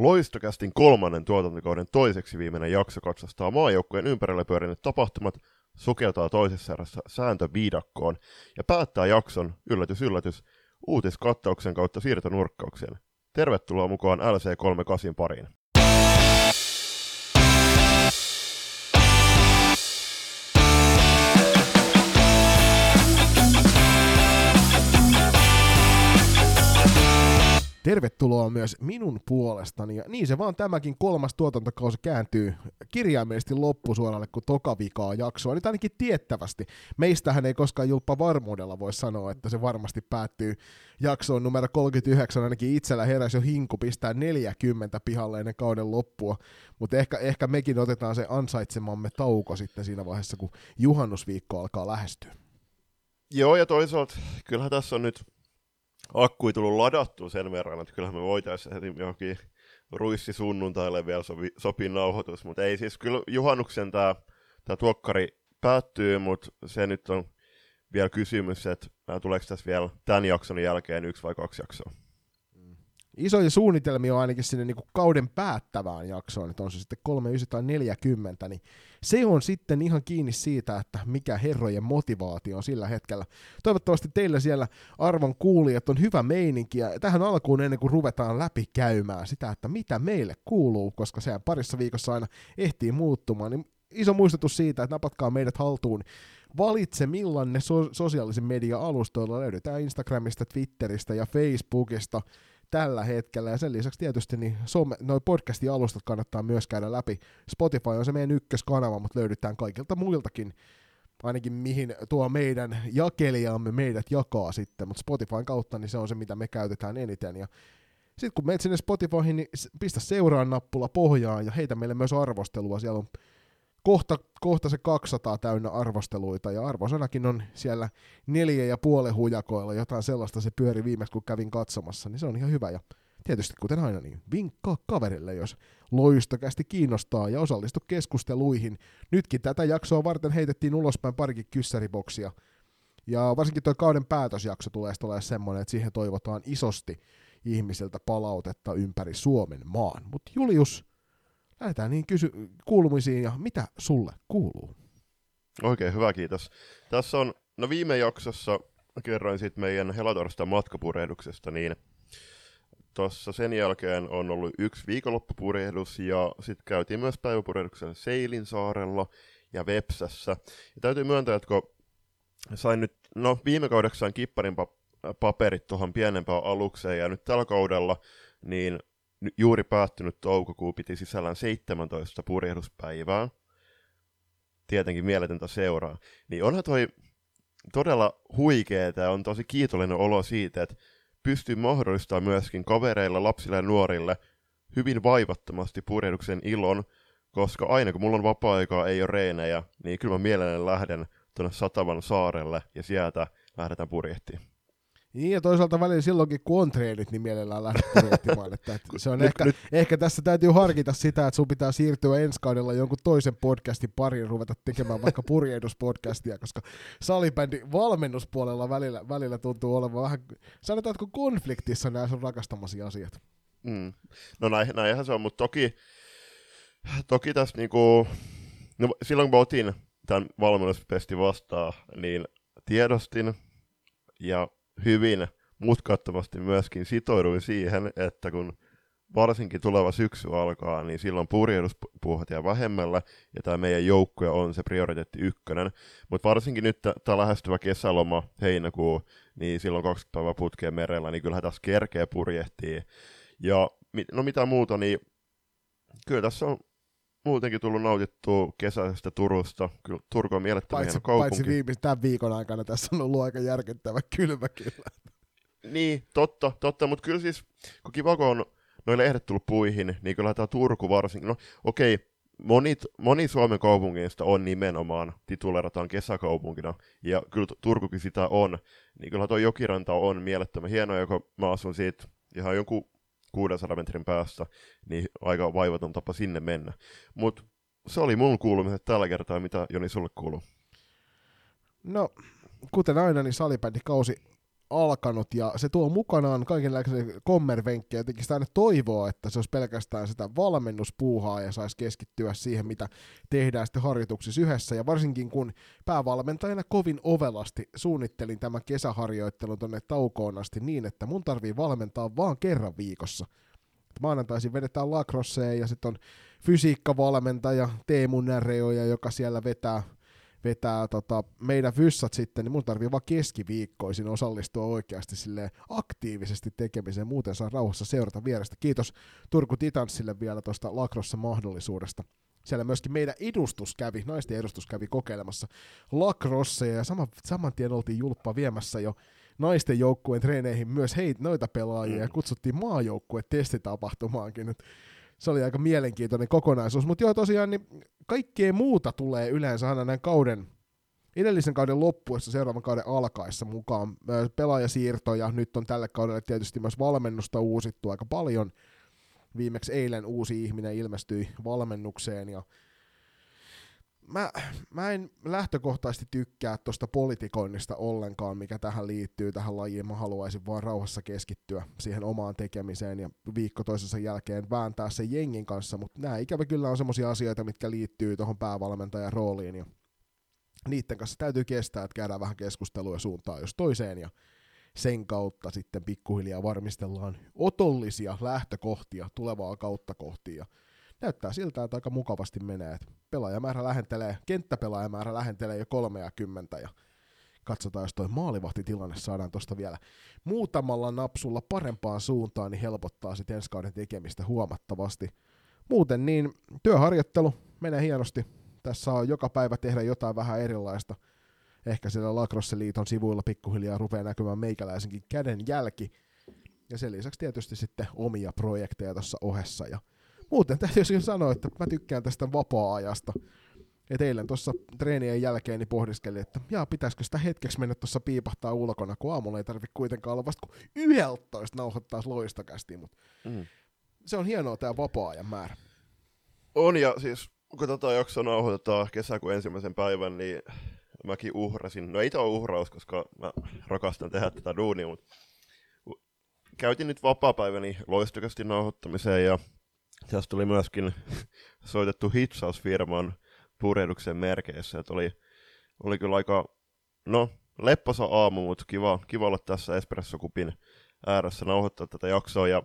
Loistokästin 3. tuotantokauden toiseksi viimeinen jakso katsastaa maajoukkueen ympärillä pyörineet tapahtumat, sukeltaa toisessa erässä sääntöviidakkoon ja päättää jakson, yllätys yllätys, uutiskattauksen kautta siirtonurkkaukseen. Tervetuloa mukaan LC38 pariin. Tervetuloa myös minun puolestani, ja niin se vaan tämäkin 3. tuotantokausi kääntyy kirjaimellisesti loppusuoralle, kun toka vikaa jaksoa, nyt ainakin tiettävästi. Meistähän ei koskaan julppa varmuudella voi sanoa, että se varmasti päättyy jaksoon numero 39, ainakin itsellä heräsi jo hinku pistää 40 pihalle ennen kauden loppua, mutta ehkä mekin otetaan se ansaitsemamme tauko sitten siinä vaiheessa, kun juhannusviikko alkaa lähestyä. Joo, ja toisaalta kyllähän tässä on nyt akkui tullut ladattua sen verran, että kyllähän me voitaisiin johonkin ruissisunnuntaille vielä sopii nauhoitus, mutta ei siis kyllä juhannuksen tämä tuokkari päättyy, mutta se nyt on vielä kysymys, että tuleeko tässä vielä tämän jakson jälkeen 1 vai 2 jaksoa. Isoja suunnitelmia on ainakin sinne niinku kauden päättävään jaksoon, että on se sitten 39 tai 40, niin se on sitten ihan kiinni siitä, että mikä herrojen motivaatio on sillä hetkellä. Toivottavasti teillä siellä arvon kuulijat on hyvä meininki, ja tähän alkuun ennen kuin ruvetaan läpikäymään sitä, että mitä meille kuuluu, koska sehän parissa viikossa aina ehtii muuttumaan, niin iso muistutus siitä, että napatkaa meidät haltuun. Valitse millanne sosiaalisen median alustoilla löydetään Instagramista, Twitteristä ja Facebookista tällä hetkellä, ja sen lisäksi tietysti niin noi podcast-alustat kannattaa myös käydä läpi. Spotify on se meidän ykköskanava, mutta löydetään kaikilta muiltakin, ainakin mihin tuo meidän jakelijamme meidät jakaa sitten, mutta Spotifyn kautta niin se on se, mitä me käytetään eniten, ja sitten kun menet sinne Spotifyhin, niin pistä seuraan nappula pohjaan ja heitä meille myös arvostelua, siellä on kohta se 200 täynnä arvosteluita, ja arvosanakin on siellä 4,5 hujakoilla, jotain sellaista se pyöri viimeksi, kun kävin katsomassa, niin se on ihan hyvä, ja tietysti kuten aina, niin vinkkaa kaverille, jos loistokästi kiinnostaa, ja osallistu keskusteluihin. Nytkin tätä jaksoa varten heitettiin ulospäin parikin kyssäriboksia, ja varsinkin tuo kauden päätösjakso tulee sitten olemaan semmoinen, että siihen toivotaan isosti ihmisiltä palautetta ympäri Suomen maan, mutta Julius, lähdetään niin kuulumisiin, ja mitä sulle kuuluu? Oikein hyvä, kiitos. Tässä on, viime jaksossa kerroin siitä meidän Helatorstain matkapurehduksesta, niin tuossa sen jälkeen on ollut 1 viikonloppupurehdus, ja sitten käytiin myös päiväpurehduksen Seilinsaarella ja Vepsässä. Ja täytyy myöntää, että kun sain nyt, viime kaudeksi sain kipparin paperit tuohon pienempään alukseen, ja nyt tällä kaudella, niin juuri päättynyt toukokuu piti sisällään 17 purjehduspäivää, tietenkin mieletöntä seuraa, niin onhan toi todella huikeeta, ja on tosi kiitollinen olo siitä, että pystyy mahdollistamaan myöskin kavereilla, lapsille ja nuorille hyvin vaivattomasti purjehduksen ilon, koska aina kun mulla on vapaa-aikaa, ei ole reinejä, niin kyllä mä mielelläni lähden tuonne Satavan saarelle ja sieltä lähdetään purjehtiin. Niin, ja toisaalta välillä silloinkin, kun on treenit, niin mielellään lähdetään miettimään, että se on ehkä tässä täytyy harkita sitä, että sun pitää siirtyä ensi kaudella jonkun toisen podcastin pariin, ruveta tekemään vaikka purjehduspodcastia, koska salibändin valmennuspuolella välillä tuntuu olevan vähän, sanotaanko konfliktissa nämä sun rakastamasi asiat. Mm. No näinhän se on, mutta toki tässä niinku, silloin kun mä otin tämän valmennuspesti vastaan, niin tiedostin ja hyvin mutkattomasti myöskin sitouduin siihen, että kun varsinkin tuleva syksy alkaa, niin silloin purjehduspuuhat jää vähemmällä, ja tämä meidän joukkoja on se prioriteetti 1. Mutta varsinkin nyt tämä lähestyvä kesäloma, heinäkuu, niin silloin 20 päivää putkeen merellä, niin kyllähän tässä kerkeä purjehtii. Ja mitä muuta, niin kyllä tässä on muutenkin tullut nautittua kesäisestä Turusta. Kyllä Turku on mielettömän kaupunki. Paitsi tämän viikon aikana tässä on ollut aika järkyttävä kylmä kyllä. Niin, totta, mutta kyllä siis, kun kiva kun on noi lehdet tullut puihin, niin kyllä tämä Turku varsinkin, moni Suomen kaupungeista on nimenomaan titulerataan kesäkaupunkina, ja kyllä Turkukin sitä on, niin kyllä tuo jokiranta on mielettömän hienoa, kun mä asun siitä ihan jonkun 600 metrin päässä, niin aika vaivaton tapa sinne mennä. Mutta se oli mun kuulumiset tällä kertaa, mitä Joni sulle kuuluu? No, kuten aina, niin salibändikausi alkanut, ja se tuo mukanaan kaikenlaisia kommervenkkejä, jotenkin sitä aina toivoa, että se olisi pelkästään sitä valmennuspuuhaa ja saisi keskittyä siihen, mitä tehdään sitten harjoituksissa yhdessä, ja varsinkin kun päävalmentajana kovin ovelasti suunnittelin tämän kesäharjoittelun tonne taukoon asti niin, että mun tarvii valmentaa vaan kerran viikossa. Maanantaisin vedetään lacrosseen, ja sitten on fysiikkavalmentaja Teemu Näreoja, joka siellä vetää meidän fyssat sitten, niin mun tarvii vaan keskiviikkoisin osallistua oikeasti silleen aktiivisesti tekemiseen, muuten saa rauhassa seurata vierestä. Kiitos Turku Titanssille vielä tuosta lacrosse-mahdollisuudesta. Siellä myöskin meidän edustus kävi, naisten edustus kävi kokeilemassa lacrosseja, ja saman tien oltiin julppa viemässä jo naisten joukkueen treeneihin myös heitä noita pelaajia, ja kutsuttiin maajoukkue testitapahtumaankin, että se oli aika mielenkiintoinen kokonaisuus, mutta joo tosiaan niin kaikkea muuta tulee yleensä aina näin edellisen kauden loppuessa seuraavan kauden alkaessa mukaan pelaajasiirtoja, nyt on tälle kaudelle tietysti myös valmennusta uusittu aika paljon, viimeksi eilen uusi ihminen ilmestyi valmennukseen, ja mä en lähtökohtaisesti tykkää tuosta politikoinnista ollenkaan, mikä tähän liittyy, tähän lajiin. Mä haluaisin vaan rauhassa keskittyä siihen omaan tekemiseen ja viikko toisensa jälkeen vääntää sen jengin kanssa, mutta nämä ikävä kyllä on semmoisia asioita, mitkä liittyy tuohon päävalmentajan rooliin, ja niiden kanssa täytyy kestää, että käydään vähän keskustelua suuntaan jos toiseen, ja sen kautta sitten pikkuhiljaa varmistellaan otollisia lähtökohtia tulevaa kautta kohti, ja näyttää siltä, että aika mukavasti menee. Kenttäpelaajamäärä lähentelee jo 30, ja katsotaan, jos toi maalivahtitilanne saadaan tuosta vielä muutamalla napsulla parempaan suuntaan, niin helpottaa sitten ensi kauden tekemistä huomattavasti. Muuten niin, työharjoittelu menee hienosti. Tässä on joka päivä tehdä jotain vähän erilaista. Ehkä siellä Lacrosse-liiton sivuilla pikkuhiljaa rupeaa näkymään meikäläisenkin käden jälki. Ja sen lisäksi tietysti sitten omia projekteja tuossa ohessa, ja muuten täytyy sanoa, että mä tykkään tästä vapaa-ajasta. Et eilen tuossa treenien jälkeen niin pohdiskelin, että pitäisikö sitä hetkeksi mennä tuossa piipahtaa ulkona, kun aamulla ei tarvitse kuitenkaan olla vasta kun 11 nauhoittaa loistokästiin, mutta se on hienoa tämä vapaa-ajan määrä. On, ja siis kun tätä jaksoa nauhoitetaan kesäkuun ensimmäisen päivän, niin mäkin uhrasin. No ei tämä ole uhraus, koska mä rakastan tehdä tätä duunia, mutta käytin nyt vapaa-päiväni loistokästin nauhoittamiseen, ja tästä tuli myöskin soitettu hitsausfirman purehduksen merkeissä, että oli kyllä aika lepposa aamu, mutta kiva olla tässä espressokupin ääressä nauhoittaa tätä jaksoa. Ja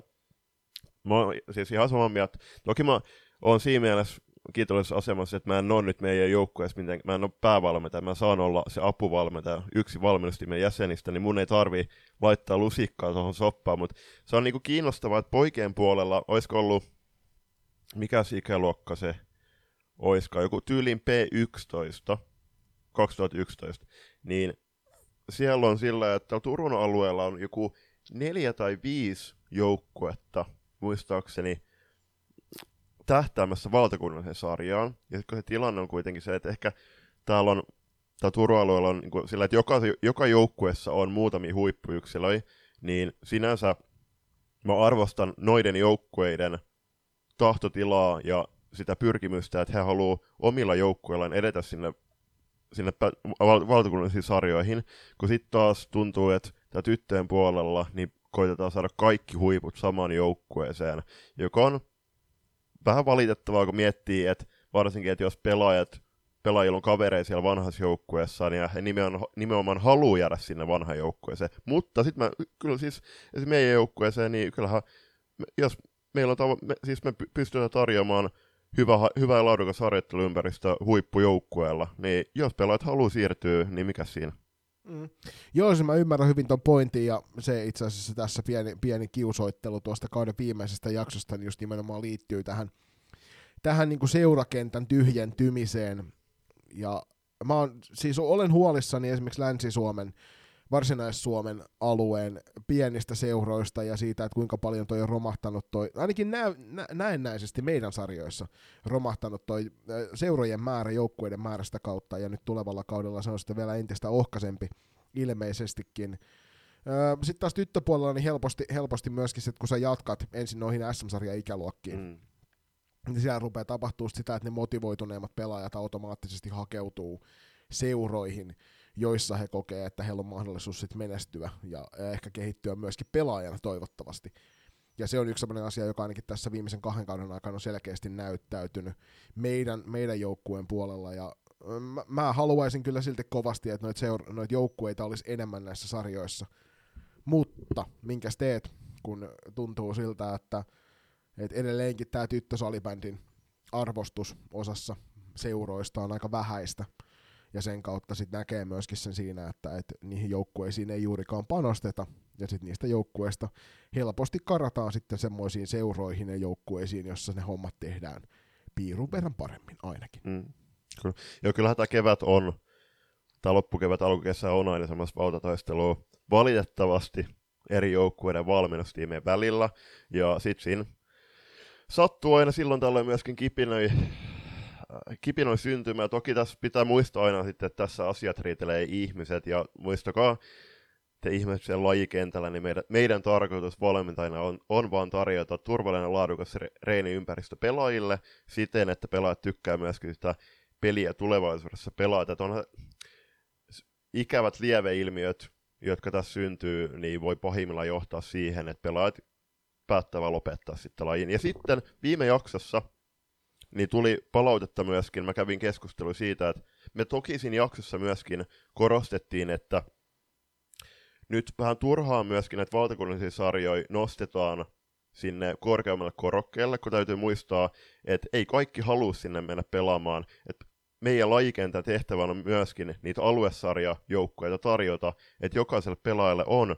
mä oon siis ihan samaa mieltä. Toki mä oon siinä mielessä kiitollisessa asemassa, että mä en ole nyt meidän joukkueessa, mä en ole päävalmentaja, mä saan olla se apuvalmentaja, yksi valmennustimen jäsenistä, niin mun ei tarvii laittaa lusikkaa tuohon soppaan, mutta se on niinku kiinnostavaa, että poikien puolella olisiko ollut mikä se ikäluokka se oiskaan, joku tyylin P11, 2011, niin siellä on sillä, että Turun alueella on joku 4 tai 5 joukkuetta, muistaakseni, tähtäämässä valtakunnalliseen sarjaan, ja sitten se tilanne on kuitenkin se, että ehkä täällä Turun alueella on niin sillä, että joka joukkuessa on muutamia huippuyksilöjä, niin sinänsä mä arvostan noiden joukkueiden tahtotilaa ja sitä pyrkimystä, että he haluaa omilla joukkueillaan edetä sinne valtakunnallisiin sarjoihin, kun sitten taas tuntuu, että tämä tyttöjen puolella niin koitetaan saada kaikki huiput samaan joukkueeseen, joka on vähän valitettavaa, kun miettii, että varsinkin, että jos pelaajilla on kavereja siellä vanhassa joukkueessa, niin he nimenomaan haluaa jäädä sinne vanhaan joukkueeseen, mutta sitten mä kyllä siis meidän joukkueeseen, niin kyllähän jos me pystytään tarjoamaan hyvä ja laadukas harjoitteluympäristö huippujoukkueella, niin jos pelaajat haluaa siirtyä, niin mikä siinä? Joo, mä ymmärrän hyvin ton pointin, ja se itse asiassa tässä pieni kiusoittelu tuosta kauden viimeisestä jaksosta, niin just nimenomaan liittyy tähän niin kuin seurakentän tyhjentymiseen, ja mä olen huolissani esimerkiksi Länsi-Suomen, Varsinais-Suomen alueen pienistä seuroista ja siitä, että kuinka paljon toi on romahtanut toi, ainakin näennäisesti meidän sarjoissa romahtanut toi seurojen määrä, joukkueiden määrästä kautta, ja nyt tulevalla kaudella se on sitten vielä entistä ohkaisempi ilmeisestikin. Sitten taas tyttöpuolella niin helposti myöskin, kun sä jatkat ensin noihin SM-sarjan ikäluokkiin, niin siellä rupeaa tapahtumaan sitä, että ne motivoituneimmat pelaajat automaattisesti hakeutuu seuroihin, joissa he kokee, että heillä on mahdollisuus sit menestyä ja ehkä kehittyä myöskin pelaajana toivottavasti. Ja se on yksi sellainen asia, joka ainakin tässä viimeisen 2 kauden aikana on selkeästi näyttäytynyt meidän joukkueen puolella. Ja mä haluaisin kyllä silti kovasti, että noita joukkueita olisi enemmän näissä sarjoissa. Mutta minkäs teet, kun tuntuu siltä, että edelleenkin tämä tyttösalibändin arvostus osassa seuroista on aika vähäistä. Ja sen kautta sit näkee myöskin sen siinä, että niihin joukkueisiin ei juurikaan panosteta. Ja sitten niistä joukkueista helposti karataan sitten semmoisiin seuroihin ja joukkueisiin, jossa ne hommat tehdään piirun verran paremmin ainakin. Mm. Kyllä. Joo, kyllähän tämä kevät on, tämä loppukevät alkukesä on aina semmoista valtataistelua valitettavasti eri joukkueiden valmennustiimien välillä. Ja sitten siinä sattuu aina silloin tällöin myöskin kipinöi syntymään. Toki tässä pitää muistaa aina sitten, että tässä asiat riitelee ihmiset ja muistakaa, ihmeessä siellä lajikentällä, niin meidän tarkoitus valmentajana on vaan tarjota turvallinen laadukas reeniympäristö pelaajille siten, että pelaajat tykkää myöskin sitä peliä tulevaisuudessa pelata. Että onhan ikävät lieveilmiöt, jotka tässä syntyy, niin voi pahimmillaan johtaa siihen, että pelaajat päättävät lopettaa sitten lajin. Ja sitten viime jaksossa niin tuli palautetta myöskin, mä kävin keskustelua siitä, että me toki siinä jaksossa myöskin korostettiin, että nyt vähän turhaan myöskin näitä valtakunnallisia sarjoja nostetaan sinne korkeammalle korokkeelle, kun täytyy muistaa, että ei kaikki halua sinne mennä pelaamaan. Että meidän lajikentän tehtävänä on myöskin niitä aluesarjajoukkoja tarjota, että jokaiselle pelaajalle on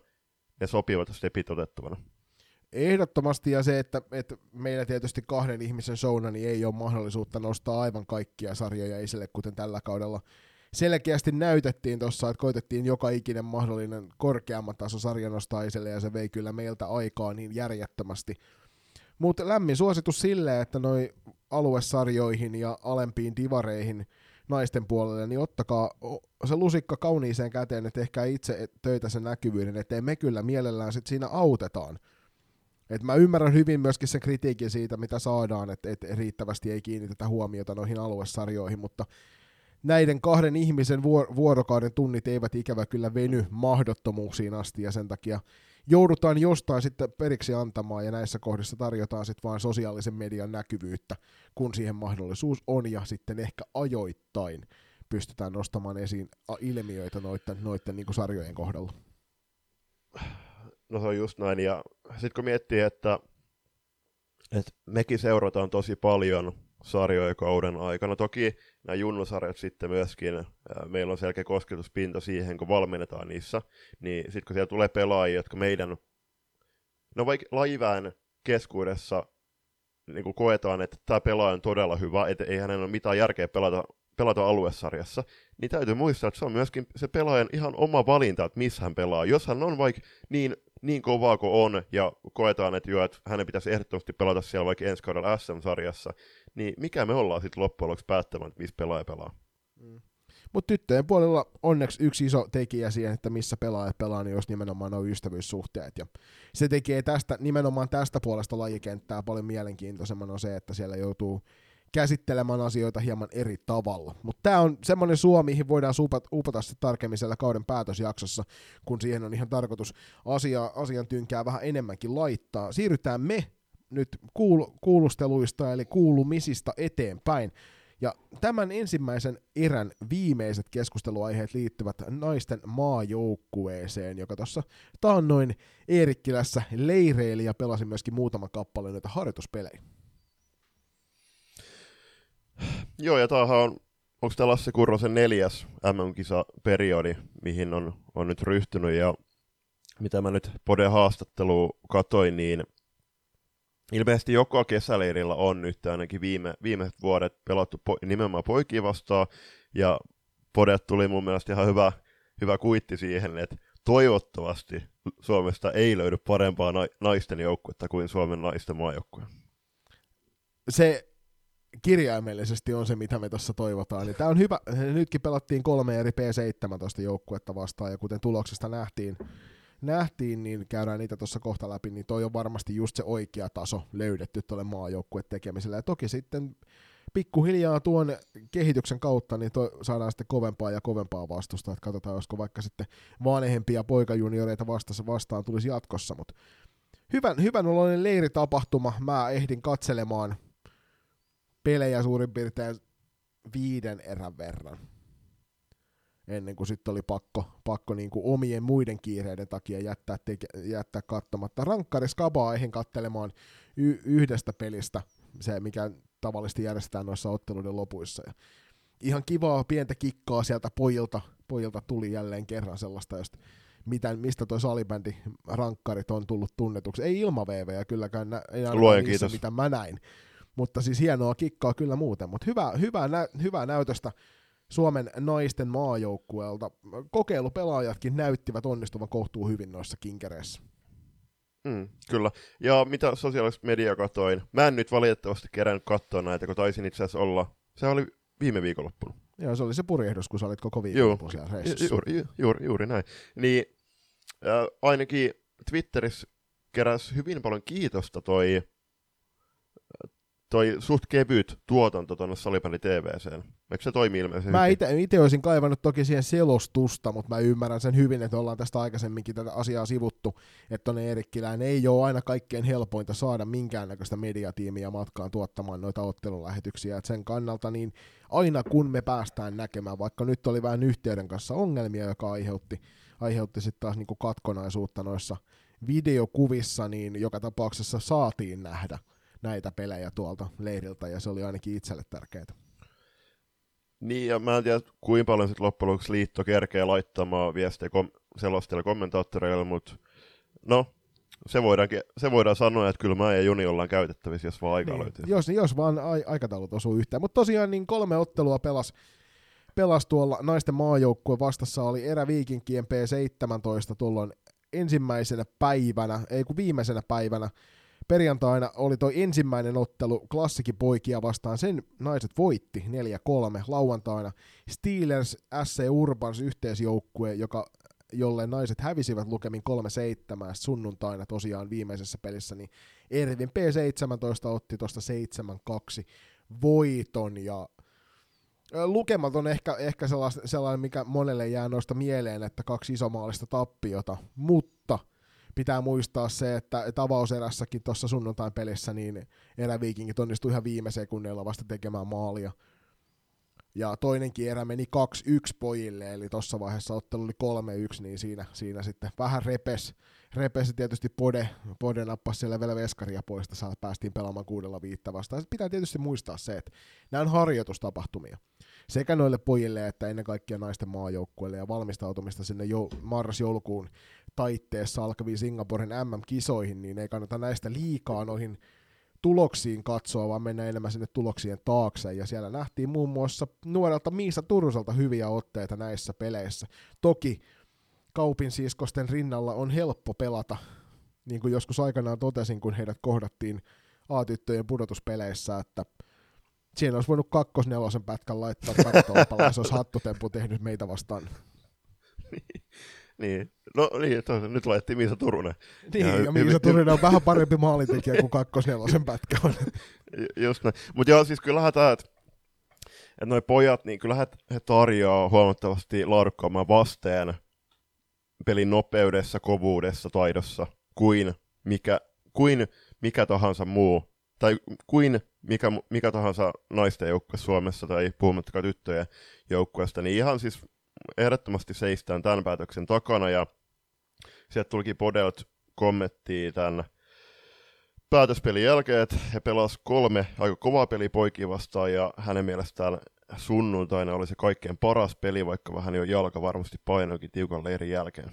ne sopivat stepit otettavana. Ehdottomasti, ja se, että meillä tietysti 2 ihmisen showna niin ei ole mahdollisuutta nostaa aivan kaikkia sarjoja esille, kuten tällä kaudella selkeästi näytettiin tuossa, että koitettiin joka ikinen mahdollinen korkeamman tason sarja nostaa esille, ja se vei kyllä meiltä aikaa niin järjettömästi. Mutta lämmin suositus sille, että noi aluesarjoihin ja alempiin divareihin naisten puolelle, niin ottakaa se lusikka kauniiseen käteen, että tehkää itse töitä sen näkyvyyden, ettei me kyllä mielellään sit siinä autetaan. Et mä ymmärrän hyvin myöskin sen kritiikin siitä, mitä saadaan, että et riittävästi ei kiinnitetä huomiota noihin aluesarjoihin, mutta näiden 2 ihmisen vuorokauden tunnit eivät ikävä kyllä veny mahdottomuuksiin asti, ja sen takia joudutaan jostain sitten periksi antamaan, ja näissä kohdissa tarjotaan sitten vain sosiaalisen median näkyvyyttä, kun siihen mahdollisuus on, ja sitten ehkä ajoittain pystytään nostamaan esiin ilmiöitä noiden niin kuin sarjojen kohdalla. No se on just näin, ja sitten kun miettii, että mekin seurataan tosi paljon sarjoja kauden aikana. Toki nämä junnusarjat sitten myöskin, meillä on selkeä kosketuspinta siihen, kun valmennetaan niissä, niin sitten kun siellä tulee pelaajia, jotka meidän, no vaikka lajiväen keskuudessa niin koetaan, että tämä pelaaja on todella hyvä, että ei hänen ole mitään järkeä pelata aluesarjassa, niin täytyy muistaa, että se on myöskin se pelaajan ihan oma valinta, että missä hän pelaa. Jos hän on vaikka niin kovaa kuin on, ja koetaan, että, joo, että hänen pitäisi ehdottomasti pelata siellä vaikka ensi kaudella SM-sarjassa, niin mikä me ollaan sitten loppujen lopuksi päättämään, että missä pelaaja pelaa. Mm. Mutta tyttöjen puolella onneksi yksi iso tekijä siihen, että missä pelaajat pelaa, niin olisi nimenomaan nuo ystävyyssuhteet. Ja se tekee nimenomaan tästä puolesta lajikenttää paljon mielenkiintoisemman on se, että siellä joutuu käsittelemään asioita hieman eri tavalla. Mutta tämä on semmoinen suo, mihin voidaan upata sitten tarkemmin siellä kauden päätösjaksossa, kun siihen on ihan tarkoitus asian tynkää vähän enemmänkin laittaa. Siirrytään me nyt kuulusteluista eli kuulumisista eteenpäin. Ja tämän ensimmäisen erän viimeiset keskusteluaiheet liittyvät naisten maajoukkueeseen, joka tuossa taannoin Eerikkilässä leireili ja pelasi myöskin muutaman kappaleen näitä harjoituspelejä. Joo, ja tämähän on, onko tämä Lasse Kurrosen 4. MM-kisaperiodi, mihin on nyt ryhtynyt, ja mitä mä nyt Poden haastattelua katoin, niin ilmeisesti joka kesäleirillä on nyt ainakin viimeiset vuodet pelattu nimenomaan poikia vastaan, ja Podet tuli mun mielestä ihan hyvä kuitti siihen, että toivottavasti Suomesta ei löydy parempaa naisten joukkuetta kuin Suomen naisten maajoukkue. Se kirjaimellisesti on se, mitä me tuossa toivotaan. Tämä on hyvä. Nytkin pelattiin 3 eri P17-joukkuetta vastaan, ja kuten tuloksesta nähtiin, niin käydään niitä tuossa kohta läpi, niin toi on varmasti just se oikea taso löydetty tuolle maajoukkuetekemiselle. Ja toki sitten pikkuhiljaa tuon kehityksen kautta niin saadaan sitten kovempaa ja kovempaa vastusta, että katsotaan, josko vaikka sitten vanhempia poikajunioreita vastaan tulisi jatkossa, mutta hyvän oloinen leiritapahtuma, mä ehdin katselemaan pelejä suurin piirtein 5 erän verran, ennen kuin sitten oli pakko niinku omien muiden kiireiden takia jättää katsomatta. Rankkarikabaa ehdin katselemaan yhdestä pelistä, se mikä tavallisesti järjestetään noissa otteluiden lopuissa. Ja ihan kivaa pientä kikkaa sieltä pojilta tuli jälleen kerran sellaista, josta mistä toi salibändi rankkarit on tullut tunnetuksi. Ei ilma VV:jä kylläkään, ei niissä, mitä mä näin. Mutta siis hienoa kikkaa kyllä muuten. Mutta hyvää näytöstä Suomen naisten maajoukkueelta. Kokeilupelaajatkin näyttivät onnistuvan kohtuu hyvin noissa kinkereissä. Kyllä. Ja mitä sosiaalista mediaa katsoin? Mä en nyt valitettavasti kerännyt katsoa näitä, kun taisin itse asiassa olla. Se oli viime viikonloppuna. Joo, se oli se purjehdus, kun sä olit koko viikonloppuun siellä reissussa. Juuri näin. Niin ainakin Twitterissä keräsi hyvin paljon kiitosta toi suht kevyt tuotanto tuonne Salibändi TV:seen. Eikö se toimi ilmeisesti? Mä itse olisin kaivannut toki siihen selostusta, mutta mä ymmärrän sen hyvin, että ollaan tästä aikaisemminkin tätä asiaa sivuttu, että tuonne Eerikkilään ei ole aina kaikkein helpointa saada minkäännäköistä mediatiimiä matkaan tuottamaan noita ottelulähetyksiä. Et sen kannalta niin aina kun me päästään näkemään, vaikka nyt oli vähän yhteyden kanssa ongelmia, joka aiheutti sitten taas niinku katkonaisuutta noissa videokuvissa, niin joka tapauksessa saatiin nähdä näitä pelejä tuolta leiriltä, ja se oli ainakin itselle tärkeää. Niin, ja mä en tiedä, kuinka paljon sitten loppujen lopuksi liitto kerkee laittamaan viestejä selostajille kommentaattoreille, mutta no, se voidaan sanoa, että kyllä mä ja Juni ollaan käytettävissä, jos vaan aikaa niin löytyy. Jos vaan aikataulut osuu yhteen. Mutta tosiaan niin 3 ottelua pelas tuolla naisten maajoukkueen vastassa oli eräviikinkien P17 tuolloin viimeisenä päivänä. Perjantaina oli toi ensimmäinen ottelu Klassikin poikia vastaan, sen naiset voitti 4-3. Lauantaina Steelers SC Urbans yhteisjoukkue, jolle naiset hävisivät lukemin 3-7. Sunnuntaina tosiaan viimeisessä pelissä niin Ervin P17 otti tuosta 7-2 voiton, ja lukemat on ehkä sellainen, mikä monelle jää noista mieleen, että 2 isomaallista tappiota, mutta pitää muistaa se, että avauserässäkin tuossa sunnuntain pelissä niin eräviikingit onnistui ihan viime sekunneilla vasta tekemään maalia. Ja toinenkin erä meni 2-1 pojille, eli tuossa vaiheessa ottelu oli 3-1, niin siinä sitten vähän repesi tietysti Pode nappasi siellä vielä veskaria pois, päästiin pelaamaan 6-5 vastaan. Pitää tietysti muistaa se, että nämä on harjoitustapahtumia sekä noille pojille että ennen kaikkea naisten maajoukkueille, ja valmistautumista sinne marras-joulukuun taitteessa alkaviin Singaporen MM-kisoihin, niin ei kannata näistä liikaa noihin tuloksiin katsoa, vaan mennä enemmän sinne tuloksien taakse, ja siellä nähtiin muun muassa nuorelta Miisa Turuselta hyviä otteita näissä peleissä. Toki Kaupin siskosten rinnalla on helppo pelata, niin kuin joskus aikanaan totesin, kun heidät kohdattiin A-tyttöjen pudotuspeleissä, että siinä olisi voinut 2-4 pätkän laittaa kartooppalla, ja se olisi hattutempu tehnyt meitä vastaan. Niin, no niin, nyt laitettiin Miisa Turunen. Niin, ja Miisa Turunen on vähän parempi maalintekijä kuin 2-4 pätkä on. Just näin. Mutta joo, siis kyllähän tämä, että noi pojat, niin kyllähän he tarjoaa huomattavasti laadukkaamman vasteen pelin nopeudessa, kovuudessa, taidossa kuin mikä tahansa muu, tai kuin mikä tahansa naisten joukkue Suomessa, tai puhumattakaan tyttöjen joukkueesta, niin ihan siis ehdottomasti seistään tämän päätöksen takana, ja sieltä tulikin Podelt kommenttia tämän päätöspelin jälkeen, että he pelasivat 3 aika kovaa peliä poikia vastaan, ja hänen mielestään sunnuntaina oli se kaikkein paras peli, vaikka vähän jo jalka varmasti painoikin tiukan leirin jälkeen.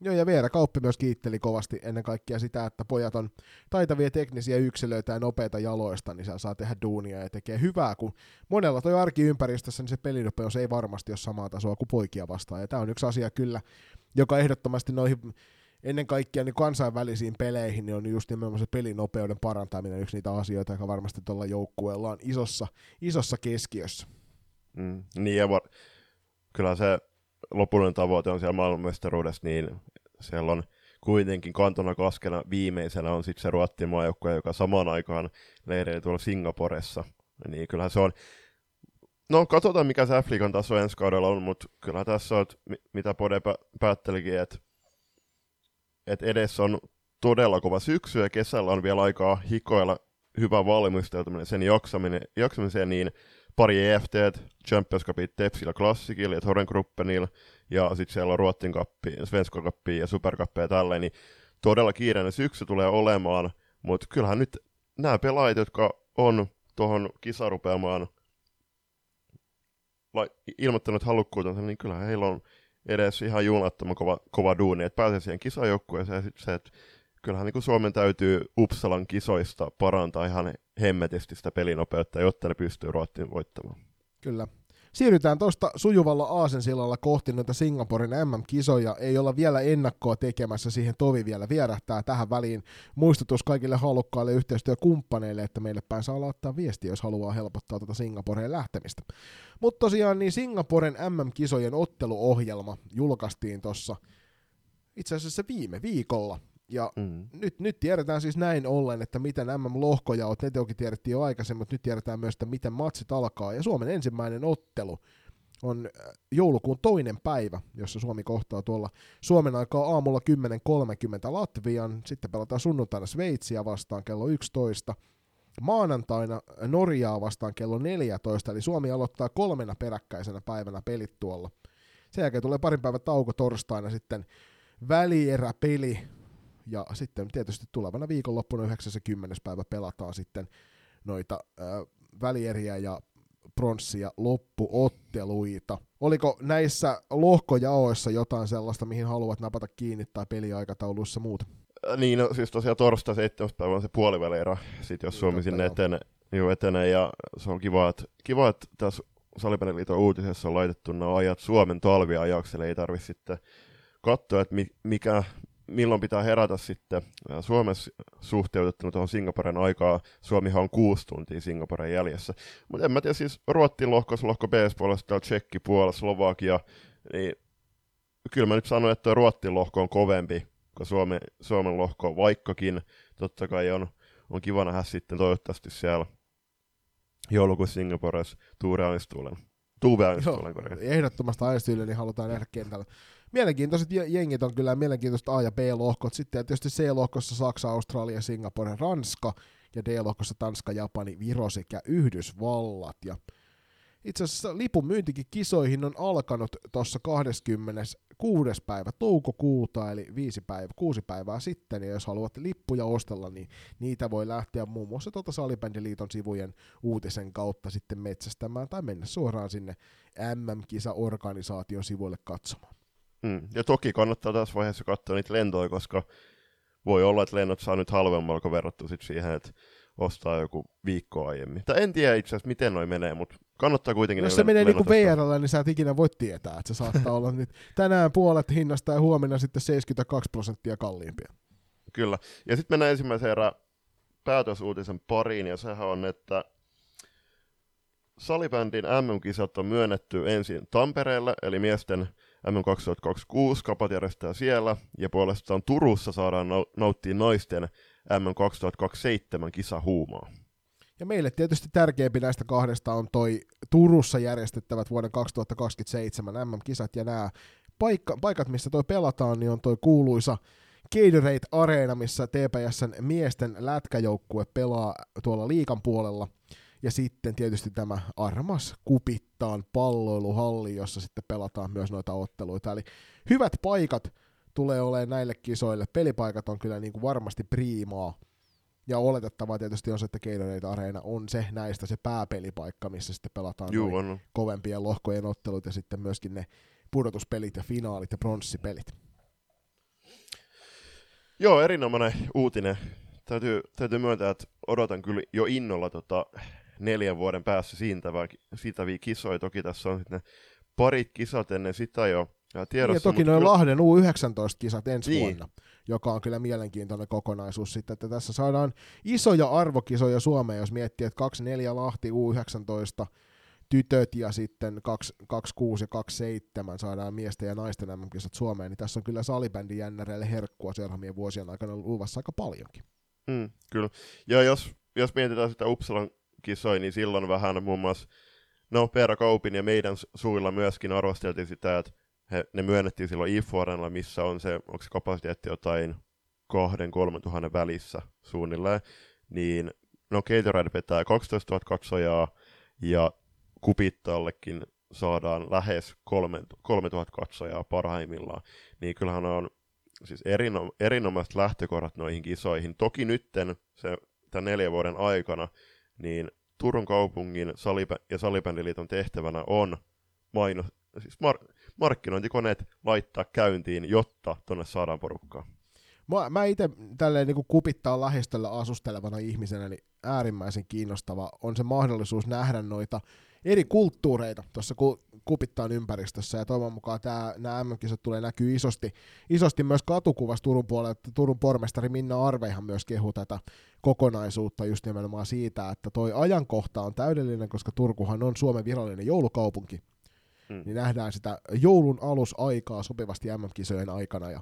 Joo, ja Veera Kauppi myös kiitteli kovasti ennen kaikkea sitä, että pojat on taitavia teknisiä yksilöitä ja nopeita jaloista, niin saa tehdä duunia ja tekee hyvää, kun monella toi arkiympäristössä niin se pelinopeus ei varmasti ole samaa tasoa kuin poikia vastaan, ja tämä on yksi asia kyllä, joka ehdottomasti noihin ennen kaikkea niin kansainvälisiin peleihin niin on just nimenomaan se pelinopeuden parantaminen yksi niitä asioita, joka varmasti tuolla joukkueella on isossa keskiössä. Niin, ja kyllä se lopullinen tavoite on siellä maailmanmestaruudessa, niin siellä on kuitenkin kantona kaskena viimeisenä on sitten se Ruotsin maajoukkue, joka samaan aikaan leireillä tuolla Singaporessa Niin kyllähän se on. No katsotaan mikä se F-liigan taso ensi kaudella on, mutta kyllä tässä on, mitä Pode päättelikin, että edessä on todella kova syksy ja kesällä on vielä aikaa hikoilla hyvä valmistautuminen sen jaksamiseen, niin pari EFT, Champions Cupit Tepsillä Klassikilla ja Thorengruppenilla, ja sitten siellä on Ruotsin Cupia, Svenska Cupia ja Super Cupia ja tälleen, niin todella kiireinen syksy tulee olemaan, mutta kyllähän nyt nämä pelaajat, jotka on tuohon kisarupeamaan ilmoittanut halukkuutensa, niin kyllähän heillä on edes ihan juunattoman kova duuni, että pääsee siihen kisajoukkueeseen ja sitten se, että kyllähän niin Suomen täytyy Uppsalan kisoista parantaa ihan hemmetisti sitä pelinopeutta, jotta ne pystyy Ruotsin voittamaan. Kyllä. Siirrytään tuosta sujuvalla aasensillalla kohti noita Singaporen MM-kisoja. Ei olla vielä ennakkoa tekemässä, siihen tovi vielä vierähtää tähän väliin. Muistutus kaikille halukkaille yhteistyökumppaneille, että meille päin saa laittaa viestiä, jos haluaa helpottaa tuota Singaporeen lähtemistä. Mutta tosiaan niin Singaporen MM-kisojen otteluohjelma julkaistiin tuossa itse asiassa viime viikolla. Ja nyt tiedetään siis näin ollen, että miten MM-lohkoja on, ne toki tiedettiin jo aikaisemmin, mutta nyt tiedetään myös, että miten matsit alkaa. Ja Suomen ensimmäinen ottelu on joulukuun 2. päivä, jossa Suomi kohtaa tuolla Suomen aikaa aamulla 10.30 Latvian, sitten pelataan sunnuntaina Sveitsiä vastaan kello 11, maanantaina Norjaa vastaan kello 14, eli Suomi aloittaa 3 peräkkäisenä päivänä pelit tuolla. Sen jälkeen tulee parin päivän tauko torstaina sitten välieräpeli. Ja sitten tietysti tulevana viikonloppuna 90. päivä pelataan sitten noita välieriä ja pronssia loppuotteluita. Oliko näissä lohkojaoissa jotain sellaista, mihin haluat napata kiinni tai peliaikatauluissa muuta? Niin, no, siis tosiaan torstai 7. päivä on se puolivälierä, sitten jos Suomi sinne etenee. Ja se on kiva, että tässä Salipeliliiton uutisessa on laitettu nämä ajat Suomen talviajakselle, ei tarvitse sitten katsoa, että milloin pitää herätä sitten Suomessa suhteutettuna tuohon Singaporen aikaa. Suomihan on 6 tuntia Singaporen jäljessä. Mutta en mä tiedä, siis Ruotsin lohkossa, lohko B-puolessa, täällä Tsekki, Puola, Slovakia, niin kyllä mä nyt sanon, että Ruotsin lohko on kovempi kuin Suomen lohko, vaikkakin totta kai on kiva nähdä sitten toivottavasti siellä joulukuun Singaporessa Tuuve Ainstuulen. Ehdottomasta Ainstuulen, niin halutaan nähdä kentällä. Mielenkiintoiset jengit on kyllä mielenkiintoiset A- ja B-lohkot. Sitten tietysti C-lohkossa Saksa, Australia, Singapore, Ranska ja D-lohkossa Tanska, Japani, Viro sekä Yhdysvallat. Ja itse asiassa lipun myyntikin kisoihin on alkanut tuossa 26. päivä toukokuuta, eli 6 päivää sitten. Ja jos haluatte lippuja ostella, niin niitä voi lähteä muun muassa tuolta Salibändiliiton sivujen uutisen kautta sitten metsästämään tai mennä suoraan sinne MM-kisaorganisaation sivuille katsomaan. Ja toki kannattaa tässä vaiheessa katsoa niitä lentoja, koska voi olla, että lennot saa nyt halvemmalla, kun verrattu sit siihen, että ostaa joku viikko aiemmin. Tai en tiedä itse asiassa, miten noi menee, mutta kannattaa kuitenkin. Jos se menee niin kuin VR:llä, niin sä et ikinä voi tietää, että se saattaa olla nyt tänään puolet hinnasta ja huomenna sitten 72% kalliimpia. Kyllä. Ja sitten mennään ensimmäisen erään päätösuutisen pariin, ja sehän on, että Salibändin MM-kisat on myönnetty ensin Tampereelle, eli miesten MM2026 kapat järjestää siellä, ja puolestaan Turussa saadaan nauttia naisten MM2027 kisahuumaa. Ja meille tietysti tärkeämpi näistä kahdesta on toi Turussa järjestettävät vuoden 2027 MM-kisat, ja nämä paikat, missä toi pelataan, niin on toi kuuluisa Gatorade Arena, missä TPS:n miesten lätkäjoukkue pelaa tuolla liigan puolella. Ja sitten tietysti tämä armas Kupittaan palloiluhalli, jossa sitten pelataan myös noita otteluita. Eli hyvät paikat tulee olemaan näille kisoille. Pelipaikat on kyllä niin kuin varmasti priimaa. Ja oletettavaa tietysti on se, että Gatorade Arena on se näistä se pääpelipaikka, missä sitten pelataan kovempien lohkojen otteluita ja sitten myöskin ne pudotuspelit ja finaalit ja pronssipelit. Joo, erinomainen uutinen. Täytyy myöntää, että odotan kyllä jo innolla 4 vuoden päässä siitäviä kisoja. Toki tässä on sitten parit kisat ennen sitä jo tiedossa. Ja toki noin Lahden U19-kisat ensi vuonna, joka on kyllä mielenkiintoinen kokonaisuus. Sitten, että tässä saadaan isoja arvokisoja Suomeen, jos miettii, että 24 Lahti U19 tytöt ja sitten 26 ja 27 saadaan miesten ja naisten MM-kisat Suomeen. Niin tässä on kyllä salibändin jännäreille herkkua seuraavien vuosien aikana luvassa aika paljonkin. Kyllä. Ja jos mietitään sitä Uppsalan kisoi, niin silloin vähän muun muassa, no Peera Kaupin ja meidän suilla myöskin arvosteltiin sitä, että ne myönnettiin silloin IF-arenalla, missä on se, onko se kapasiteetti jotain 2-3 tuhannen välissä suunnilleen, niin no Gatorade pitää 12 000 katsojaa ja Kupittallekin saadaan lähes 3 000 katsojaa parhaimmillaan, niin kyllähän on siis erinomaiset lähtökohdat noihin kisoihin. Toki nytten tämän 4 vuoden aikana niin Turun kaupungin ja Salibändiliiton tehtävänä on markkinointikoneet laittaa käyntiin, jotta tonne saadaan porukkaa. Mä itse tälleen niin kuin Kupittaan lähistöllä asustelevana ihmisenä, eli äärimmäisen kiinnostava on se mahdollisuus nähdä noita eri kulttuureita tuossa Kupittaan ympäristössä, ja toivon mukaan nämä MM-kisat tulee näkyy isosti myös katukuvassa Turun puolella. Turun pormestari Minna Arveihan myös kehui tätä kokonaisuutta just nimenomaan siitä, että toi ajankohta on täydellinen, koska Turkuhan on Suomen virallinen joulukaupunki, niin nähdään sitä joulun alusaikaa sopivasti MM-kisojen aikana, ja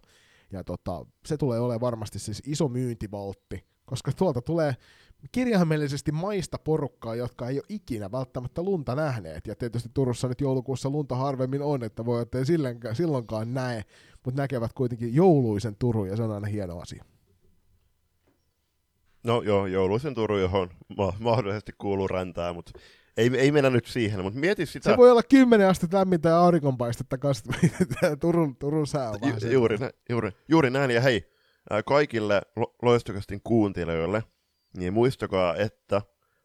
se tulee olemaan varmasti siis iso myyntivaltti, koska tuolta tulee kirjaimellisesti maista porukkaa, jotka ei ole ikinä välttämättä lunta nähneet. Ja tietysti Turussa nyt joulukuussa lunta harvemmin on, että voi ettei silloinkaan näe, mutta näkevät kuitenkin jouluisen Turun, ja se on aina hieno asia. No joo, jouluisen Turun, johon mahdollisesti kuuluu räntää, mutta ei mennä nyt siihen, mutta mieti sitä. Se voi olla 10 astetta lämmintä ja aurinkonpaistetta kanssa, Turun sää on vähän juuri näin, ja hei, kaikille Loistokastin kuuntelijoille, niin muistakaa, että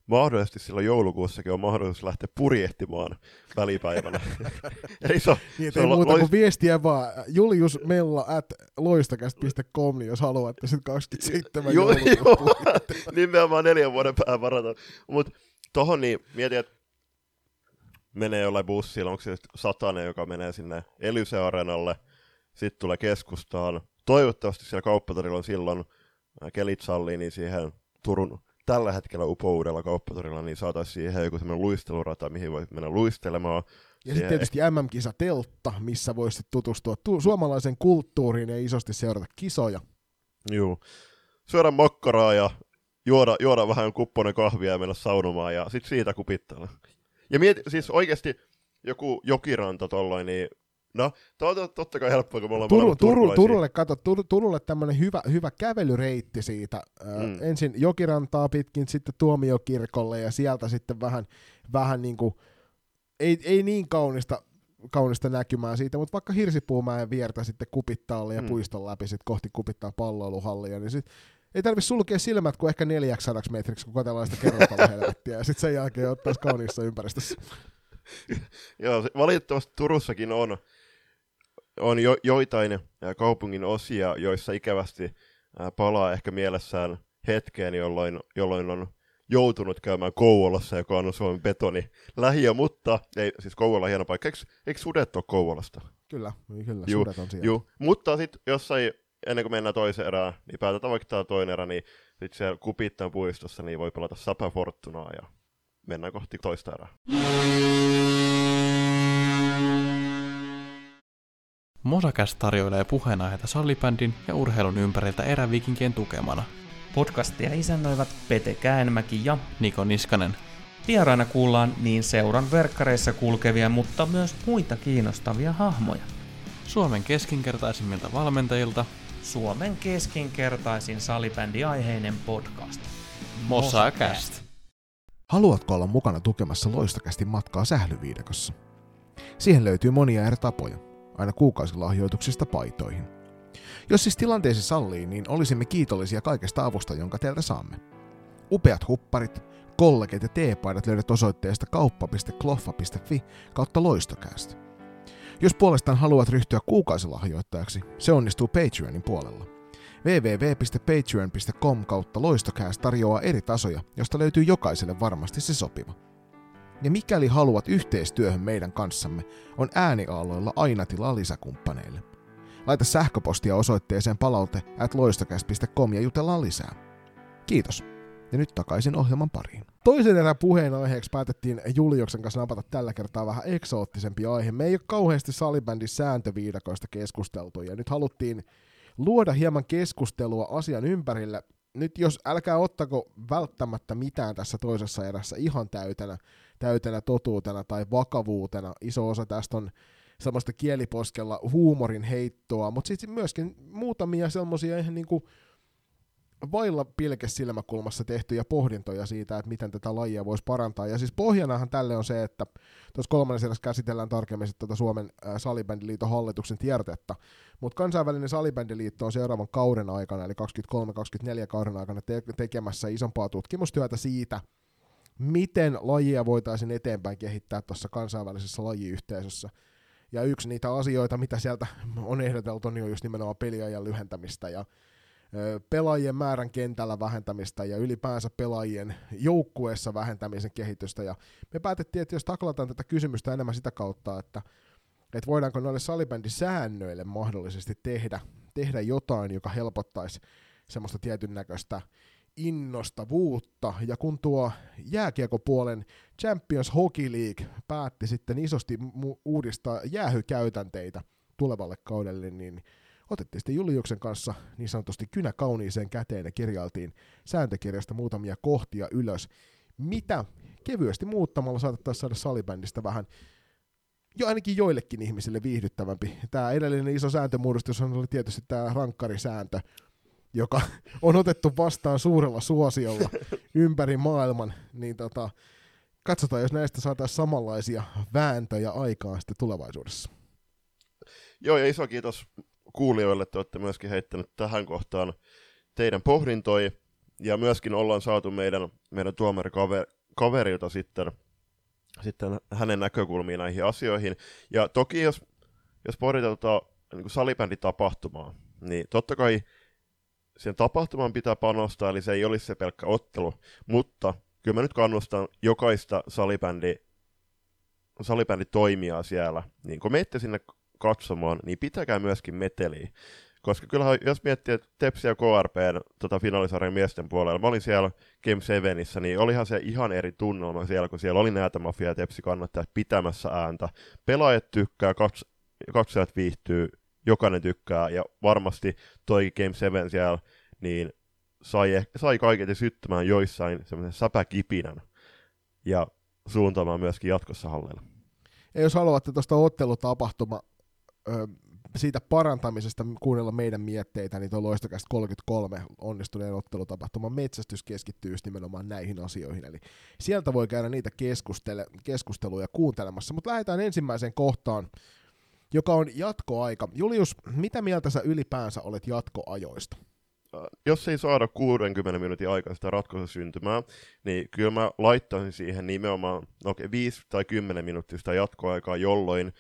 mahdollisesti silloin joulukuussakin on mahdollisuus lähteä purjehtimaan välipäivänä. Eli se ei muuta kuin viestiä vaan juliusmella@loistokast.com, niin jos haluatte sitten 27 joulukuussa. Nimenomaan 4 vuoden päähän varata. Mutta tuohon niin mietin, että menee jollain bussilla, onko se satanen, joka menee sinne Elysee-areenalle, sitten tulee keskustaan. Toivottavasti siellä kauppatorilla on silloin kelitsalli, niin siihen Turun tällä hetkellä upoudella kauppatorilla, niin saataisiin siihen joku semmoinen luistelurata, mihin voisi mennä luistelemaan. Ja sitten tietysti MM-kisateltta, missä voisi tutustua suomalaisen kulttuuriin ja isosti seurata kisoja. Juu. Syödä makkaraa ja juoda vähän kupponen kahvia ja mennä saunomaan, ja sitten siitä Kupittaa. Ja siis oikeasti joku jokiranta tollain, niin no, totta kai helppoa, kun me ollaan molemmat turkulaisia. Turulle tämmöinen hyvä kävelyreitti siitä. Ensin jokirantaa pitkin, sitten Tuomiokirkolle, ja sieltä sitten vähän niin kuin, ei niin kaunista näkymää siitä, mutta vaikka Hirsipuumäen viertä sitten Kupittaalle ja puiston läpi sitten kohti Kupittaan palloiluhallia, niin sitten ei tarvitse sulkea silmät kuin ehkä 400 metriksi, kun kotellaan sitä kerrostalohelvettiä, ja sitten sen jälkeen ottaisi kauniissa ympäristössä. Joo, valitettavasti Turussakin on joitain kaupungin osia, joissa ikävästi palaa ehkä mielessään hetkeen, jolloin on joutunut käymään Kouvolassa, joka on Suomen betoni lähiö, mutta ei, siis Kouvola on hieno paikka. Eikö sudet ole Kouvolasta? Kyllä, sudet on siellä. Juu. Mutta sitten jossain, ennen kuin mennään toiseen erään, niin päätetään vaikka tämä toinen erä, niin sitten siellä Kupittaan puistossa niin voi pelata Sapa Fortunaa ja mennään kohti toista erää. Mosakäs tarjoilee puheenaiheita sallibändin ja urheilun ympäriltä eräviikinkien tukemana. Podcastia isännöivät Pete Käänmäki ja Niko Niskanen. Vieraina kuullaan niin seuran verkkareissa kulkevia, mutta myös muita kiinnostavia hahmoja. Suomen keskinkertaisimmilta valmentajilta. Suomen keskinkertaisin salibändiaiheinen podcast. Mosakäst. Haluatko olla mukana tukemassa Loistokästin matkaa sählyviidekossa? Siihen löytyy monia eri tapoja, aina kuukausilahjoituksista paitoihin. Jos siis tilanteesi sallii, niin olisimme kiitollisia kaikesta avusta, jonka teiltä saamme. Upeat hupparit, kollegit ja teepaidat löydät osoitteesta kauppa.kloffa.fi/loistokast. Jos puolestaan haluat ryhtyä kuukausilahjoittajaksi, se onnistuu Patreonin puolella. www.patreon.com/loistokast tarjoaa eri tasoja, josta löytyy jokaiselle varmasti se sopiva. Ja mikäli haluat yhteistyöhön meidän kanssamme, on ääniaalloilla aina tilaa lisäkumppaneille. Laita sähköpostia osoitteeseen palaute@loistokast.com ja jutellaan lisää. Kiitos. Ja nyt takaisin ohjelman pariin. Toisen erään puheenaiheeksi päätettiin Juliuksen kanssa napata tällä kertaa vähän eksoottisempi aihe. Me ei ole kauheasti salibändin sääntöviidakoista keskusteltu, ja nyt haluttiin luoda hieman keskustelua asian ympärille. nyt jos älkää ottako välttämättä mitään tässä toisessa erässä ihan täytenä totuutena tai vakavuutena. Iso osa tästä on semmoista kieliposkella huumorin heittoa, mutta sitten myöskin muutamia semmoisia ihan niinku vailla pilke silmäkulmassa tehtyjä pohdintoja siitä, että miten tätä lajia voisi parantaa. Ja siis pohjanahan tälle on se, että tuossa kolmannessa erässä käsitellään tarkemmin tätä Suomen salibändiliiton hallituksen tiedotetta, mutta kansainvälinen salibändiliitto on seuraavan kauden aikana, eli 23-24 kauden aikana tekemässä isompaa tutkimustyötä siitä, miten lajia voitaisiin eteenpäin kehittää tuossa kansainvälisessä lajiyhteisössä. Ja yksi niitä asioita, mitä sieltä on ehdoteltu, niin on just nimenomaan peliajan lyhentämistä ja pelaajien määrän kentällä vähentämistä ja ylipäänsä pelaajien joukkueessa vähentämisen kehitystä. Ja me päätettiin, että jos taklataan tätä kysymystä enemmän sitä kautta, että voidaanko noille salibändisäännöille mahdollisesti tehdä jotain, joka helpottaisi semmoista tietyn näköistä innostavuutta, ja kun tuo jääkiekopuolen Champions Hockey League päätti sitten isosti uudistaa jäähykäytänteitä tulevalle kaudelle, niin otettiin sitten Juliuksen kanssa niin sanotusti kynä kauniiseen käteen ja kirjailtiin sääntökirjasta muutamia kohtia ylös, mitä kevyesti muuttamalla saatettaisiin saada salibändistä vähän jo ainakin joillekin ihmisille viihdyttävämpi. Tämä edellinen iso sääntömuodostus oli tietysti tämä rankkarisääntö, joka on otettu vastaan suurella suosiolla ympäri maailman, niin katsotaan, jos näistä saataisiin samanlaisia vääntöjä aikaan sitten tulevaisuudessa. Joo, ja iso kiitos kuulijoille, te olette myöskin heittänyt tähän kohtaan teidän pohdintoja, ja myöskin ollaan saatu meidän tuomarikaverilta sitten hänen näkökulmiin näihin asioihin, ja toki jos pohditaan niin salibänditapahtumaa, niin totta kai sen tapahtuman pitää panostaa, eli se ei olisi se pelkkä ottelu, mutta kyllä mä nyt kannustan jokaista salibänditoimijaa siellä, niin kun menette sinne katsomaan, niin pitäkää myöskin meteliä, koska kyllähän jos miettii, että Tepsi ja KRPn finaalisarjan miesten puolella, mä olin siellä Game 7issä, niin olihan se ihan eri tunnelma siellä, kun siellä oli Näätämafia ja Tepsi kannattajat pitämässä ääntä, pelaajat tykkää, katsojat viihtyy, jokainen tykkää, ja varmasti toi Game 7 siellä niin sai kaiketi syttymään joissain semmoisen säpäkipinän ja suuntaamaan myöskin jatkossa halleilla. Ja jos haluatte tuosta ottelutapahtuma siitä parantamisesta kuunnella meidän mietteitä, niin tuo Loistokäst 33 onnistuneen ottelutapahtuman metsästys keskittyy nimenomaan näihin asioihin, eli sieltä voi käydä niitä keskusteluja kuuntelemassa, mutta lähdetään ensimmäiseen kohtaan, joka on jatkoaika. Julius, mitä mieltä sä ylipäänsä olet jatkoajoista? Jos ei saada 60 minuutin aikaista ratkaisua syntymää, niin kyllä mä laittaisin siihen nimenomaan 5 tai 10 minuuttista jatkoaikaa, jolloin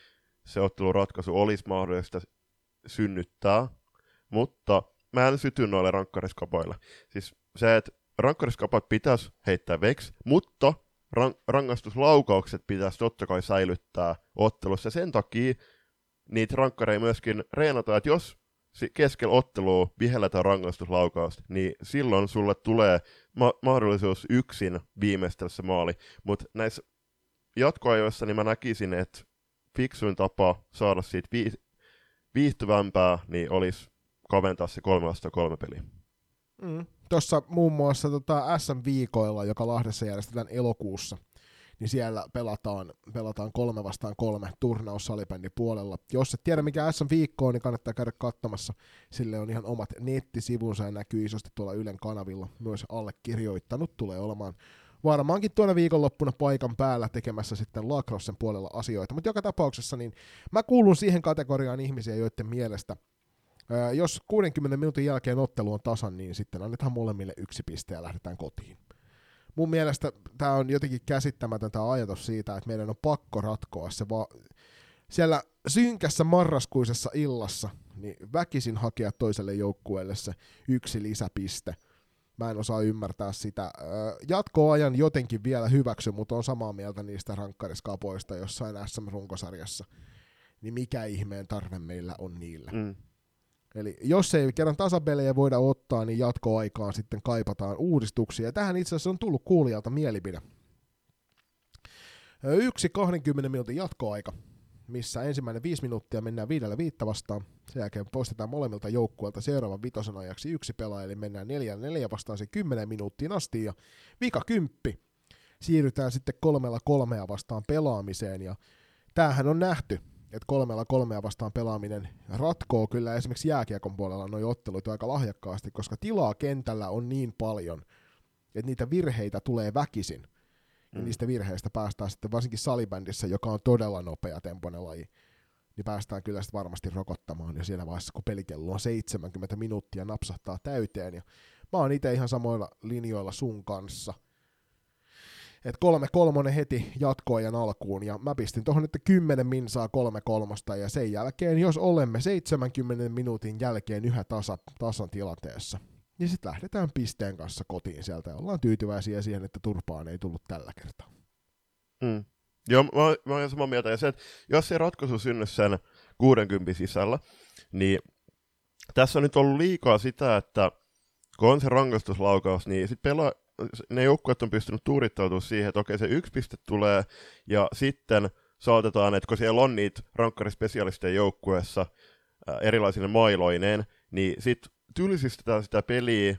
se otteluratkaisu olisi mahdollista synnyttää, mutta mä en syty noille rankkariskapoille. Siis se, että rankkariskapat pitäisi heittää veksi, mutta rangaistuslaukaukset pitäisi totta kai säilyttää ottelussa, sen takia niitä rankkareja myöskin reenataan, että jos keskellä ottelua vihelletään rangaistuslaukausta, niin silloin sulle tulee mahdollisuus yksin viimeistellä se maali. Mutta näissä jatkoajoissa niin mä näkisin, että fiksuin tapa saada siitä viihtyvämpää, niin olisi kaventaa se 3-3 peliä. Tuossa muun muassa SM-viikoilla, joka Lahdessa järjestetään elokuussa, niin siellä pelataan 3-3 turnaus salibändin puolella. Jos et tiedä mikä SM-viikko on, niin kannattaa käydä katsomassa. Sille on ihan omat nettisivunsa ja näkyy isosti tuolla Ylen kanavilla. Myös allekirjoittanut tulee olemaan varmaankin tuona viikonloppuna paikan päällä tekemässä sitten lacrossen puolella asioita. Mutta joka tapauksessa niin mä kuulun siihen kategoriaan ihmisiä, joiden mielestä jos 60 minuutin jälkeen ottelu on tasan, niin sitten annetaan molemmille 1 piste ja lähdetään kotiin. Mun mielestä tämä on jotenkin käsittämätön tämä ajatus siitä, että meidän on pakko ratkoa se vaan siellä synkässä marraskuisessa illassa, niin väkisin hakea toiselle joukkueelle se 1 lisäpiste. Mä en osaa ymmärtää sitä. Jatkoajan jotenkin vielä hyväksy, mutta on samaa mieltä niistä rankkariskapoista jossain SM-runkosarjassa. Niin mikä ihmeen tarve meillä on niillä? Eli jos ei kerran tasapelejä voida ottaa, niin jatkoaikaan sitten kaipataan uudistuksia. Ja tähän itse asiassa on tullut kuulijalta mielipide. 1 20 minuutin jatkoaika missä ensimmäinen 5 minuuttia mennään 5-5 vastaan. Sen jälkeen poistetaan molemmilta joukkueilta seuraavan vitosen ajaksi 1 pelaaja, eli mennään 4-4 vastaan se 10 minuuttiin asti, ja vika 10 siirrytään sitten 3-3 vastaan pelaamiseen, ja tämähän on nähty, että 3-3 vastaan pelaaminen ratkoo kyllä esimerkiksi jääkiekon puolella noi ottelut aika lahjakkaasti, koska tilaa kentällä on niin paljon, että niitä virheitä tulee väkisin, ja niistä virheistä päästään sitten varsinkin salibändissä, joka on todella nopea tempoinen laji, niin päästään kyllä sitten varmasti rokottamaan, ja siinä vaiheessa, kun pelikello on 70 minuuttia napsahtaa täyteen, ja mä oon itse ihan samoilla linjoilla sun kanssa, että 3-3 heti jatkoajan alkuun, ja mä pistin tuohon nyt 10 minsaa 3-3, ja sen jälkeen, jos olemme 70 minuutin jälkeen yhä tasan tilanteessa, niin sitten lähdetään pisteen kanssa kotiin sieltä, ja ollaan tyytyväisiä siihen, että turpaan ei tullut tällä kertaa. Mm. Joo, mä olen samaa mieltä, ja se, että jos se ratkaisu synnyisi sen 60 sisällä, niin tässä on nyt ollut liikaa sitä, että kun on se rangaistuslaukaus, niin sitten ne joukkueet on pystynyt tuurittautumaan siihen, että okei se 1 piste tulee, ja sitten saatetaan, että kun siellä on niitä rankkarispesialisteja joukkueessa erilaisine mailoineen, niin sitten tylsistetään sitä peliä,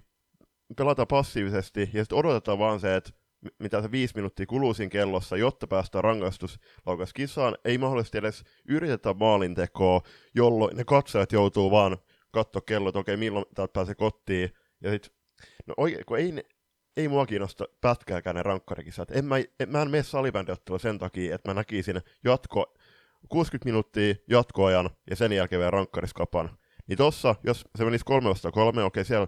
pelataan passiivisesti, ja sitten odotetaan vaan se, että mitä se 5 minuuttia kuluu siinä kellossa, jotta päästään rangaistuslaukauskisaan, ei mahdollisesti edes yritetä maalintekoa, jolloin ne katsojat joutuu vaan katsoa kello, että okei, milloin täältä pääsee kotiin, ja sitten, no oikein, kun ei mua kiinnosta pätkääkään ne rankkarikisat, mä en mene salibändiottelua sen takia, että mä näkisin 60 minuuttia jatkoajan, ja sen jälkeen vielä rankkariskapan, niin tossa, jos se menisi 3-3, okei, siellä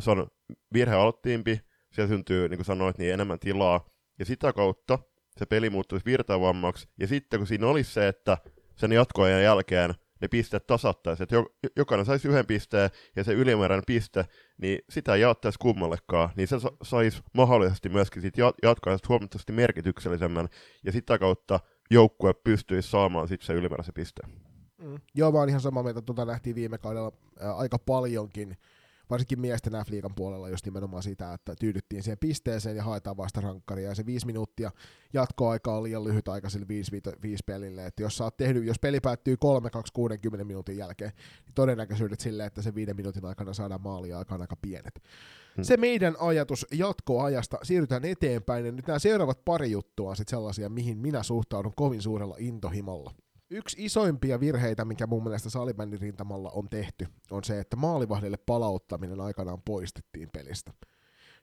se on virhe aloittiimpi, siellä syntyy, niin kuin sanoit, niin enemmän tilaa, ja sitä kautta se peli muuttuisi virtaavammaksi, ja sitten kun siinä olisi se, että sen jatkoajan jälkeen ne pisteet tasattaisiin, että jokainen saisi 1 pisteen, ja se ylimääräinen piste, niin sitä ei jaottaisi kummallekaan, niin se saisi mahdollisesti myöskin siitä jatkoajasta huomattavasti merkityksellisemmän, ja sitä kautta joukkue pystyisi saamaan sitten se ylimääräisen pisteen. Mm. Joo, mä oon ihan samaa mieltä, tuota nähtiin viime kaudella aika paljonkin, varsinkin miesten F-liigan puolella just nimenomaan sitä, että tyydyttiin siihen pisteeseen ja haetaan vasta rankkaria, ja se 5 minuuttia jatkoaika on liian lyhyt aika sille 5-5 pelille, että jos sä oot tehnyt, jos peli päättyy 3-2-60 minuutin jälkeen, niin todennäköisyydet sille, että se 5 minuutin aikana saadaan maalia aikaan aika pienet. Se meidän ajatus jatkoajasta, siirrytään eteenpäin, ja nyt nämä seuraavat pari juttua on sit sellaisia, mihin minä suhtaudun kovin suurella intohimolla. Yksi isoimpia virheitä, mikä mun mielestä salibändin rintamalla on tehty, on se, että maalivahdille palauttaminen aikanaan poistettiin pelistä.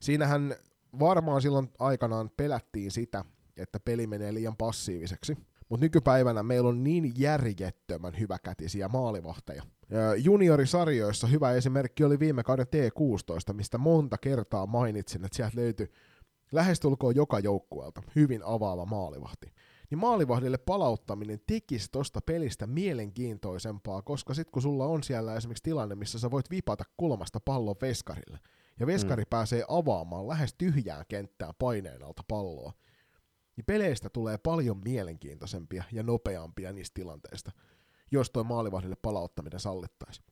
Siinähän varmaan silloin aikanaan pelättiin sitä, että peli menee liian passiiviseksi, mutta nykypäivänä meillä on niin järjettömän hyväkätisiä maalivahteja. Juniorisarjoissa hyvä esimerkki oli viime kauden T16, mistä monta kertaa mainitsin, että sieltä löytyi lähestulkoon joka joukkueelta hyvin avaava maalivahti. Niin maalivahdille palauttaminen tekisi tosta pelistä mielenkiintoisempaa, koska sit kun sulla on siellä esimerkiksi tilanne, missä sä voit vipata kulmasta pallon veskarille, ja veskari pääsee avaamaan lähes tyhjään kenttään paineen alta palloa, niin peleistä tulee paljon mielenkiintoisempia ja nopeampia niistä tilanteista, jos toi maalivahdille palauttaminen sallittaisiin.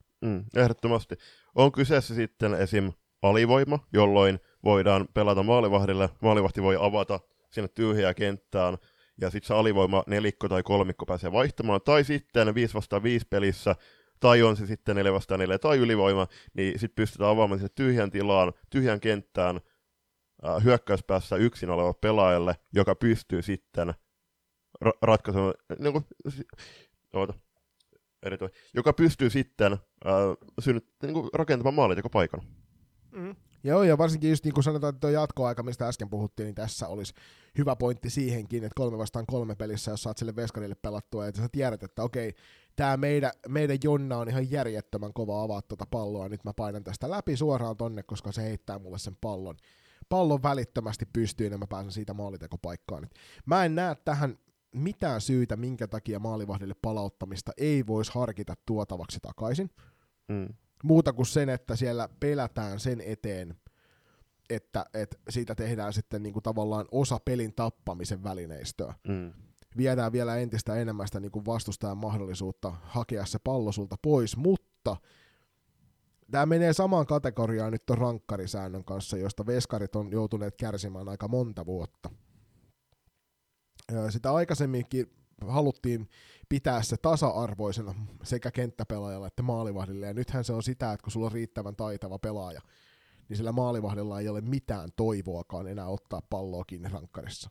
Ehdottomasti. On kyseessä sitten esim. Alivoima, jolloin voidaan pelata maalivahdille, maalivahti voi avata sinne tyhjää kenttään, ja sitten se alivoima 4 tai 3 pääsee vaihtamaan, tai sitten 5-5 pelissä, tai on se sitten 4-4 tai ylivoima, niin sitten pystytään avaamaan sinne tyhjän tilaan, tyhjän kenttään hyökkäyspäässä yksin oleva pelaajalle, joka pystyy sitten ratkaisemaan, joka pystyy sitten rakentamaan maalinteko-paikan. Joo, ja varsinkin just niin kuin sanotaan, että tuo jatkoaika, mistä äsken puhuttiin, niin tässä olisi hyvä pointti siihenkin, että 3-3 pelissä, jos saat sille veskarille pelattua, että sä tiedät, että okei, tämä meidän Jonna on ihan järjettömän kova avaa tuota palloa, nyt mä painan tästä läpi suoraan tonne, koska se heittää mulle sen pallon välittömästi pystyyn, ja mä pääsen siitä maalitekopaikkaan. Mä en näe tähän mitään syytä, minkä takia maalivahdille palauttamista ei voisi harkita tuotavaksi takaisin. Muuta kuin sen, että siellä pelätään sen eteen, että siitä tehdään sitten niinku tavallaan osa pelin tappamisen välineistöä. Viedään vielä entistä enemmän sitä niinku vastustajan mahdollisuutta hakea se pallo sulta pois, mutta tämä menee samaan kategoriaan nyt tuon rankkarisäännön kanssa, josta veskarit on joutuneet kärsimään aika monta vuotta. Sitä aikaisemminkin haluttiin pitää se tasa-arvoisena sekä kenttäpelaajalle että maalivahdille, ja nythän se on sitä, että kun sulla on riittävän taitava pelaaja, niin sillä maalivahdilla ei ole mitään toivoakaan enää ottaa palloa kiinni rankkarissa.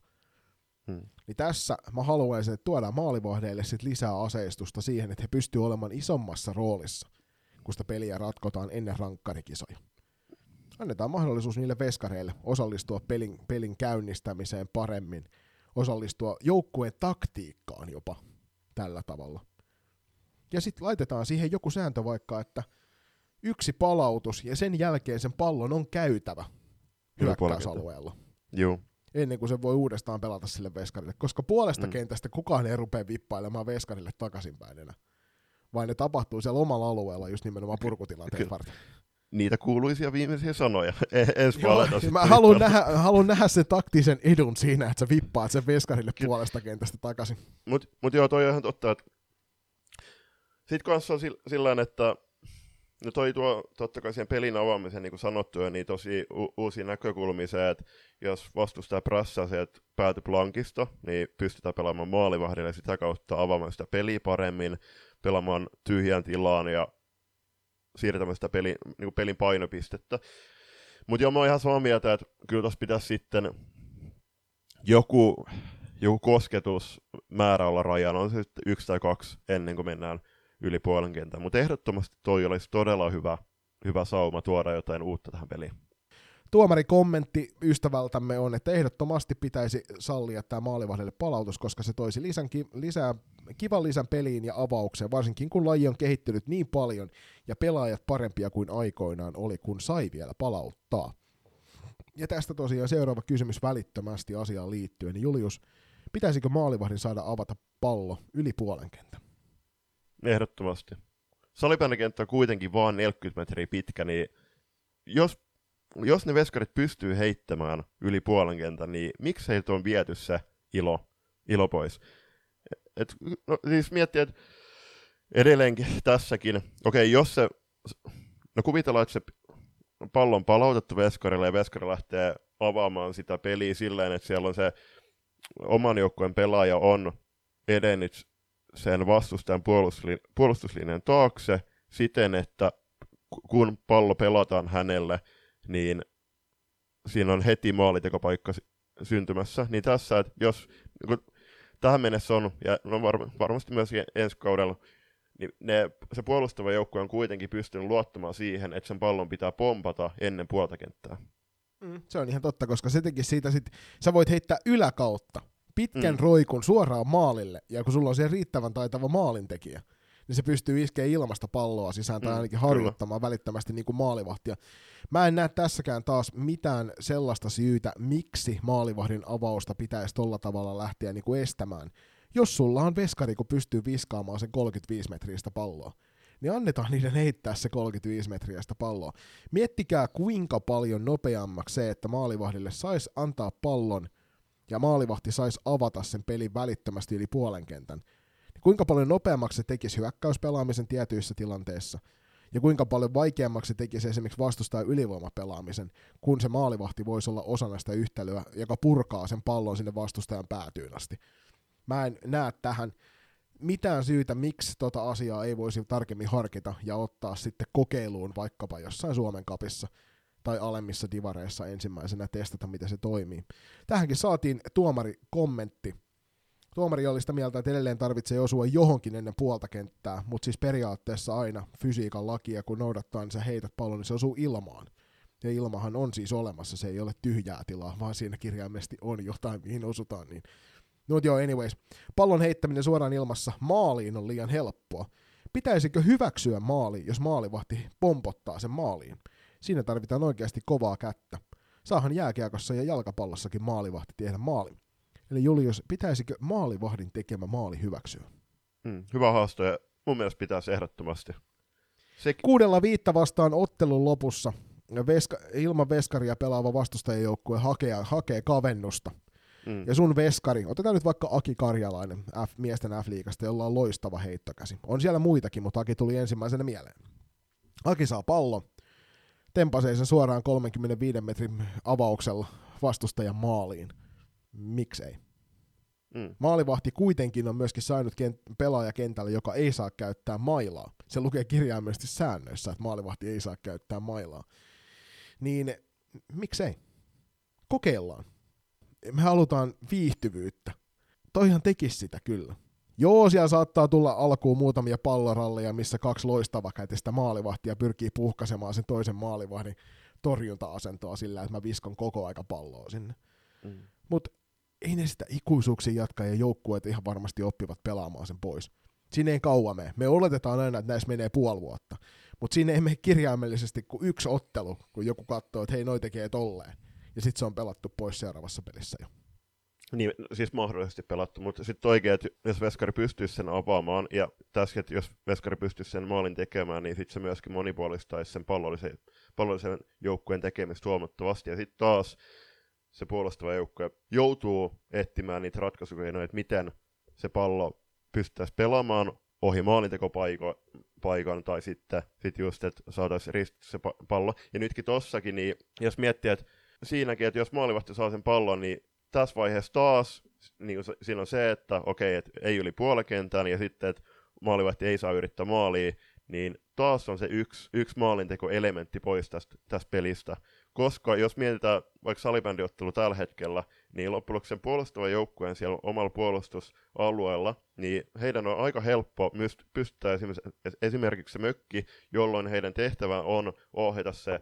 Niin tässä mä haluaisin, että tuodaan maalivahdeille sit lisää aseistusta siihen, että he pystyvät olemaan isommassa roolissa, kun sitä peliä ratkotaan ennen rankkarikisoja. Annetaan mahdollisuus niille veskareille osallistua pelin käynnistämiseen paremmin, osallistua joukkueen taktiikkaan jopa tällä tavalla. Ja sitten laitetaan siihen joku sääntö vaikka, että yksi palautus ja sen jälkeen sen pallon on käytävä hyökkäysalueella. Joo. Ennen kuin se voi uudestaan pelata sille veskarille, koska puolesta kentästä kukaan ei rupea vippailemaan veskarille takaisinpäin enää. Vaan ne tapahtuu siellä omalla alueella just nimenomaan purkutilanteen varten. Niitä kuuluisia viimeisiä sanoja. Mä haluan nähdä sen taktisen edun siinä, että sä vippaat sen veskarille puolesta kentästä takaisin. Mut joo, toi on ihan totta. Että... Sitten kanssa on sillain, että no toi tuo totta kai siihen pelin avaamisen, niin kuin sanottu, niin tosi uusia näkökulmia se, että jos vastustaja prässää se, että pääty plankista, niin pystytään pelaamaan maalivahdille ja sitä kautta avaamaan sitä peliä paremmin, pelaamaan tyhjään tilaan ja siirtämään sitä niin pelin painopistettä. Mutta joo, mä oon ihan samaa mieltä, että kyllä tossa pitäisi sitten joku kosketusmäärä olla rajana, on se sitten 1 tai 2 ennen kuin mennään yli puolen kentän, mutta ehdottomasti toi olisi todella hyvä sauma tuoda jotain uutta tähän peliin. Tuomari kommentti ystävältämme on, että ehdottomasti pitäisi sallia tämä maalivahdelle palautus, koska se toisi kivan lisän peliin ja avaukseen, varsinkin kun laji on kehittynyt niin paljon ja pelaajat parempia kuin aikoinaan oli, kun sai vielä palauttaa. Ja tästä tosiaan seuraava kysymys välittömästi asiaan liittyen. Julius, pitäisikö maalivahdin saada avata pallo yli puolen kentän? Ehdottomasti. Salipäännökenttä on kuitenkin vaan 40 metriä pitkä, niin jos ne veskarit pystyy heittämään yli puolen kentän, niin miksi heiltä on viety se ilo pois? No, siis miettiä, että edelleenkin tässäkin, okei, jos se, no kuvitellaan, että se pallo on palautettu veskarille ja veskari lähtee avaamaan sitä peliä silleen, että siellä on se oman joukkueen pelaaja on edennyt sen vastustajan puolustuslinjan taakse siten, että kun pallo pelataan hänelle, niin siinä on heti maalitekopaikka syntymässä. Niin tässä, että jos tähän mennessä on, ja no varmasti myös ensi kaudella, niin se puolustava joukkue on kuitenkin pystynyt luottamaan siihen, että sen pallon pitää pompata ennen puolta kenttää. Se on ihan totta, koska setenkin siitä sä voit heittää yläkautta pitkän roikun suoraan maalille, ja kun sulla on siellä riittävän taitava maalintekijä, niin se pystyy iskeä ilmasta palloa sisään tai ainakin harjoittamaan välittömästi niin kuin maalivahtia. Mä en näe tässäkään taas mitään sellaista syytä, miksi maalivahdin avausta pitäisi tolla tavalla lähteä niin kuin estämään. Jos sulla on veskari, kun pystyy viskaamaan sen 35 metriästä palloa, niin annetaan niiden heittää se 35 metriästä palloa. Miettikää, kuinka paljon nopeammaksi se, että maalivahdille saisi antaa pallon ja maalivahti saisi avata sen pelin välittömästi yli puolen kentän, niin kuinka paljon nopeammaksi se tekisi hyökkäyspelaamisen tietyissä tilanteissa, ja kuinka paljon vaikeammaksi se tekisi esimerkiksi vastustajan ylivoimapelaamisen, kun se maalivahti voisi olla osana sitä yhtälöä, joka purkaa sen pallon sinne vastustajan päätyyn asti. Mä en näe tähän mitään syytä, miksi tota asiaa ei voisi tarkemmin harkita ja ottaa sitten kokeiluun vaikkapa jossain Suomen Cupissa tai alemmissa divareissa ensimmäisenä testata, miten se toimii. Tähänkin saatiin tuomari kommentti. Tuomari oli sitä mieltä, että edelleen tarvitsee osua johonkin ennen puolta kenttää, mutta siis periaatteessa aina fysiikan lakia, kun noudattaa, niin sä heität pallon, niin se osuu ilmaan. Ja ilmahan on siis olemassa, se ei ole tyhjää tilaa, vaan siinä kirjaimellisesti on jotain, mihin osutaan. Niin. No joo, anyways. Pallon heittäminen suoraan ilmassa maaliin on liian helppoa. Pitäisikö hyväksyä maali, jos maalivahti pompottaa sen maaliin? Siinä tarvitaan oikeasti kovaa kättä. Saahan jääkiekossa ja jalkapallossakin maalivahti tehdä maalin. Eli Julius, pitäisikö maalivahdin tekemä maali hyväksyä? Hyvä haasto ja mun mielestä pitäisi ehdottomasti. 6-5 vastaan ottelun lopussa ilman veskaria pelaava vastustajajoukkue hakee kavennusta. Ja sun veskari, otetaan nyt vaikka Aki Karjalainen miesten F-liigasta, jolla on loistava heittokäsi. On siellä muitakin, mutta Aki tuli ensimmäisenä mieleen. Aki saa pallon. Tempasee sen suoraan 35 metrin avauksella vastustajan maaliin. Miksei? Maalivahti kuitenkin on myöskin saanut pelaaja kentälle, joka ei saa käyttää mailaa. Se lukee kirjaimellisesti säännöissä, että maalivahti ei saa käyttää mailaa. Niin miksei? Kokeillaan. Me halutaan viihtyvyyttä. Toihan tekisi sitä kyllä. Joo, siellä saattaa tulla alkuun muutamia palloralleja, missä kaksi loistavakätistä maalivahtia pyrkii puhkaisemaan sen toisen maalivahdin torjunta-asentoa sillä, että mä viskon koko aika palloa sinne. Mutta ei ne sitä ikuisuuksia jatkaa ja joukkueet ihan varmasti oppivat pelaamaan sen pois. Siinä ei kauan mene. Me oletetaan aina, että näissä menee puoli vuotta. Mutta siinä ei mene kirjaimellisesti kuin yksi ottelu, kun joku katsoo, että hei, noi tekee tolleen. Ja sitten se on pelattu pois seuraavassa pelissä jo. Niin, siis mahdollisesti pelattu, mutta sitten oikein, että jos veskari pystyisi sen avaamaan, ja tässä, että jos veskari pystyisi sen maalin tekemään, niin sitten se myöskin monipuolistaisi sen pallollisen joukkueen tekemistä huomattavasti. Ja sitten taas se puolustava joukkue joutuu etsimään niitä ratkaisukeinoja, että miten se pallo pystyttäisiin pelaamaan ohi maalintekopaikan, tai sitten just, että saataisiin ristitty se pallo. Ja nytkin tossakin, niin jos miettii, että siinäkin, että jos maalivahti saa sen pallon, niin tässä vaiheessa taas niin siinä on se, että okei, että ei yli puolekentään ja sitten, että maalivahti ei saa yrittää maalia, niin taas on se yksi maalintekoelementti pois tästä pelistä. Koska jos mietitään vaikka salibändiottelu tällä hetkellä, niin loppujen lopuksi sen puolustavan joukkueen siellä omalla puolustusalueella, niin heidän on aika helppo pystyttää esimerkiksi se mökki, jolloin heidän tehtävä on ohjata se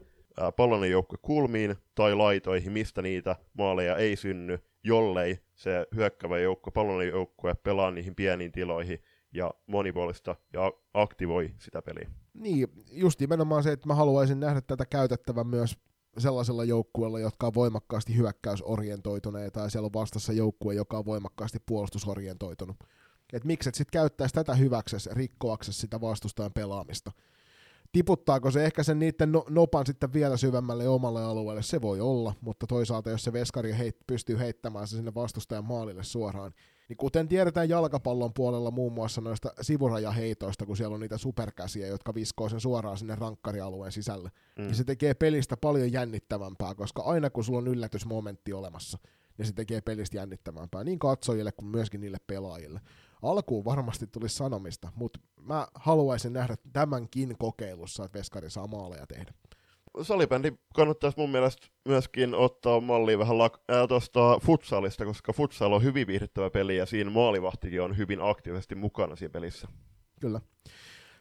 pallonen joukkue kulmiin tai laitoihin, mistä niitä maaleja ei synny, jollei se hyökkävä joukkue, pallonen joukkue pelaa niihin pieniin tiloihin ja monipuolista ja aktivoi sitä peliä. Niin, just nimenomaan se, että mä haluaisin nähdä tätä käytettävän myös sellaisella joukkueella, jotka on voimakkaasti hyökkäysorientoituneita, ja siellä on vastassa joukkue, joka on voimakkaasti puolustusorientoitunut. Että mikset sitten käyttäisi tätä hyväksesi, rikkoaksesi sitä vastustajan pelaamista. Tiputtaako se ehkä sen niiden nopan sitten vielä syvemmälle omalle alueelle? Se voi olla, mutta toisaalta jos se veskari pystyy heittämään se sinne vastustajan maalille suoraan, niin kuten tiedetään jalkapallon puolella muun muassa noista sivurajaheitoista, kun siellä on niitä superkäsiä, jotka viskoo sen suoraan sinne rankkarialueen sisälle. Ja se tekee pelistä paljon jännittävämpää, koska aina kun sulla on yllätysmomentti olemassa, niin se tekee pelistä jännittävämpää niin katsojille kuin myöskin niille pelaajille. Alkuun varmasti tulisi sanomista, mutta mä haluaisin nähdä tämänkin kokeilussa, että veskari saa maaleja tehdä. Salibändi kannattaisi mun mielestä myöskin ottaa mallia vähän tuosta futsalista, koska futsal on hyvin viihdyttävä peli ja siinä maalivahtikin on hyvin aktiivisesti mukana siinä pelissä. Kyllä.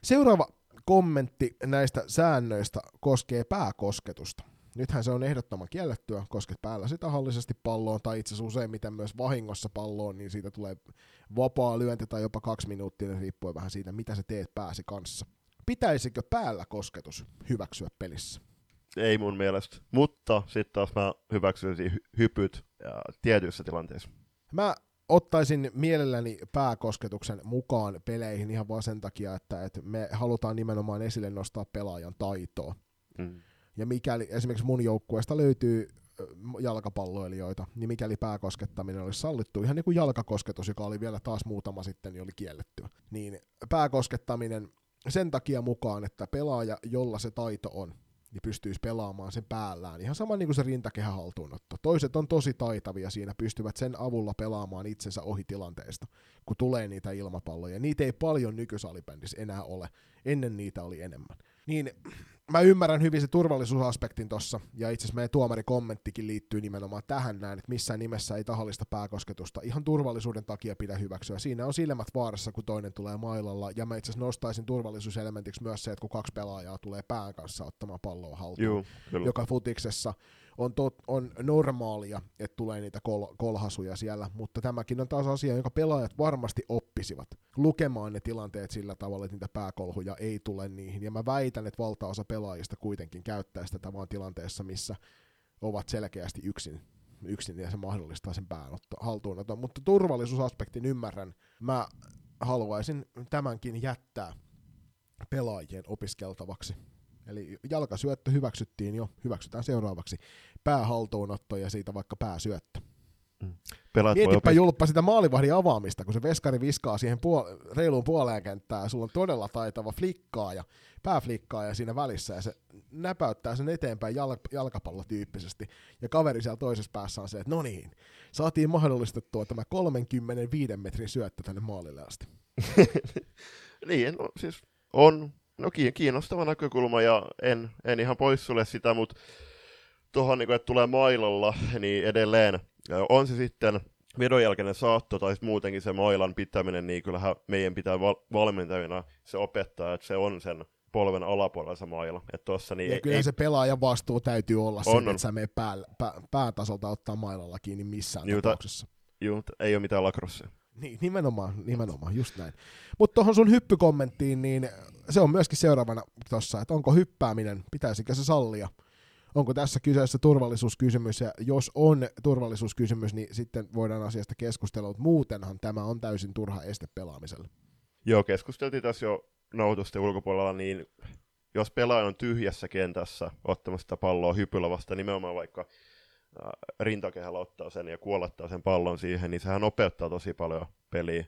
Seuraava kommentti näistä säännöistä koskee pääkosketusta. Nythän se on ehdottoman kiellettyä, kosket päällä sitä tahallisesti palloon, tai itse asiassa useimmiten myös vahingossa palloon, niin siitä tulee vapaa lyönti tai jopa 2 minuuttia, riippuen vähän siitä, mitä sä teet pääsi kanssa. Pitäisikö päällä kosketus hyväksyä pelissä? Ei mun mielestä, mutta sitten taas mä hyväksyisin hypyt tietyissä tilanteissa. Mä ottaisin mielelläni pääkosketuksen mukaan peleihin ihan vaan sen takia, että me halutaan nimenomaan esille nostaa pelaajan taitoa. Ja mikäli esimerkiksi mun joukkueesta löytyy jalkapalloilijoita, niin mikäli pääkoskettaminen olisi sallittu, ihan niin kuin jalkakosketus, joka oli vielä taas muutama sitten, niin oli kiellettyä, niin pääkoskettaminen sen takia mukaan, että pelaaja, jolla se taito on, niin pystyisi pelaamaan sen päällään. Ihan sama niin kuin se rintakehän haltuunotto. Toiset on tosi taitavia siinä, pystyvät sen avulla pelaamaan itsensä ohi tilanteesta, kun tulee niitä ilmapalloja. Niitä ei paljon nykysalibändissä enää ole, ennen niitä oli enemmän. Niin mä ymmärrän hyvin se turvallisuusaspektin tossa, ja itse asiassa meidän tuomarikommenttikin liittyy nimenomaan tähän näin, että missään nimessä ei tahallista pääkosketusta ihan turvallisuuden takia pidä hyväksyä. Siinä on silmät vaarassa, kun toinen tulee mailalla, ja mä itse asiassa nostaisin turvallisuuselementiksi myös se, että kun kaksi pelaajaa tulee pään kanssa ottamaan palloa haltuun, joka futiksessa on normaalia, että tulee niitä kolhasuja siellä, mutta tämäkin on taas asia, jonka pelaajat varmasti oppisivat lukemaan ne tilanteet sillä tavalla, että niitä pääkolhuja ei tule niihin, ja mä väitän, että valtaosa pelaajista kuitenkin käyttäisi tätä vaan tilanteessa, missä ovat selkeästi yksin ja se mahdollistaa sen haltuunoton, mutta turvallisuusaspektin ymmärrän, mä haluaisin tämänkin jättää pelaajien opiskeltavaksi. Eli jalkasyöttö hyväksyttiin jo, hyväksytään seuraavaksi päähaltuunotto ja siitä vaikka pääsyöttö. pelaat voi opettaa. Julppa sitä maalivahdin avaamista, kun se veskari viskaa siihen reiluun puoleen kenttään, sulla on todella taitava flikkaaja, pääflikkaaja siinä välissä, ja se näpäyttää sen eteenpäin jalkapallotyyppisesti, ja kaveri siellä toisessa päässä on se, että no niin, saatiin mahdollistettua tämä 35 metrin syöttö tänne maalille asti. Niin, no, siis on no, kiinnostava näkökulma, ja en ihan poissulle sitä, mutta tuohon, että tulee mailalla, niin edelleen on se sitten vedon jälkeinen saatto tai muutenkin se mailan pitäminen, niin kyllähän meidän pitää valmentajina se opettaa, että se on sen polven alapuolella se maila. Niin ja kyllä se pelaajan vastuu täytyy olla sen, että sä menet päätasolta ottaa mailalla kiinni missään tapauksessa. Joo, ei ole mitään lacrossea. Niin, nimenomaan, just näin. Mutta tuohon sun hyppykommenttiin, niin se on myöskin seuraavana tuossa, että onko hyppääminen, pitäisikö se sallia? Onko tässä kyseessä turvallisuuskysymys, ja jos on turvallisuuskysymys, niin sitten voidaan asiasta keskustella, mutta muutenhan tämä on täysin turha este pelaamiselle. Joo, keskusteltiin tässä jo nautusten ulkopuolella, niin jos pelaaja on tyhjässä kentässä ottamassa sitä palloa hypyllä vasta, nimenomaan vaikka rintakehällä ottaa sen ja kuolettaa sen pallon siihen, niin sehän nopeuttaa tosi paljon peliä.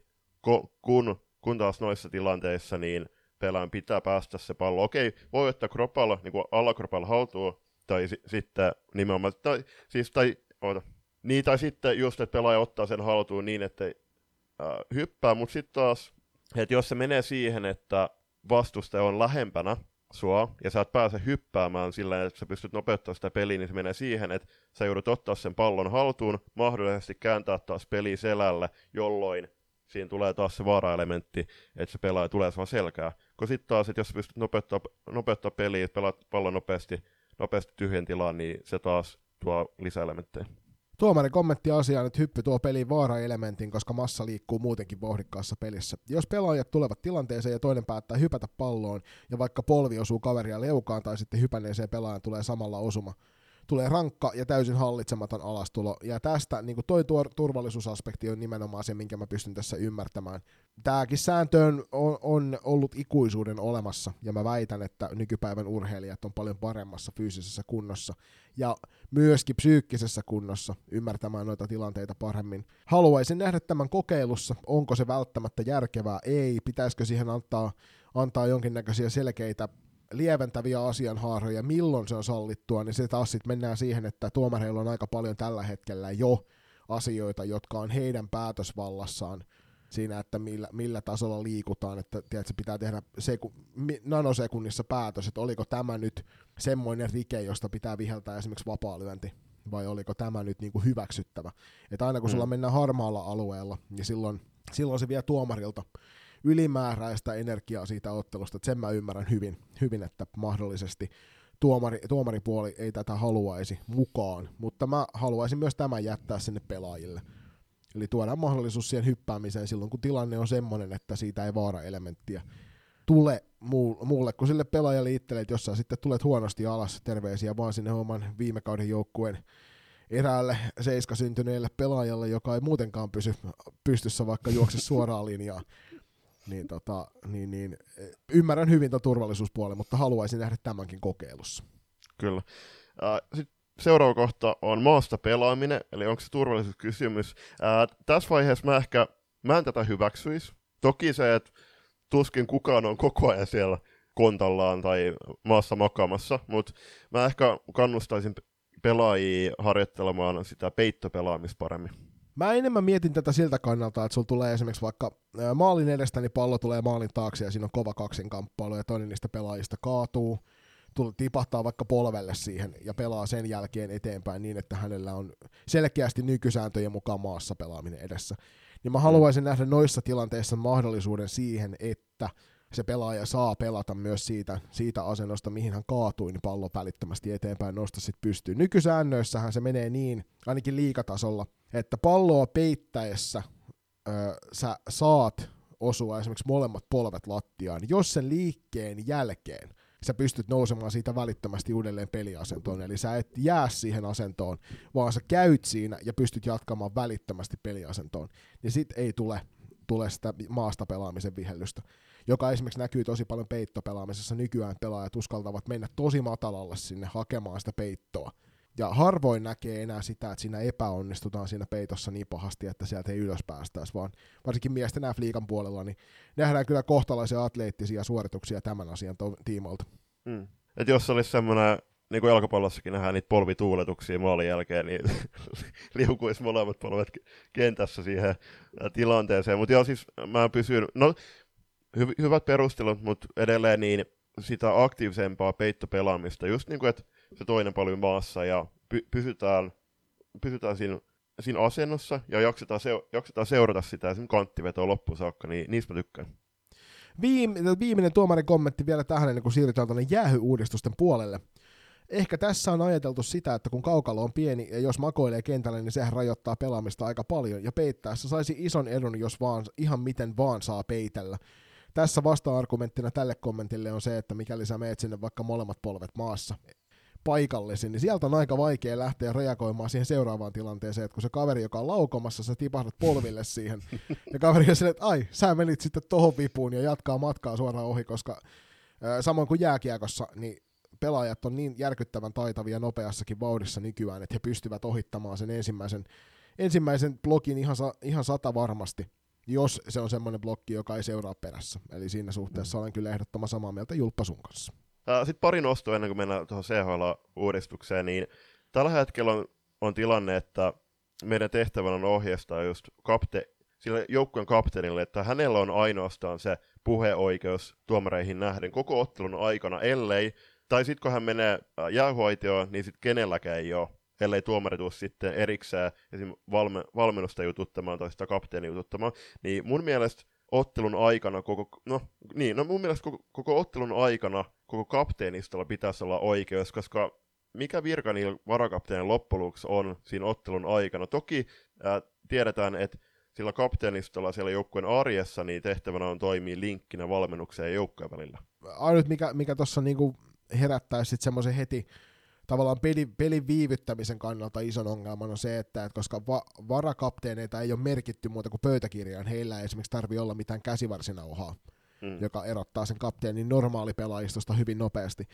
Kun taas noissa tilanteissa, niin pelaajan pitää päästä se pallo. Okei, voi ottaa kropalla, niin kuin alakropalla haltuun, tai sitten nimenomaan, tai sitten just, että pelaaja ottaa sen haltuun niin, että hyppää, mutta sitten taas, että jos se menee siihen, että vastustaja on lähempänä sua, ja sä et pääse hyppäämään sillä, että sä pystyt nopeuttamaan sitä peliä, niin se menee siihen, että sä joudut ottaa sen pallon haltuun, mahdollisesti kääntää taas peli selällä, jolloin siinä tulee taas se vaara-elementti, että se pelaaja tulee sua selkää. Kun sitten taas, että jos sä pystyt nopeuttaa peliä, että pelaat pallon nopeasti tyhjän tilaan, niin se taas tuo lisäelementtejä. Tuomarin kommentti asiaan, että hyppy tuo peliin vaara-elementin, koska massa liikkuu muutenkin vauhdikkaassa pelissä. Jos pelaajat tulevat tilanteeseen ja toinen päättää hypätä palloon, ja vaikka polvi osuu kaveria leukaan tai sitten hypänneeseen pelaajan tulee samalla osuma, tulee rankka ja täysin hallitsematon alastulo. Ja tästä niin toi turvallisuusaspekti on nimenomaan se, minkä mä pystyn tässä ymmärtämään. Tämäkin sääntöön on ollut ikuisuuden olemassa, ja mä väitän, että nykypäivän urheilijat on paljon paremmassa fyysisessä kunnossa ja myöskin psyykkisessä kunnossa ymmärtämään noita tilanteita paremmin. Haluaisin nähdä tämän kokeilussa, onko se välttämättä järkevää, ei, pitäisikö siihen antaa jonkinnäköisiä selkeitä lieventäviä asianhaaroja, milloin se on sallittua, niin se taas sitten mennään siihen, että tuomareilla on aika paljon tällä hetkellä jo asioita, jotka on heidän päätösvallassaan siinä, että millä tasolla liikutaan, että tiedätkö, pitää tehdä nanosekunnissa päätös, että oliko tämä nyt semmoinen rike, josta pitää viheltää esimerkiksi vapaalyönti, vai oliko tämä nyt niinku hyväksyttävä. Että aina kun sulla mennään harmaalla alueella, niin silloin se vie tuomarilta ylimääräistä energiaa siitä ottelusta, että sen mä ymmärrän hyvin, että mahdollisesti tuomaripuoli ei tätä haluaisi mukaan, mutta mä haluaisin myös tämän jättää sinne pelaajille. Eli tuodaan mahdollisuus siihen hyppäämiseen silloin, kun tilanne on semmoinen, että siitä ei vaara-elementtiä tule muulle kuin sille pelaajalle itselleen, että jos sä sitten tulet huonosti alas, terveisiä vaan sinne oman viime kauden joukkueen eräälle 7-syntyneelle pelaajalle, joka ei muutenkaan pysy pystyssä, vaikka juokse suoraan linjaan. Niin, ymmärrän hyvin tämän turvallisuuspuolen, mutta haluaisin nähdä tämänkin kokeilussa. Kyllä. Sitten seuraava kohta on maasta pelaaminen, eli onko se turvallisuuskysymys. Tässä vaiheessa mä en tätä hyväksyisi. Toki se, että tuskin kukaan on koko ajan siellä kontallaan tai maassa makaamassa, mutta mä ehkä kannustaisin pelaajia harjoittelemaan sitä peittopelaamista paremmin. Mä enemmän mietin tätä siltä kannalta, että sulla tulee esimerkiksi vaikka maalin edestä, niin pallo tulee maalin taakse ja siinä on kova kaksinkamppailu ja toinen niistä pelaajista kaatuu, tipahtaa vaikka polvelle siihen ja pelaa sen jälkeen eteenpäin niin, että hänellä on selkeästi nykysääntöjen mukaan maassa pelaaminen edessä. Niin mä haluaisin nähdä noissa tilanteissa mahdollisuuden siihen, että se pelaaja saa pelata myös siitä asennosta, mihin hän kaatui, niin pallo välittömästi eteenpäin nostaa sitten pystyyn. Nykysäännöissähän se menee niin, ainakin liigatasolla, että palloa peittäessä sä saat osua esimerkiksi molemmat polvet lattiaan, jos sen liikkeen jälkeen sä pystyt nousemaan siitä välittömästi uudelleen peliasentoon, eli sä et jää siihen asentoon, vaan sä käyt siinä ja pystyt jatkamaan välittömästi peliasentoon, niin sit ei tule sitä maasta pelaamisen vihellystä, joka esimerkiksi näkyy tosi paljon peittopelaamisessa. Nykyään pelaajat uskaltavat mennä tosi matalalle sinne hakemaan sitä peittoa, Ja harvoin näkee enää sitä, että siinä epäonnistutaan siinä peitossa niin pahasti, että sieltä ei ylös päästäisi, vaan varsinkin miesten F-liigan puolella niin nähdään kyllä kohtalaisia atleettisia suorituksia tämän asian tiimoilta. Mm. Et jos olisi semmoinen, niin kuin jalkapallossakin nähdään niitä polvituuletuksia maalin jälkeen, niin liukuisi molemmat polvet kentässä siihen tilanteeseen. Mutta joo, siis mä pysyn, no hyvät perustelut, mutta edelleen niin sitä aktiivisempaa peittopelaamista, just niin kuin, että se toinen paljon maassa ja pysytään siinä asennossa ja jaksetaan seurata sitä ja sen kanttivetoa loppuun saakka, niin niistä mä tykkään. Viimeinen tuomarin kommentti vielä tähän, ennen kuin siirrytään tuonne jäähy-uudistusten puolelle. Ehkä tässä on ajateltu sitä, että kun kaukalo on pieni ja jos makoilee kentällä, niin sehän rajoittaa pelaamista aika paljon ja peittäessä saisi ison edun, jos vaan, ihan miten vaan saa peitellä. Tässä vasta-argumenttina tälle kommentille on se, että mikäli sä meet sinne vaikka molemmat polvet maassa paikallisin, niin sieltä on aika vaikea lähteä reagoimaan siihen seuraavaan tilanteeseen, että kun se kaveri, joka on laukomassa, sä tipahdat polville siihen, ja kaveri on silleen, että ai, sä menit sitten tohon vipuun ja jatkaa matkaa suoraan ohi, koska samoin kuin jääkiekossa, niin pelaajat on niin järkyttävän taitavia nopeassakin vauhdissa nykyään, että he pystyvät ohittamaan sen ensimmäisen blokin ihan sata varmasti, jos se on semmoinen blokki, joka ei seuraa perässä. Eli siinä suhteessa olen kyllä ehdottoman samaa mieltä Julppa sun kanssa. Sitten pari nostoa ennen kuin mennään tuohon CHL-uudistukseen, niin tällä hetkellä on tilanne, että meidän tehtävänä on ohjeistaa just sille joukkueen kapteenille, että hänellä on ainoastaan se puheoikeus tuomareihin nähden koko ottelun aikana, ellei, tai sitten kun hän menee jäähuaitioon, niin sitten kenelläkään ei ole, ellei tuomari tule sitten erikseen esimerkiksi valmennusta jututtamaan tai sitä kapteeni jututtamaan, niin mun mielestä ottelun aikana koko ottelun aikana koko kapteenistolla pitäisi olla oikeus, koska mikä virka niillä varakapteenilla loppuluksi on siinä ottelun aikana. Toki tiedetään, että sillä kapteenistolla siellä joukkueen arjessa niin tehtävänä on toimia linkkinä valmennukseen ja joukkueen välillä. Ainut mikä tuossa niinku herättäisi sitten semmoisen heti tavallaan pelin viivyttämisen kannalta ison ongelman on se, että koska varakapteeneita ei ole merkitty muuta kuin pöytäkirjaan, heillä ei esimerkiksi tarvitse olla mitään käsivarsinauhaa, joka erottaa sen kapteenin normaalipelaajistosta hyvin nopeasti,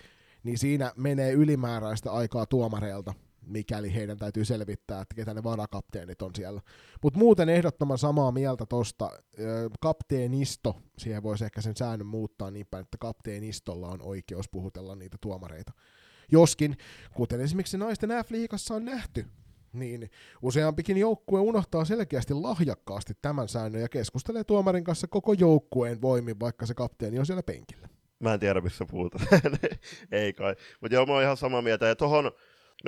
niin siinä menee ylimääräistä aikaa tuomareilta, mikäli heidän täytyy selvittää, että ketä ne varakapteenit on siellä. Mutta muuten ehdottoman samaa mieltä tuosta, kapteenisto, siihen voisi ehkä sen säännön muuttaa niin päin, että kapteenistolla on oikeus puhutella niitä tuomareita. Joskin, kuten esimerkiksi naisten F-liigassa on nähty, niin useampikin joukkue unohtaa selkeästi lahjakkaasti tämän säännön ja keskustelee tuomarin kanssa koko joukkueen voimin, vaikka se kapteeni on siellä penkillä. Mä en tiedä, missä puhutaan. Ei kai. Mutta joo, mä oon ihan samaa mieltä. Ja tohon,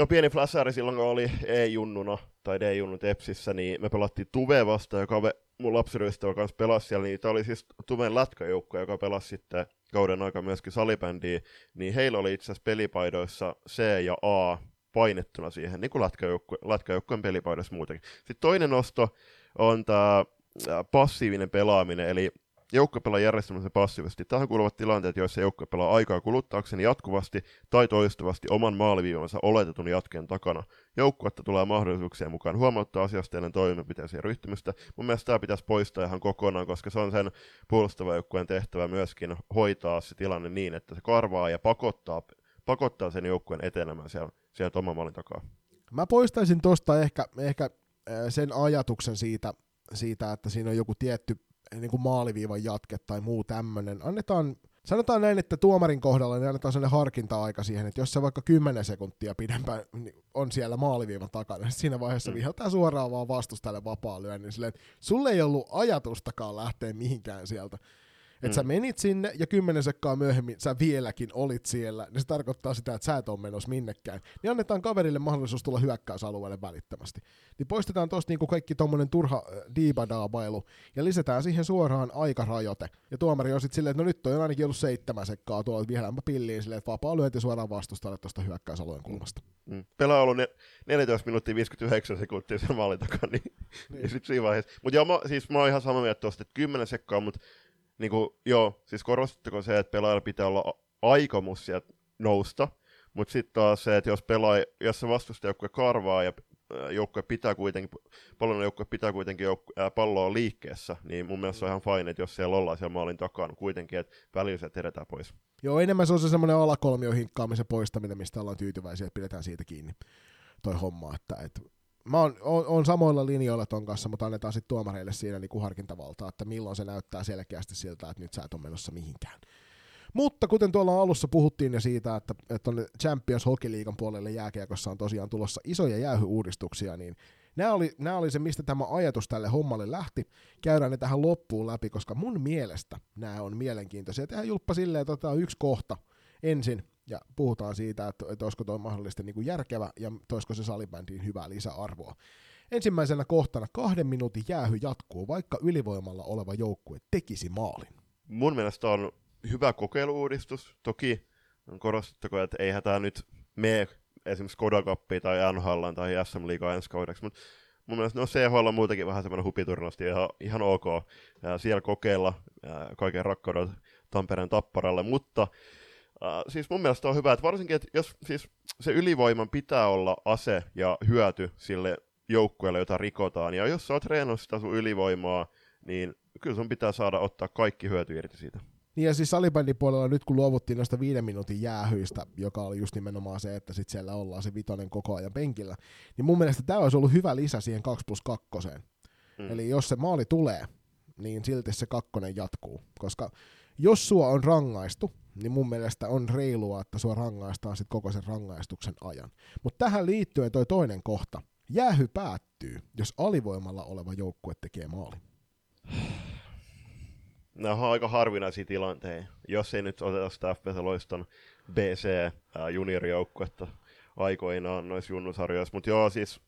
pieni flasari silloin, kun oli E-junnuna tai D-junnu Tepsissä, niin me pelattiin Tuve vastaan, joka mun lapsiryystävä kanssa pelasi siellä, niin tämä oli siis Tuven lätkäjoukko, joka pelasi sitten kauden aika myöskin salibändiä, niin heillä oli itse asiassa pelipaidoissa C ja A painettuna siihen, niin kuin lätkäjoukkueen pelipaidoissa muutenkin. Sitten toinen nosto on tämä passiivinen pelaaminen, eli joukkue pelaa järjestelmässä passiivisesti. Tähän kuuluvat tilanteet, joissa joukkue pelaa aikaa kuluttaakseen jatkuvasti tai toistuvasti oman maaliviivansa oletetun jatkeen takana. Joukkuetta tulee mahdollisuuksien mukaan huomauttaa asiasta ennen toimenpiteisiä ryhtymistä. Mun mielestä tämä pitäisi poistaa ihan kokonaan, koska se on sen puolustavan joukkueen tehtävä myöskin hoitaa se tilanne niin, että se karvaa ja pakottaa sen joukkueen etenemään sieltä oman maalin takaa. Mä poistaisin tuosta ehkä sen ajatuksen siitä, että siinä on joku tietty niin kuin maaliviivan jatke tai muu tämmöinen. Sanotaan näin, että tuomarin kohdalla niin annetaan sellainen harkinta-aika siihen, että jos se vaikka 10 sekuntia pidempään niin on siellä maaliviivan takana, niin siinä vaiheessa viheltää suoraan vaan vastustajalle vapaa lyönnin, niin silleen, että sulle ei ollut ajatustakaan lähteä mihinkään sieltä. Että sä menit sinne ja 10 sekkaa myöhemmin sä vieläkin olit siellä, niin se tarkoittaa sitä, että sä et ole menossa minnekään. Niin annetaan kaverille mahdollisuus tulla hyökkäysalueelle välittömästi. Niin poistetaan tosta niinku kaikki tommonen turha diibadaabailu ja lisätään siihen suoraan aikarajoite. Ja tuomari on sit silleen, että no nyt toi on ainakin ollut 7 sekkaa tuolla vihellämpä pilliin silleen, että vapaa lyönti suoraan vastustajalle tosta hyökkäysalueen kulmasta. Pelaa on ollut 14 minuuttia 59 sekuntia sen maalin takaa, niin. Ja sit siinä vaiheessa. Mut joo, mä oon ihan samaa mieltä tosta, että 10 sekkaa, mut siis korostetteko se, että pelaajalla pitää olla aikomus sieltä nousta, mutta sitten taas se, että jos se vastustajoukkue karvaa ja joukkue pitää kuitenkin palloa liikkeessä, niin mun mielestä on ihan fine, että jos siellä ollaan siellä maalin takana kuitenkin, että välillä edetään pois. Joo, enemmän se on se semmoinen alakolmio hinkkaamisen poistaminen, mistä ollaan tyytyväisiä, että pidetään siitä kiinni. toi homma, että mä oon samoilla linjoilla ton kanssa, mutta annetaan sitten tuomareille siinä niinku harkintavaltaa, että milloin se näyttää selkeästi siltä, että nyt sä et ole menossa mihinkään. Mutta kuten tuolla alussa puhuttiin jo siitä, että Champions Hockey-liigan puolelle jääkiekossa on tosiaan tulossa isoja jäähy-uudistuksia, niin nämä oli se, mistä tämä ajatus tälle hommalle lähti. Käydään ne tähän loppuun läpi, koska mun mielestä nämä on mielenkiintoisia. Tehdään julppa silleen, että otetaan yksi kohta ensin ja puhutaan siitä, että olisiko tuo mahdollisesti niin kuin järkevä ja olisiko se salibändiin hyvää lisäarvoa. Ensimmäisenä kohtana 2 minuutin jäähy jatkuu, vaikka ylivoimalla oleva joukkue tekisi maalin. Mun mielestä on hyvä kokeilu-uudistus. Toki korostettako, että eihän tämä nyt mene esimerkiksi Skoda Cupia tai NHL:n tai SM-liigaa ensi kaudeksi, mutta mun mielestä no CHL on muutenkin vähän semmoinen hupiturnosti ihan ok. Siellä kokeilla kaiken rakkaudella Tampereen Tapparalle, mutta siis mun mielestä on hyvä, että varsinkin, että jos siis se ylivoiman pitää olla ase ja hyöty sille joukkueelle, jota rikotaan, ja jos sä oot treenannut sitä sun ylivoimaa, niin kyllä sun pitää saada ottaa kaikki hyöty irti siitä. Niin ja siis salibändin puolella nyt kun luovuttiin noista 5 minuutin jäähyistä, joka oli just nimenomaan se, että sit siellä ollaan se vitonen koko ajan penkillä, niin mun mielestä tämä olisi ollut hyvä lisä siihen 2+2. Eli jos se maali tulee, niin silti se 2 jatkuu, koska jos sua on rangaistu, niin mun mielestä on reilua, että sua rangaistaan sit koko sen rangaistuksen ajan. Mutta tähän liittyen toi toinen kohta. Jäähy päättyy, jos alivoimalla oleva joukkue tekee maali. Nämä on aika harvinaisia tilanteita. Jos ei nyt oteta sitä FBC Loiston BC-juniorijoukkuetta aikoinaan noissa junnusarjoissa. Mutta joo, siis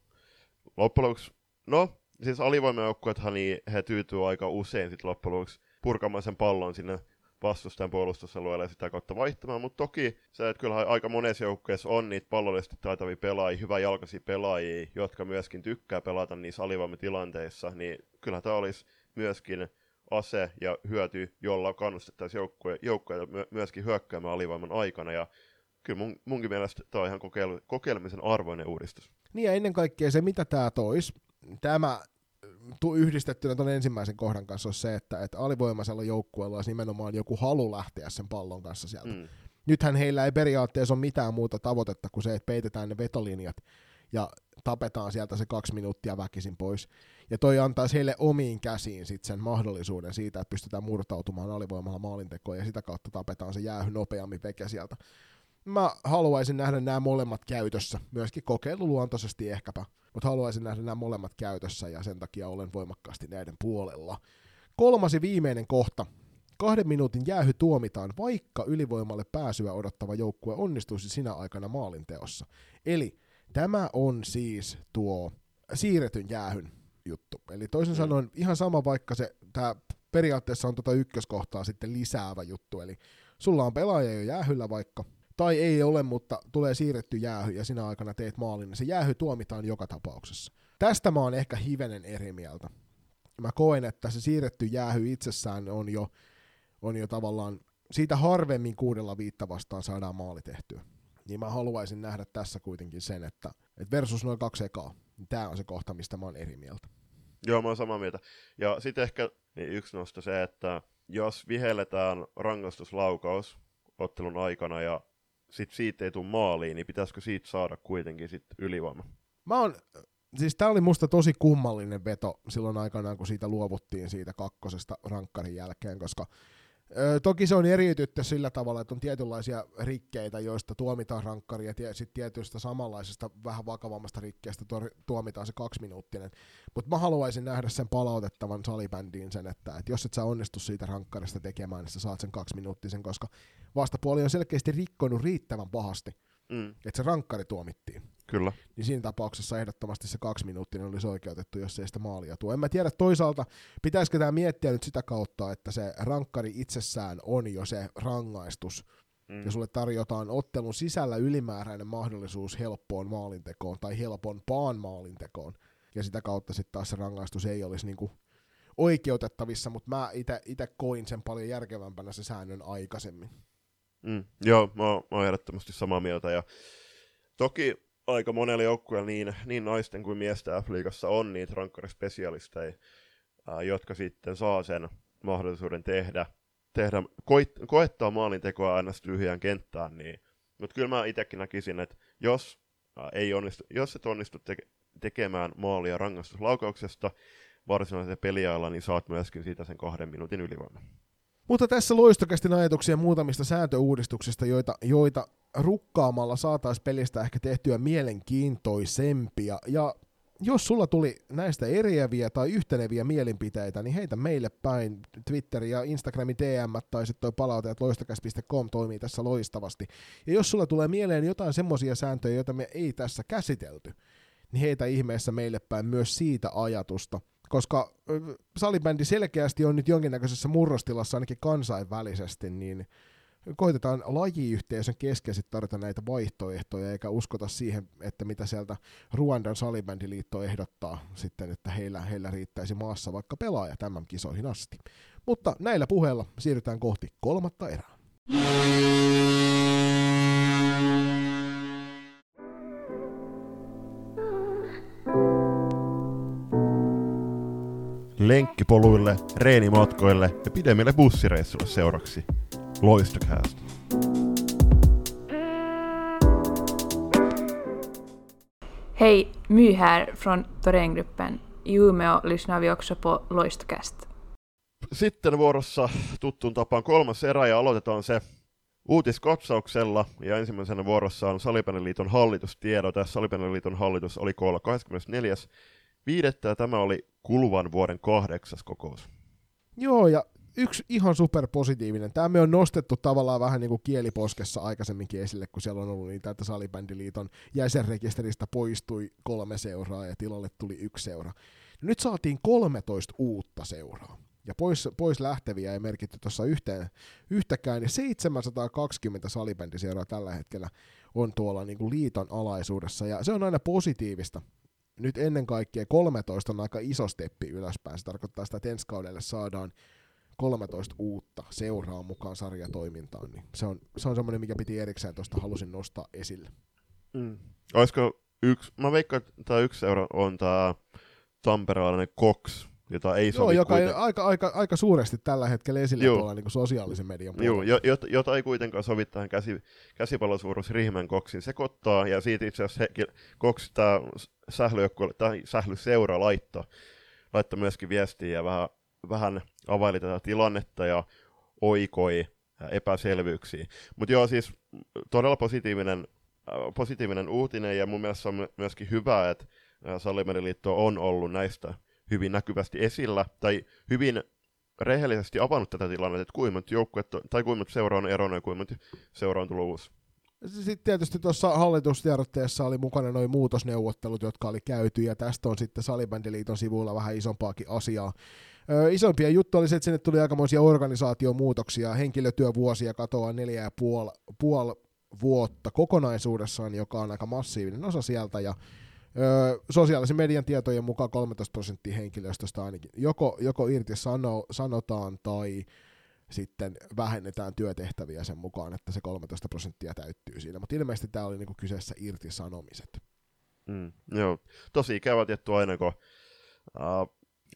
loppujen lopuksi, no, siis alivoimajoukkuethan niin he tyytyy aika usein sitten loppujen lopuksi purkamaan sen pallon sinne vastustajan puolustusalueelle sitä kautta vaihtamaan, mutta toki se, että kyllähän aika monessa joukkueessa on niitä pallollisesti taitavia pelaajia, hyväjalkaisia pelaajia, jotka myöskin tykkää pelata niissä alivoimatilanteissa, niin kyllähän tämä olisi myöskin ase ja hyöty, jolla kannustettaisiin joukkueita myöskin hyökkäämään alivoiman aikana, ja kyllä munkin mielestä tämä on ihan kokeilemisen arvoinen uudistus. Niin ja ennen kaikkea se, mitä tämä toisi, tämä yhdistettynä tuon ensimmäisen kohdan kanssa on se, että alivoimaisella joukkueella olisi nimenomaan joku halu lähteä sen pallon kanssa sieltä. Nythän heillä ei periaatteessa ole mitään muuta tavoitetta kuin se, että peitetään ne vetolinjat ja tapetaan sieltä se 2 minuuttia väkisin pois. Ja toi antaisi heille omiin käsiin sit sen mahdollisuuden siitä, että pystytään murtautumaan alivoimalla maalintekoon ja sitä kautta tapetaan se jäähy nopeammin veke sieltä. Mä haluaisin nähdä nämä molemmat käytössä, myöskin kokeiluluontoisesti ehkäpä, mutta haluaisin nähdä nämä molemmat käytössä ja sen takia olen voimakkaasti näiden puolella. 3. ja viimeinen kohta. 2 minuutin jäähy tuomitaan, vaikka ylivoimalle pääsyä odottava joukkue onnistuisi sinä aikana maalinteossa. Eli tämä on siis tuo siirretyn jäähyn juttu. Eli toisin sanoen ihan sama, vaikka tämä periaatteessa on tuota ykköskohtaa sitten lisäävä juttu. Eli sulla on pelaaja jo jäähyllä vaikka, tai ei ole, mutta tulee siirretty jäähy ja sinä aikana teet maalin, niin se jäähy tuomitaan joka tapauksessa. Tästä mä oon ehkä hivenen eri mieltä. Mä koen, että se siirretty jäähy itsessään on jo tavallaan, siitä harvemmin 6-5 vastaan saadaan maali tehtyä. Niin mä haluaisin nähdä tässä kuitenkin sen, että versus noin 2 ekaa, niin tää on se kohta, mistä mä oon eri mieltä. Joo, mä oon samaa mieltä. Ja sit ehkä niin yksi nosto se, että jos vihelletään rangaistuslaukaus ottelun aikana ja sitten siitä ei tule maaliin, niin pitäisikö siitä saada kuitenkin sitten ylivoima? Siis tämä oli musta tosi kummallinen veto silloin aikanaan, kun siitä luovuttiin siitä 2 rankkarin jälkeen, koska toki se on eriytytty sillä tavalla, että on tietynlaisia rikkeitä, joista tuomitaan rankkari ja sitten tietystä samanlaisesta vähän vakavammasta rikkeestä tuomitaan se 2-minuuttinen. Mutta mä haluaisin nähdä sen palautettavan salibändiin sen, että jos et sä onnistu siitä rankkarista tekemään, niin sä saat sen 2-minuuttisen, koska vastapuoli on selkeästi rikkonut riittävän pahasti, että se rankkari tuomittiin. Kyllä. Niin siinä tapauksessa ehdottomasti se 2-minuuttinen olisi oikeutettu, jos ei sitä maalia tuo. En mä tiedä toisaalta, pitäisikö tämä miettiä nyt sitä kautta, että se rankkari itsessään on jo se rangaistus, ja sulle tarjotaan ottelun sisällä ylimääräinen mahdollisuus helppoon maalintekoon tai helpompaan maalintekoon, ja sitä kautta sitten taas se rangaistus ei olisi niinku oikeutettavissa, mutta mä itse koin sen paljon järkevämpänä se säännön aikaisemmin. Joo, mä oon ehdottomasti samaa mieltä, ja toki aika monella joukkueella niin naisten kuin miesten F-liigassa on niitä rankkarispesialisteja, jotka sitten saa sen mahdollisuuden tehdä koettaa maalintekoa aina tyhjään kenttään. Niin. Mutta kyllä mä itsekin näkisin, että jos ei onnistu. Jos et onnistu tekemään maalia rangaistuslaukauksesta varsinaisella peliajalla, niin saat myöskin siitä sen 2 minuutin ylivoiman. Mutta tässä loistokästin ajatuksia muutamista sääntöuudistuksista, joita rukkaamalla saataisiin pelistä ehkä tehtyä mielenkiintoisempia. Ja jos sulla tuli näistä eriäviä tai yhteneviä mielipiteitä, niin heitä meille päin. Twitter ja Instagramin DM tai sitten toi palautajat loistokäs.com toimii tässä loistavasti. Ja jos sulla tulee mieleen jotain semmoisia sääntöjä, joita me ei tässä käsitelty, niin heitä ihmeessä meille päin myös siitä ajatusta. Koska salibändi selkeästi on nyt jonkinnäköisessä murrostilassa ainakin kansainvälisesti, niin koitetaan lajiyhteisön keskeisesti tarjota näitä vaihtoehtoja, eikä uskota siihen, että mitä sieltä Ruandan salibändiliitto ehdottaa sitten, että heillä riittäisi maassa vaikka pelaaja tämän kisoihin asti. Mutta näillä puheilla siirrytään kohti 3. erää. Lenkkipoluille, reenimatkoille ja pidemmille bussireissuille seuraksi. Loistocast. Hej, My här från Thorengruppen. I Umeå lyssnar vi också på Loistocast. Sitten vuorossa tuttuun tapaan 3. erä ja aloitetaan se uutiskatsauksella. Ja ensimmäisenä vuorossa on Salibändiliiton hallitustiedote. Salibändiliiton hallitus oli koolla 24.5. ja tämä oli kuluvan vuoden 8. kokous. Joo, ja yksi ihan superpositiivinen. Tämä me on nostettu tavallaan vähän niin kuin kieliposkessa aikaisemminkin esille, kun siellä on ollut niitä, että Salibändiliiton jäsenrekisteristä poistui 3 seuraa ja tilalle tuli 1 seura. Nyt saatiin 13 uutta seuraa. Ja pois lähteviä ei merkitty tuossa yhtäkään. 720 salibändiseuraa tällä hetkellä on tuolla niin kuin liiton alaisuudessa. Ja se on aina positiivista. Nyt ennen kaikkea 13 on aika iso steppi ylöspäin. Se tarkoittaa sitä, että ensi kaudelle saadaan 13 uutta seuraa mukaan sarjatoimintaan, niin se on semmoinen, mikä piti erikseen tuosta halusin nostaa esille. Mm. Olisiko mä veikkaan, että tämä 1 seura on tämä tamperelainen Koks, jota ei sovi. Joo, joka ei aika suuresti tällä hetkellä esille tuolla niin kuin sosiaalisen median puolella. Joo, jota ei kuitenkaan sovi tähän käsipallosuurus Riihimäen Koksin sekoittaa, ja siitä itse asiassa Koks tämä sählyseura laittaa myöskin viestiä ja vähän availi tätä tilannetta ja oikoi epäselvyyksiä. Mutta joo, siis todella positiivinen uutinen, ja mun mielestä on myöskin hyvä, että Salibändiliitto on ollut näistä hyvin näkyvästi esillä, tai hyvin rehellisesti avannut tätä tilannetta, että kuinka monta seuraa on erona ja kuinka monta seuraa on tullut uusi. Sitten tietysti tuossa hallitustiedotteessa oli mukana nuo muutosneuvottelut, jotka oli käyty, ja tästä on sitten Salibändiliiton sivuilla vähän isompaakin asiaa. Isompia juttu oli se, että sinne tuli aikamoisia organisaatiomuutoksia, henkilötyövuosia katoaa 4,5 vuotta kokonaisuudessaan, joka on aika massiivinen osa sieltä, ja sosiaalisen median tietojen mukaan 13% henkilöstöstä ainakin joko irti sanotaan tai sitten vähennetään työtehtäviä sen mukaan, että se 13% täyttyy siinä, mutta ilmeisesti tämä oli niinku kyseessä irtisanomiset. Joo, tosi ikävä tietty aina, kun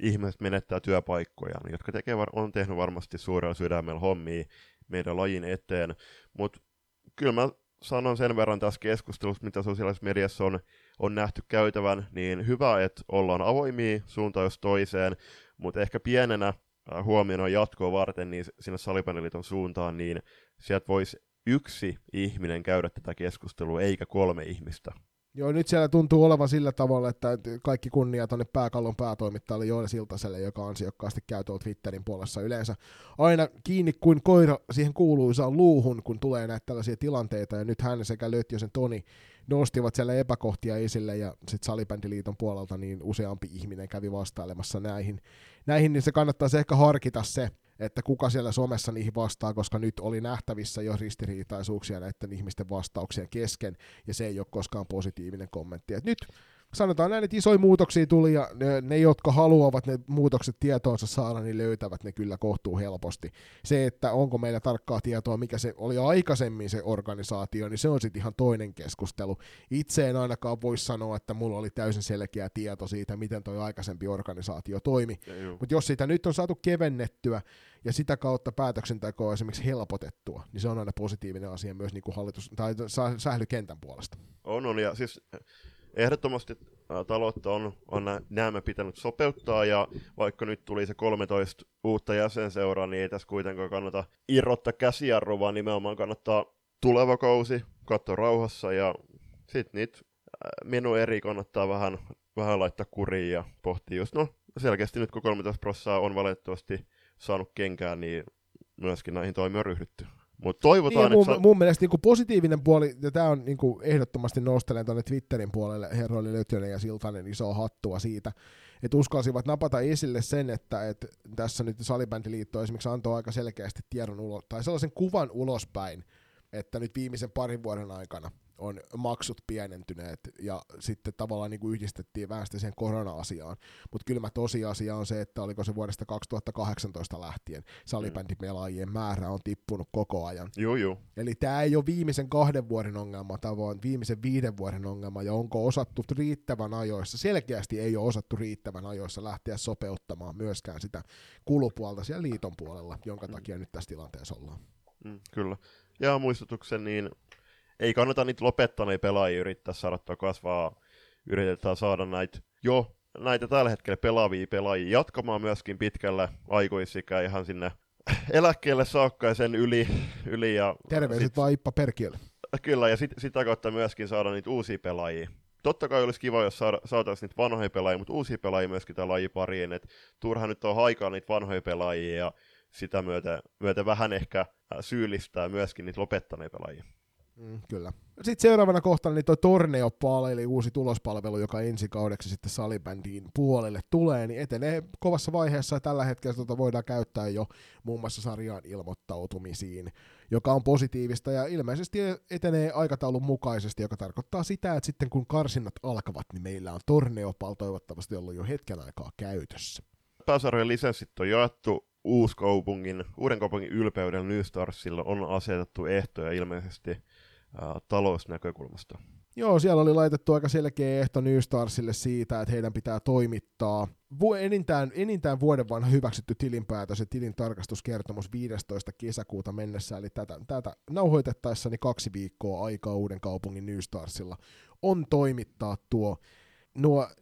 ihmiset menettää työpaikkoja, jotka on tehnyt varmasti suurella sydämellä hommia meidän lajin eteen, mutta kyllä mä sanon sen verran tässä keskustelussa, mitä sosiaalisessa mediassa on nähty käytävän, niin hyvä, että ollaan avoimia suuntaan jos toiseen, mutta ehkä pienenä huomiona jatkoa varten niin sinne Salibändiliiton suuntaan, niin sieltä voisi 1 ihminen käydä tätä keskustelua, eikä 3 ihmistä. Joo, nyt siellä tuntuu olevan sillä tavalla, että kaikki kunnia tuonne Pääkallon päätoimittajalle Joona Siltaselle, joka ansiokkaasti käy tuolla Twitterin puolessa yleensä aina kiinni kuin koira siihen kuuluisaan luuhun, kun tulee näitä tällaisia tilanteita, ja nyt hän sekä Lötjösen Toni nostivat siellä epäkohtia esille, ja sitten Salibändiliiton puolelta niin useampi ihminen kävi vastailemassa näihin, niin se kannattaisi ehkä harkita se, että kuka siellä somessa niihin vastaa, koska nyt oli nähtävissä jo ristiriitaisuuksia näiden ihmisten vastauksien kesken, ja se ei ole koskaan positiivinen kommentti. Et nyt sanotaan näin, että isoja muutoksia tuli, ja ne, jotka haluavat ne muutokset tietoonsa saada, niin löytävät ne kyllä kohtuu helposti. Se, että onko meillä tarkkaa tietoa, mikä se oli aikaisemmin se organisaatio, niin se on sitten ihan toinen keskustelu. Itse en ainakaan voi sanoa, että mulla oli täysin selkeä tieto siitä, miten toi aikaisempi organisaatio toimi. Mutta jos sitä nyt on saatu kevennettyä, ja sitä kautta päätöksentekoa esimerkiksi helpotettua, niin se on aina positiivinen asia myös niin kuin hallitus, tai sählykentän puolesta. On, ja siis ehdottomasti taloutta on nämä pitänyt sopeuttaa, ja vaikka nyt tuli se 13 uutta jäsenseuraa, niin ei tässä kuitenkaan kannata irrottaa käsijarru, vaan nimenomaan kannattaa tuleva kausi, katsoa rauhassa, ja sitten niitä minun eri kannattaa vähän laittaa kuriin ja pohtia just, no selkeästi nyt kun 13% on valitettavasti saanut kenkään, niin myöskin näihin toimiin on ryhdytty. Mut toivotaan, niin, mun mielestä niinku positiivinen puoli, ja tämä on niinku ehdottomasti nostelen tuonne Twitterin puolelle herroille Lötönen ja Siltanen isoa hattua siitä, että uskalsivat napata esille sen, että tässä nyt Salibändiliitto esimerkiksi antoi aika selkeästi tiedon ulos, tai sellaisen kuvan ulospäin, että nyt viimeisen parin vuoden aikana on maksut pienentyneet, ja sitten tavallaan niin kuin yhdistettiin vähän sitä siihen korona-asiaan. Mutta kylmä tosiasia on se, että oliko se vuodesta 2018 lähtien salibändipelaajien määrä on tippunut koko ajan. Joo. Eli tämä ei ole viimeisen 2 vuoden ongelma, tämä on viimeisen 5 vuoden ongelma, ja onko osattu riittävän ajoissa, selkeästi ei ole osattu riittävän ajoissa lähteä sopeuttamaan myöskään sitä kulupuolta siellä liiton puolella, jonka takia nyt tässä tilanteessa ollaan. Kyllä. Ja muistutuksen, niin ei kannata niitä lopettaneita pelaajia yrittää saada kasvaa, yritetään saada näitä tällä hetkellä pelaavia pelaajia jatkamaan myöskin pitkällä aikuisikään ihan sinne eläkkeelle saakka ja sen yli ja terveiset vaan Ippa Perkiölle. Kyllä, ja sitä kautta myöskin saada niitä uusia pelaajia. Totta kai olisi kiva, jos saataisiin niitä vanhoja pelaajia, mutta uusia pelaajia myöskin tämän lajipariin, että turha nyt on haikaa niitä vanhoja pelaajia ja sitä myötä vähän ehkä syyllistää myöskin niitä lopettaneita pelaajia. Kyllä. Sitten seuraavana kohtana niin tuo Torneopale, eli uusi tulospalvelu, joka ensi kaudeksi sitten salibändiin puolelle tulee, niin etenee kovassa vaiheessa, ja tällä hetkellä voidaan käyttää jo muun muassa sarjaan ilmoittautumisiin, joka on positiivista, ja ilmeisesti etenee aikataulun mukaisesti, joka tarkoittaa sitä, että sitten kun karsinnat alkavat, niin meillä on Torneopal toivottavasti ollut jo hetken aikaa käytössä. Pääsarjojen lisenssit on jaettu. Uuden kaupungin ylpeyden New Starsilla on asetettu ehtoja ilmeisesti talousnäkökulmasta. Joo, siellä oli laitettu aika selkeä ehto New Starsille siitä, että heidän pitää toimittaa enintään vuoden vanha hyväksytty tilinpäätös ja tilintarkastuskertomus 15. kesäkuuta mennessä, eli tätä nauhoitettaessa niin 2 viikkoa aikaa Uuden kaupungin New Starsilla on toimittaa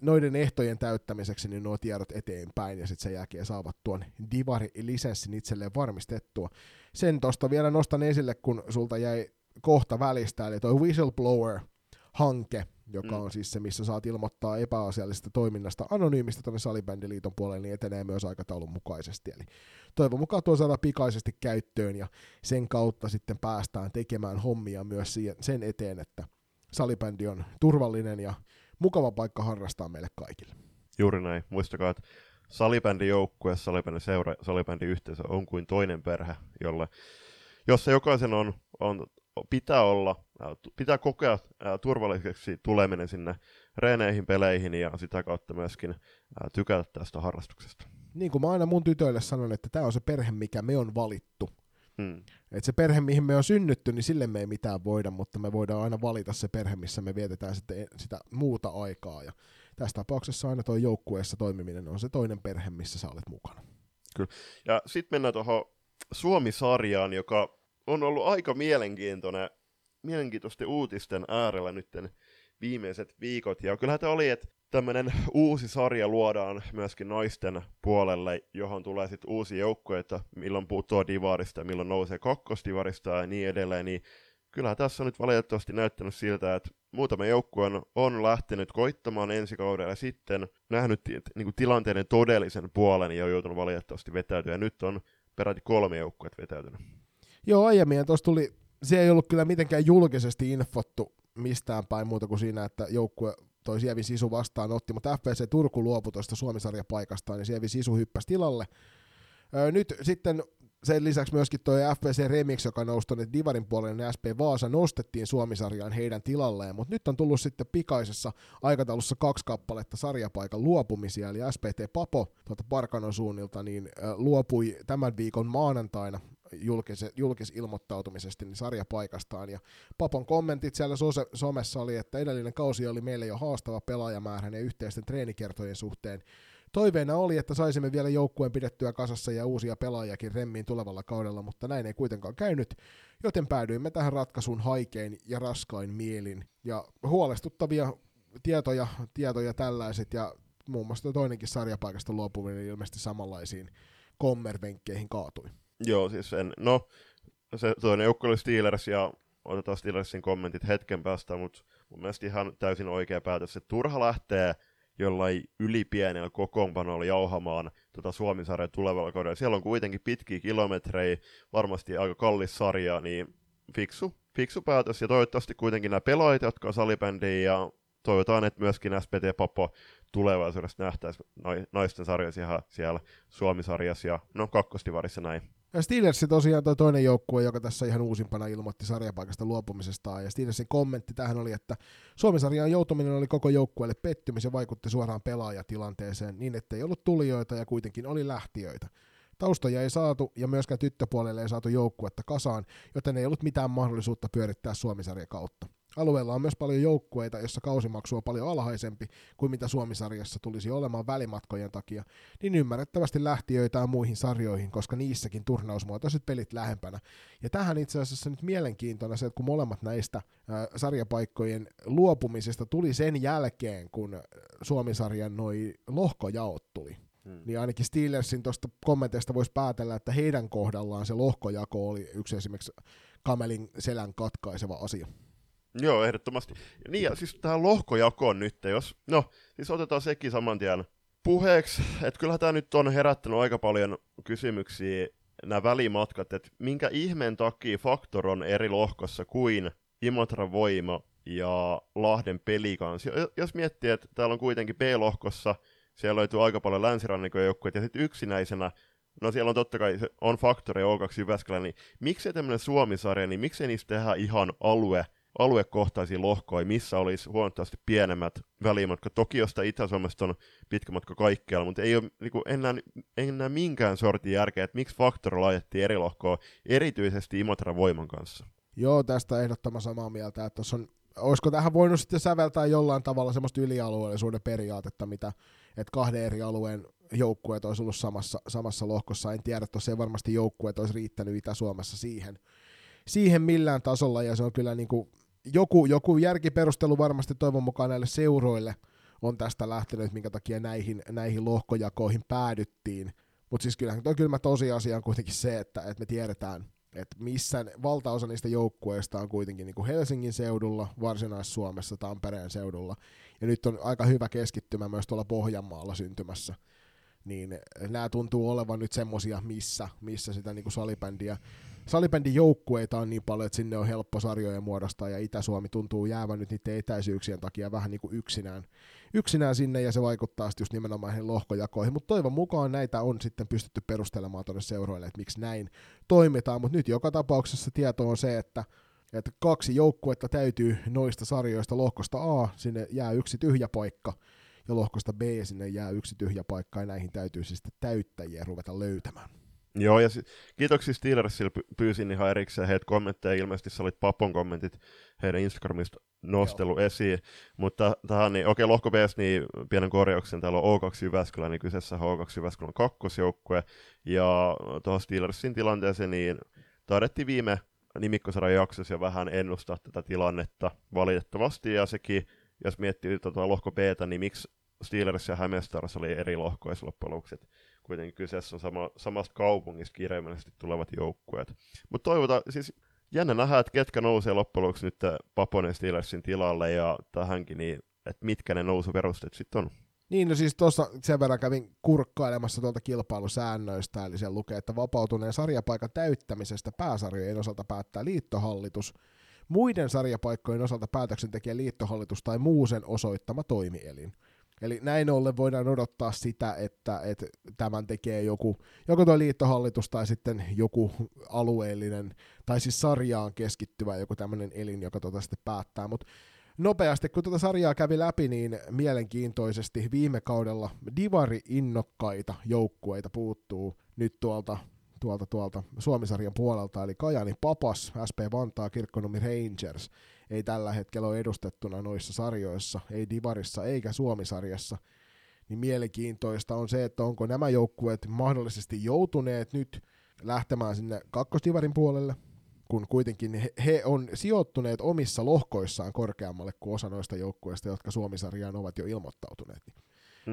noiden ehtojen täyttämiseksi niin nuo tiedot eteenpäin, ja sitten sen jälkeen saavat tuon Divari-lisenssin itselleen varmistettua. Sen tuosta vielä nostan esille, kun sulta jäi kohta välistä, eli tuo Whistleblower-hanke, joka on siis se, missä saat ilmoittaa epäasiallisesta toiminnasta anonyymistä tuonne Salibändiliiton puolelle, niin etenee myös aikataulun mukaisesti. Eli toivon mukaan tuo saadaan pikaisesti käyttöön, ja sen kautta sitten päästään tekemään hommia myös sen eteen, että salibändi on turvallinen ja mukava paikka harrastaa meille kaikille. Juuri näin. Muistakaa, että salibändijoukkue, salibändiseura, salibändiyhteisö on kuin toinen perhe, jossa jokaisen pitää kokea turvalliseksi tuleminen sinne reeneihin, peleihin ja sitä kautta myöskin tykätä tästä harrastuksesta. Niin kuin mä aina mun tytöille sanon, että tämä on se perhe, mikä me on valittu. Että se perhe, mihin me on synnytty, niin sille me ei mitään voida, mutta me voidaan aina valita se perhe, missä me vietetään sitten sitä muuta aikaa. Ja tässä tapauksessa aina tuo joukkueessa toimiminen on se toinen perhe, missä sä olet mukana. Kyllä. Ja sitten mennään tuohon Suomi-sarjaan, joka on ollut aika mielenkiintoisten uutisten äärellä nytten viimeiset viikot. Ja kyllähän tämä oli, että tämmöinen uusi sarja luodaan myöskin naisten puolelle, johon tulee sitten uusi joukko, että milloin puuttuu divarista, milloin nousee kakkosdivarista ja niin edelleen. Niin kyllähän tässä on nyt valitettavasti näyttänyt siltä, että muutama joukkue on lähtenyt koittamaan ensi kaudella sitten, nähnyt niin tilanteiden todellisen puolen ja on joutunut valitettavasti vetäytyä. Ja nyt on peräti 3 joukkuetta vetäytynyt. Joo, aiemmin tuossa tuli, se ei ollut kyllä mitenkään julkisesti infottu mistään päin muuta kuin siinä, että joukkue toi Sievi Sisu vastaan otti, mutta FPC Turku luopui tuosta Suomi-sarjapaikastaan, niin Sievi Sisu hyppäsi tilalle. Nyt sitten sen lisäksi myöskin tuo FPC Remix, joka nousi tuonne Divarin puolelle, niin SP Vaasa nostettiin Suomi-sarjaan heidän tilalleen, mutta nyt on tullut sitten pikaisessa aikataulussa 2 kappaletta sarjapaikan luopumisia, eli SPT Papo tuolta Parkanon suunnilta niin luopui tämän viikon maanantaina julkisilmoittautumisesta niin sarjapaikastaan, ja Papon kommentit siellä somessa oli, että edellinen kausi oli meille jo haastava pelaajamäärän ja yhteisten treenikertojen suhteen. Toiveena oli, että saisimme vielä joukkueen pidettyä kasassa ja uusia pelaajakin remmiin tulevalla kaudella, mutta näin ei kuitenkaan käynyt, joten päädyimme tähän ratkaisuun haikein ja raskain mielin. Ja huolestuttavia tietoja tällaiset, ja muun muassa toinenkin sarjapaikasta luopuminen ilmeisesti samanlaisiin kommervenkkeihin kaatui. Joo, siis se toinen joukko oli Steelers, ja otetaan Steelersin kommentit hetken päästä, mutta mun mielestä ihan täysin oikea päätös, että turha lähtee jollain ylipienellä kokoonpanolla jauhamaan Suomi-sarjan tulevalla kaudella. Siellä on kuitenkin pitkiä kilometrejä, varmasti aika kallis sarja, niin fiksu päätös. Ja toivottavasti kuitenkin nämä pelaajat, jotka on salibändiä, ja toivotaan, että myöskin SPT Papo tulevaisuudessa nähtäisiin naisten sarjassa ihan siellä Suomi-sarjassa ja kakkostivarissa näin. Ja Steelers tosiaan toi toinen joukkue, joka tässä ihan uusimpana ilmoitti sarjapaikasta luopumisestaan, ja Steelersin kommentti tähän oli, että Suomi-sarjaan joutuminen oli koko joukkueelle pettymys ja vaikutti suoraan pelaajatilanteeseen niin, ettei ollut tulijoita ja kuitenkin oli lähtijöitä. Taustoja ei saatu ja myöskään tyttöpuolelle ei saatu joukkuetta kasaan, joten ei ollut mitään mahdollisuutta pyörittää Suomi-sarjan kautta. Alueella on myös paljon joukkueita, jossa kausimaksu on paljon alhaisempi kuin mitä Suomi-sarjassa tulisi olemaan välimatkojen takia, niin ymmärrettävästi lähtiöitään muihin sarjoihin, koska niissäkin turnausmuotoiset pelit lähempänä. Ja tähän itse asiassa nyt mielenkiintona se, että kun molemmat näistä sarjapaikkojen luopumisesta tuli sen jälkeen, kun Suomi-sarjan noi lohkojaot tuli. Niin ainakin Steelersin tuosta kommenteista voisi päätellä, että heidän kohdallaan se lohkojako oli yksi esimerkiksi kamelin selän katkaiseva asia. Joo, ehdottomasti. Niin, ja siis tähän lohkojakoon nyt, siis otetaan sekin saman tien puheeksi, että kyllähän tämä nyt on herättänyt aika paljon kysymyksiä, nämä välimatkat, että minkä ihmeen takia Faktor on eri lohkossa kuin Imatra Voima ja Lahden Pelikansi. Jos miettii, että täällä on kuitenkin B-lohkossa, siellä löytyy aika paljon länsirannikon joukkueita, ja sitten yksinäisenä, siellä on totta kai on Faktor ja O2 Jyväskylä, niin miksei tämmöinen Suomi-sarja, niin miksei niistä tehdä ihan aluekohtaisia lohkoja, missä olisi huomattavasti pienemmät välimatkat. Toki josta Itä-Suomesta on pitkä matka kaikkialla, mutta ei ole enää minkään sortin järkeä, että miksi Faktor laitettiin eri lohkoa, erityisesti Imatra Voiman kanssa. Joo, tästä ehdottoman samaa mieltä, että olisiko tähän voinut sitten säveltää jollain tavalla semmoista ylialueellisuuden periaatetta, että kahden eri alueen joukkueet olisi ollut samassa lohkossa, en tiedä, tuossa ei varmasti joukkueet olisi riittänyt Itä-Suomessa siihen millään tasolla, ja se on kyllä niin kuin joku järkiperustelu varmasti toivon mukaan näille seuroille on tästä lähtenyt, minkä takia näihin lohkojakoihin päädyttiin. Mutta siis kyllähän tuo kylmä tosiasia on kuitenkin se, että me tiedetään, että missä valtaosa niistä joukkueista on kuitenkin niin kuin Helsingin seudulla, Varsinais-Suomessa, Tampereen seudulla, ja nyt on aika hyvä keskittymä myös tuolla Pohjanmaalla syntymässä. Niin nämä tuntuu olevan nyt semmosia, missä sitä niin kuin salibändin joukkueita on niin paljon, että sinne on helppo sarjoja muodostaa, ja Itä-Suomi tuntuu jäävän nyt niiden etäisyyksien takia vähän niin kuin yksinään sinne, ja se vaikuttaa sitten just nimenomaan niihin lohkojakoihin, mutta toivon mukaan näitä on sitten pystytty perustelemaan tuonne seuroille, että miksi näin toimitaan, mutta nyt joka tapauksessa tieto on se, että 2 joukkuetta täytyy noista sarjoista lohkosta A, sinne jää 1 tyhjä paikka, ja lohkosta B sinne jää 1 tyhjä paikka, ja näihin täytyy siis täyttäjiä ruveta löytämään. Joo, ja kiitoksia Steelersille, pyysin ihan erikseen heitä kommentteja, ilmeisesti sä olit Papon kommentit heidän Instagramista nostellut esiin, mutta tähän, niin okei, lohko B:ssä, niin pienen korjauksen, täällä on O2 Jyväskylä, niin kyseessä O2 Jyväskylä on kakkosjoukkue, ja tuohon Steelersin tilanteeseen, niin taidettiin viime nimikkosaran jaksossa jo vähän ennustaa tätä tilannetta valitettavasti, ja sekin, jos miettii lohko B:tä, niin miksi Steelers ja Hämeenstars oli eri lohkoissa loppujen lopuksi. Kuitenkin kyseessä on samasta kaupungista kirjaimellisesti tulevat joukkueet. Mutta toivotaan, siis jännä nähdä, että ketkä nousee loppujen lopuksi nyt Paponen Steelersin tilalle ja tähänkin, niin, että mitkä ne nousuperusteet sitten on. Niin, no siis tuossa sen verran kävin kurkkailemassa tuolta kilpailusäännöistä, eli siellä lukee, että vapautuneen sarjapaikan täyttämisestä pääsarjojen osalta päättää liittohallitus, muiden sarjapaikkojen osalta päätöksentekijä liittohallitus tai muu sen osoittama toimielin. Eli näin ollen voidaan odottaa sitä, että tämän tekee joko tuo liittohallitus tai sitten joku alueellinen, tai siis sarjaan keskittyvä joku tämmöinen elin, joka sitten päättää. Mutta nopeasti, kun tuota sarjaa kävi läpi, niin mielenkiintoisesti viime kaudella divari-innokkaita joukkueita puuttuu nyt tuolta Suomi-sarjan puolelta, eli Kajani Papas, SP Vantaa, Kirkkonummi Rangers, ei tällä hetkellä ole edustettuna noissa sarjoissa, ei divarissa eikä Suomi-sarjassa, niin mielenkiintoista on se, että onko nämä joukkueet mahdollisesti joutuneet nyt lähtemään sinne kakkosdivarin puolelle, kun kuitenkin he on sijoittuneet omissa lohkoissaan korkeammalle kuin osa noista joukkueista, jotka Suomi-sarjaan ovat jo ilmoittautuneet.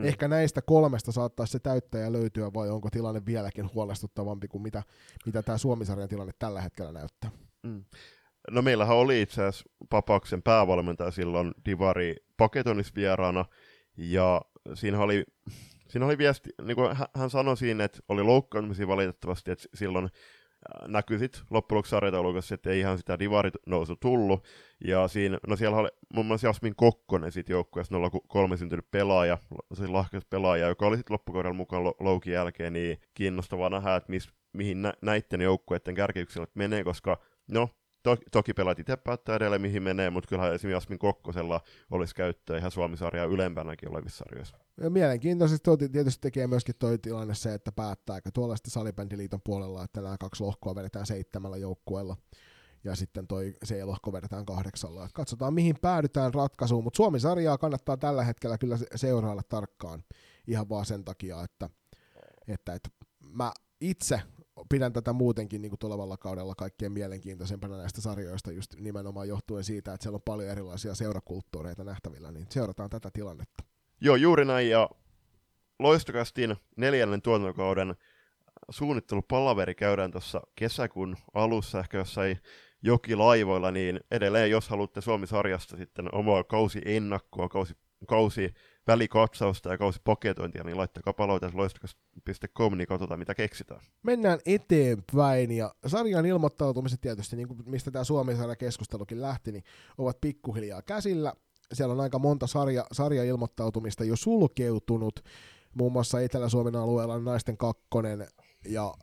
Ehkä näistä kolmesta saattaisi se täyttäjä löytyä, vai onko tilanne vieläkin huolestuttavampi kuin mitä tämä Suomi-sarjan tilanne tällä hetkellä näyttää? Mm. No meillähän oli itse asiassa Papaksen päävalmentaja silloin divari Paketonissa vieraana, ja siinä oli viesti, niin kuin hän sanoi siinä, että oli loukkaantumisia valitettavasti, että silloin näkyi sitten loppujen lopuksi sarjataulukossa, että ei ihan sitä divarinousu tullut, ja siinä, no siellä oli muun muassa Jasmin Kokkonen sitten joukkueessa 03 syntynyt pelaaja, siis lahkeus pelaaja, joka oli sitten loppukaudella mukaan loukin jälkeen, niin kiinnostavaa nähdä, että mihin näiden joukkueiden kärkiyksellät menee, koska no, toki pelaat itse päättää edelleen, mihin menee, mutta kyllähän esimerkiksi Jasmin Kokkosella olisi käyttöä ihan Suomi-sarjaa ylempänäkin olevissa sarjoissa. Ja mielenkiintoisesti tuo tietysti tekee myöskin tuo tilanne se, että päättääkö tuolla sitten Salibändiliiton puolella, että nämä kaksi lohkoa vedetään 7 joukkueella ja sitten toi C-lohko vedetään 8. Et katsotaan, mihin päädytään ratkaisuun, mutta Suomi-sarjaa kannattaa tällä hetkellä kyllä seurailla tarkkaan ihan vaan sen takia, että mä itse pidän tätä muutenkin niin kuin tulevalla kaudella kaikkein mielenkiintoisempana näistä sarjoista just nimenomaan johtuen siitä, että siellä on paljon erilaisia seurakulttuureita nähtävillä, niin seurataan tätä tilannetta. Joo, juuri näin, ja Loistokastin 4. tuotantokauden suunnittelupalaveri käydään tuossa kesäkuun alussa, ehkä jossain jokilaivoilla, niin edelleen jos haluatte Suomi-sarjasta sitten omaa kausiennakkoa, kausi välikatsausta ja kausipaketointia, niin laittakaa palautetta loistokas.com, niin katsotaan mitä keksitään. Mennään eteenpäin, ja sarjan ilmoittautumiset tietysti, niin kuin mistä tämä Suomi-sarja keskustelukin lähti, niin ovat pikkuhiljaa käsillä. Siellä on aika monta sarjailmoittautumista jo sulkeutunut, muun muassa Etelä-Suomen alueella on naisten 2, ja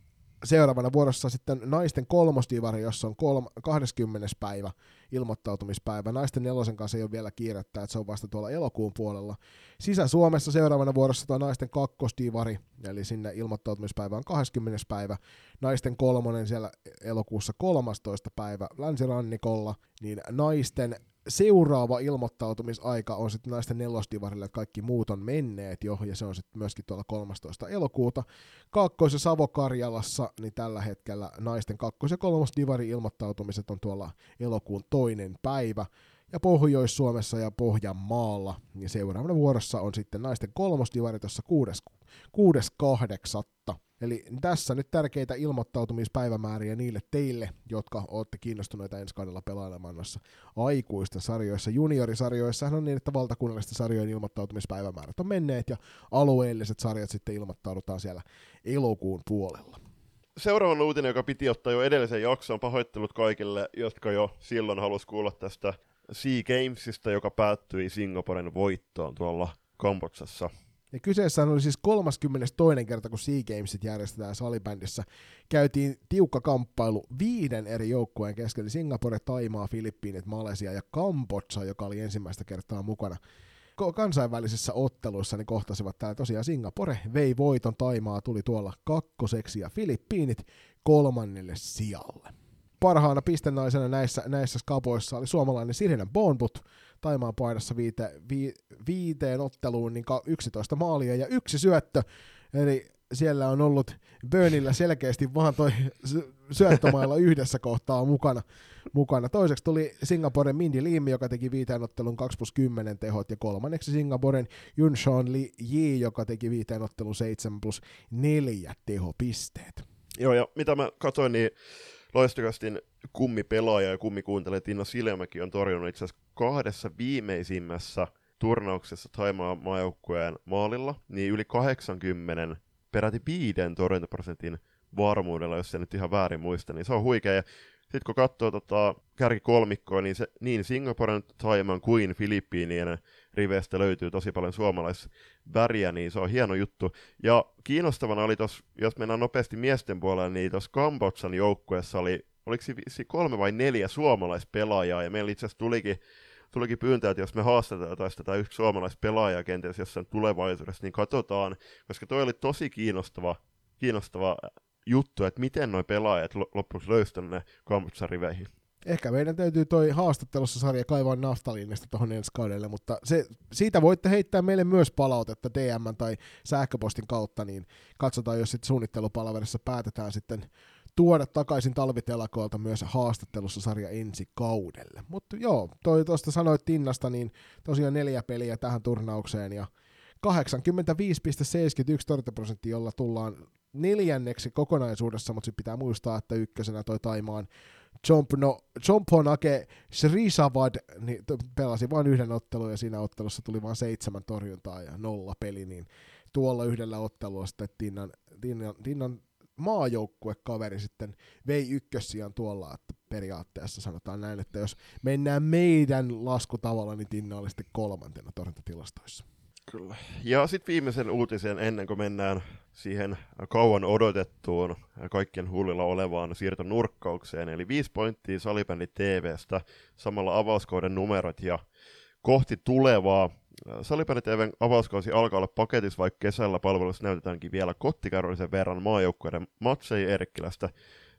seuraavana vuorossa sitten naisten 3. divari, jossa on 20. päivä ilmoittautumispäivä. Naisten 4. kanssa ei ole vielä kiirettä, että se on vasta tuolla elokuun puolella. Sisä-Suomessa seuraavana vuorossa tuo naisten 2. divari, eli sinne ilmoittautumispäivä on 20. päivä. Naisten 3. siellä elokuussa 13. päivä länsirannikolla, niin naisten seuraava ilmoittautumisaika on sitten naisten 4. divarille, kaikki muut on menneet jo, ja se on sitten myöskin tuolla 13. elokuuta. Kaakkois- ja Savo-Karjalassa, niin tällä hetkellä naisten 2. ja 3. divari ilmoittautumiset on tuolla elokuun 2. päivä, ja Pohjois-Suomessa ja Pohjanmaalla, niin seuraavana vuorossa on sitten naisten 3. divari tuossa 6.8. Eli tässä nyt tärkeitä ilmoittautumispäivämääriä niille teille, jotka olette kiinnostuneita ensi kaudella pelailemaan noissa aikuisten sarjoissa. Juniorisarjoissahan on niin, että valtakunnallisten sarjojen ilmoittautumispäivämäärät on menneet, ja alueelliset sarjat sitten ilmoittaudutaan siellä elokuun puolella. Seuraavan uutinen, joka piti ottaa jo edellisen jakson, pahoittelut kaikille, jotka jo silloin halusi kuulla tästä SEA Gamesista, joka päättyi Singaporen voittoon tuolla Kambodsassa. Ja kyseessähän oli siis 32. kerta, kun SEA Gamesit järjestetään salibändissä. Käytiin tiukka kamppailu 5 eri joukkueen kesken, eli Singapore, Taimaa, Filippiinit, Malesia ja Kambodža, joka oli ensimmäistä kertaa mukana kansainvälisissä otteluissa, niin kohtasivat täällä tosiaan. Singapore vei voiton, Taimaa tuli tuolla 2. ja Filippiinit 3. sijalle. Parhaana pistennaisena näissä skapoissa oli suomalainen Sirhinä Bonbut, Taimaan paidassa 5 otteluun, niin 11 maalia ja 1 syöttö, eli siellä on ollut Burnilla selkeästi vaan toi syöttömailla yhdessä kohtaa mukana. Toiseksi tuli Singaporen Mindy Lim, joka teki 5 ottelun 2+10 tehot, ja kolmanneksi Singaporen Yunshan Lee Ji, joka teki 5 ottelun 7+4 tehopisteet. Joo, ja mitä mä katsoin, niin Loistokastin kummipelaaja ja kummikuuntelija Tinno Silmäki on torjunut itse asiassa 2 viimeisimmässä turnauksessa Thaimaan maajoukkueen maalilla, niin yli 80 peräti 5% varmuudella, jos se nyt ihan väärin muista, niin se on huikea. Ja Sitten kun katsoo kärkikolmikkoa, niin, niin Singaporen, Thaimaan kuin Filippiinien riveistä löytyy tosi paljon suomalaisväriä, niin se on hieno juttu. Ja kiinnostavana oli tuossa, jos mennään nopeasti miesten puolella, niin tuossa Kambodžan joukkueessa oliko 3 vai 4 suomalaispelaajaa, ja meillä itse asiassa tulikin pyyntää, että jos me haastettaisiin tätä yksi suomalaispelaajaa kenties jossain tulevaisuudessa, niin katsotaan, koska toi oli tosi kiinnostava juttu, että miten nuo pelaajat loppuisi löystänyt ne Kambodžan riveihin. Ehkä meidän täytyy toi haastattelussa sarja kaivaa naftaliinista tuohon ensi kaudelle, mutta siitä voitte heittää meille myös palautetta DM tai sähköpostin kautta, niin katsotaan, jos sitten suunnittelupalaverissa päätetään sitten tuoda takaisin talvitelakoilta myös haastattelussa sarja ensi kaudelle. Mutta joo, tuosta sanoit Tinnasta, niin tosiaan 4 peliä tähän turnaukseen ja 85,71 torjuntaprosentti, jolla tullaan 4. kokonaisuudessa, mutta sitten pitää muistaa, että ykkösenä toi Thaimaan Chomphonake Srisavad niin pelasi vain yhden ottelun ja siinä ottelussa tuli vain 7 torjuntaa ja 0 peli, niin tuolla yhdellä ottelulla sitten Tinnan maajoukkuekaveri sitten vei ykkössijan tuolla, että periaatteessa sanotaan näin, että jos mennään meidän laskutavalla, niin Tinna oli sitten 3. torjuntatilastoissa. Kyllä. Ja sitten viimeisen uutisen ennen kuin mennään siihen kauan odotettuun kaikkien huulilla olevaan siirtonurkkaukseen, eli 5 pointtia Salibändi TVstä, samalla avauskauden numerot ja kohti tulevaa. Salibändi TVn avauskausi alkaa olla paketissa, vaikka kesällä palvelussa näytetäänkin vielä kottikärryllisen verran maajoukkueiden matseja Eerikkilästä.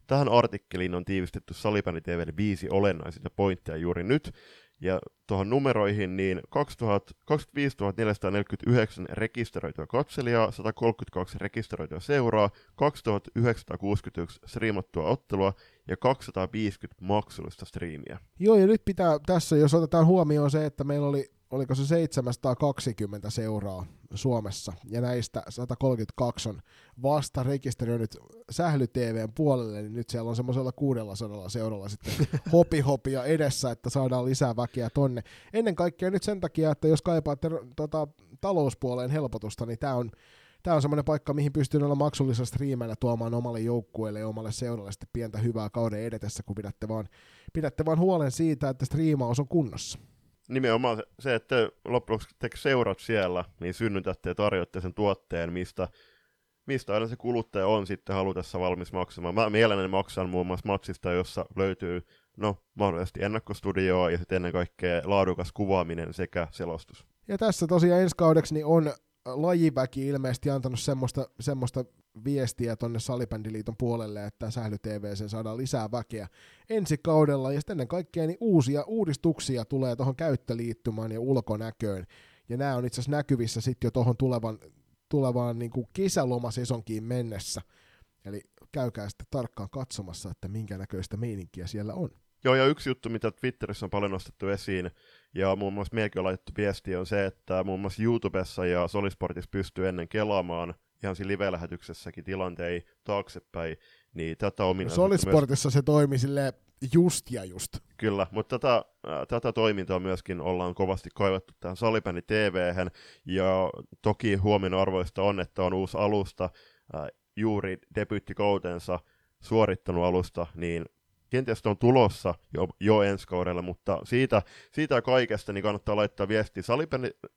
Tähän artikkeliin on tiivistetty Salibändi TVn 5 olennaisinta pointtia juuri nyt. Ja tuohon numeroihin niin 25 449 rekisteröityä katselijaa, 132 rekisteröityä seuraa, 2961 striimattua ottelua ja 250 maksullista striimiä. Joo, ja nyt pitää tässä, jos otetaan huomioon se, että meillä oliko se 720 seuraa Suomessa, ja näistä 132 on vasta rekisteröinyt Sähly-TVn puolelle, niin nyt siellä on semmoisella 600 seuralla sitten hopia edessä, että saadaan lisää väkeä tonne. Ennen kaikkea nyt sen takia, että jos kaipaatte talouspuoleen helpotusta, niin tämä on semmoinen paikka, mihin pystyy olla maksullisella striimeillä tuomaan omalle joukkueelle ja omalle seuralle sitten pientä hyvää kauden edetessä, kun pidätte vaan huolen siitä, että striimaus on kunnossa. Nimenomaan se, että loppujen lopuksi seurat siellä, niin synnytätte ja tarjoatte sen tuotteen, mistä aina se kuluttaja on sitten halutessa valmis maksamaan. Mä mielelläni maksan muun muassa matsista, jossa löytyy mahdollisesti ennakkostudioa ja sitten ennen kaikkea laadukas kuvaaminen sekä selostus. Ja tässä tosiaan ensi kaudeksi niin on lajiväki ilmeisesti antanut semmoista viestiä tonne Salibändiliiton puolelle, että Sähly TV:seen saadaan lisää väkeä ensi kaudella, ja sitten ennen kaikkea niin uusia uudistuksia tulee tuohon käyttöliittymään ja ulkonäköön, ja nämä on itse asiassa näkyvissä sitten jo tuohon tulevaan niin kuin kesälomasesonkiin mennessä, eli käykää sitten tarkkaan katsomassa, että minkä näköistä meininkiä siellä on. Joo, ja yksi juttu, mitä Twitterissä on paljon nostettu esiin, ja muun muassa meilläkin on laitettu viestiä, on se, että muun muassa YouTubessa ja Solisportissa pystyy ennen kelaamaan ihan siinä live-lähetyksessäkin tilanteen taaksepäin, niin tätä ominaisuutta myös... Solisportissa se toimi silleen just. Kyllä, mutta tätä toimintaa myöskin ollaan kovasti kaivattu tähän Salibändi TV:hen, ja toki huomionarvoista on, että on uusi alusta, juuri debyyttikautensa suorittanut alusta, niin kenties on tulossa jo ensi kaudella, mutta siitä kaikesta niin kannattaa laittaa viesti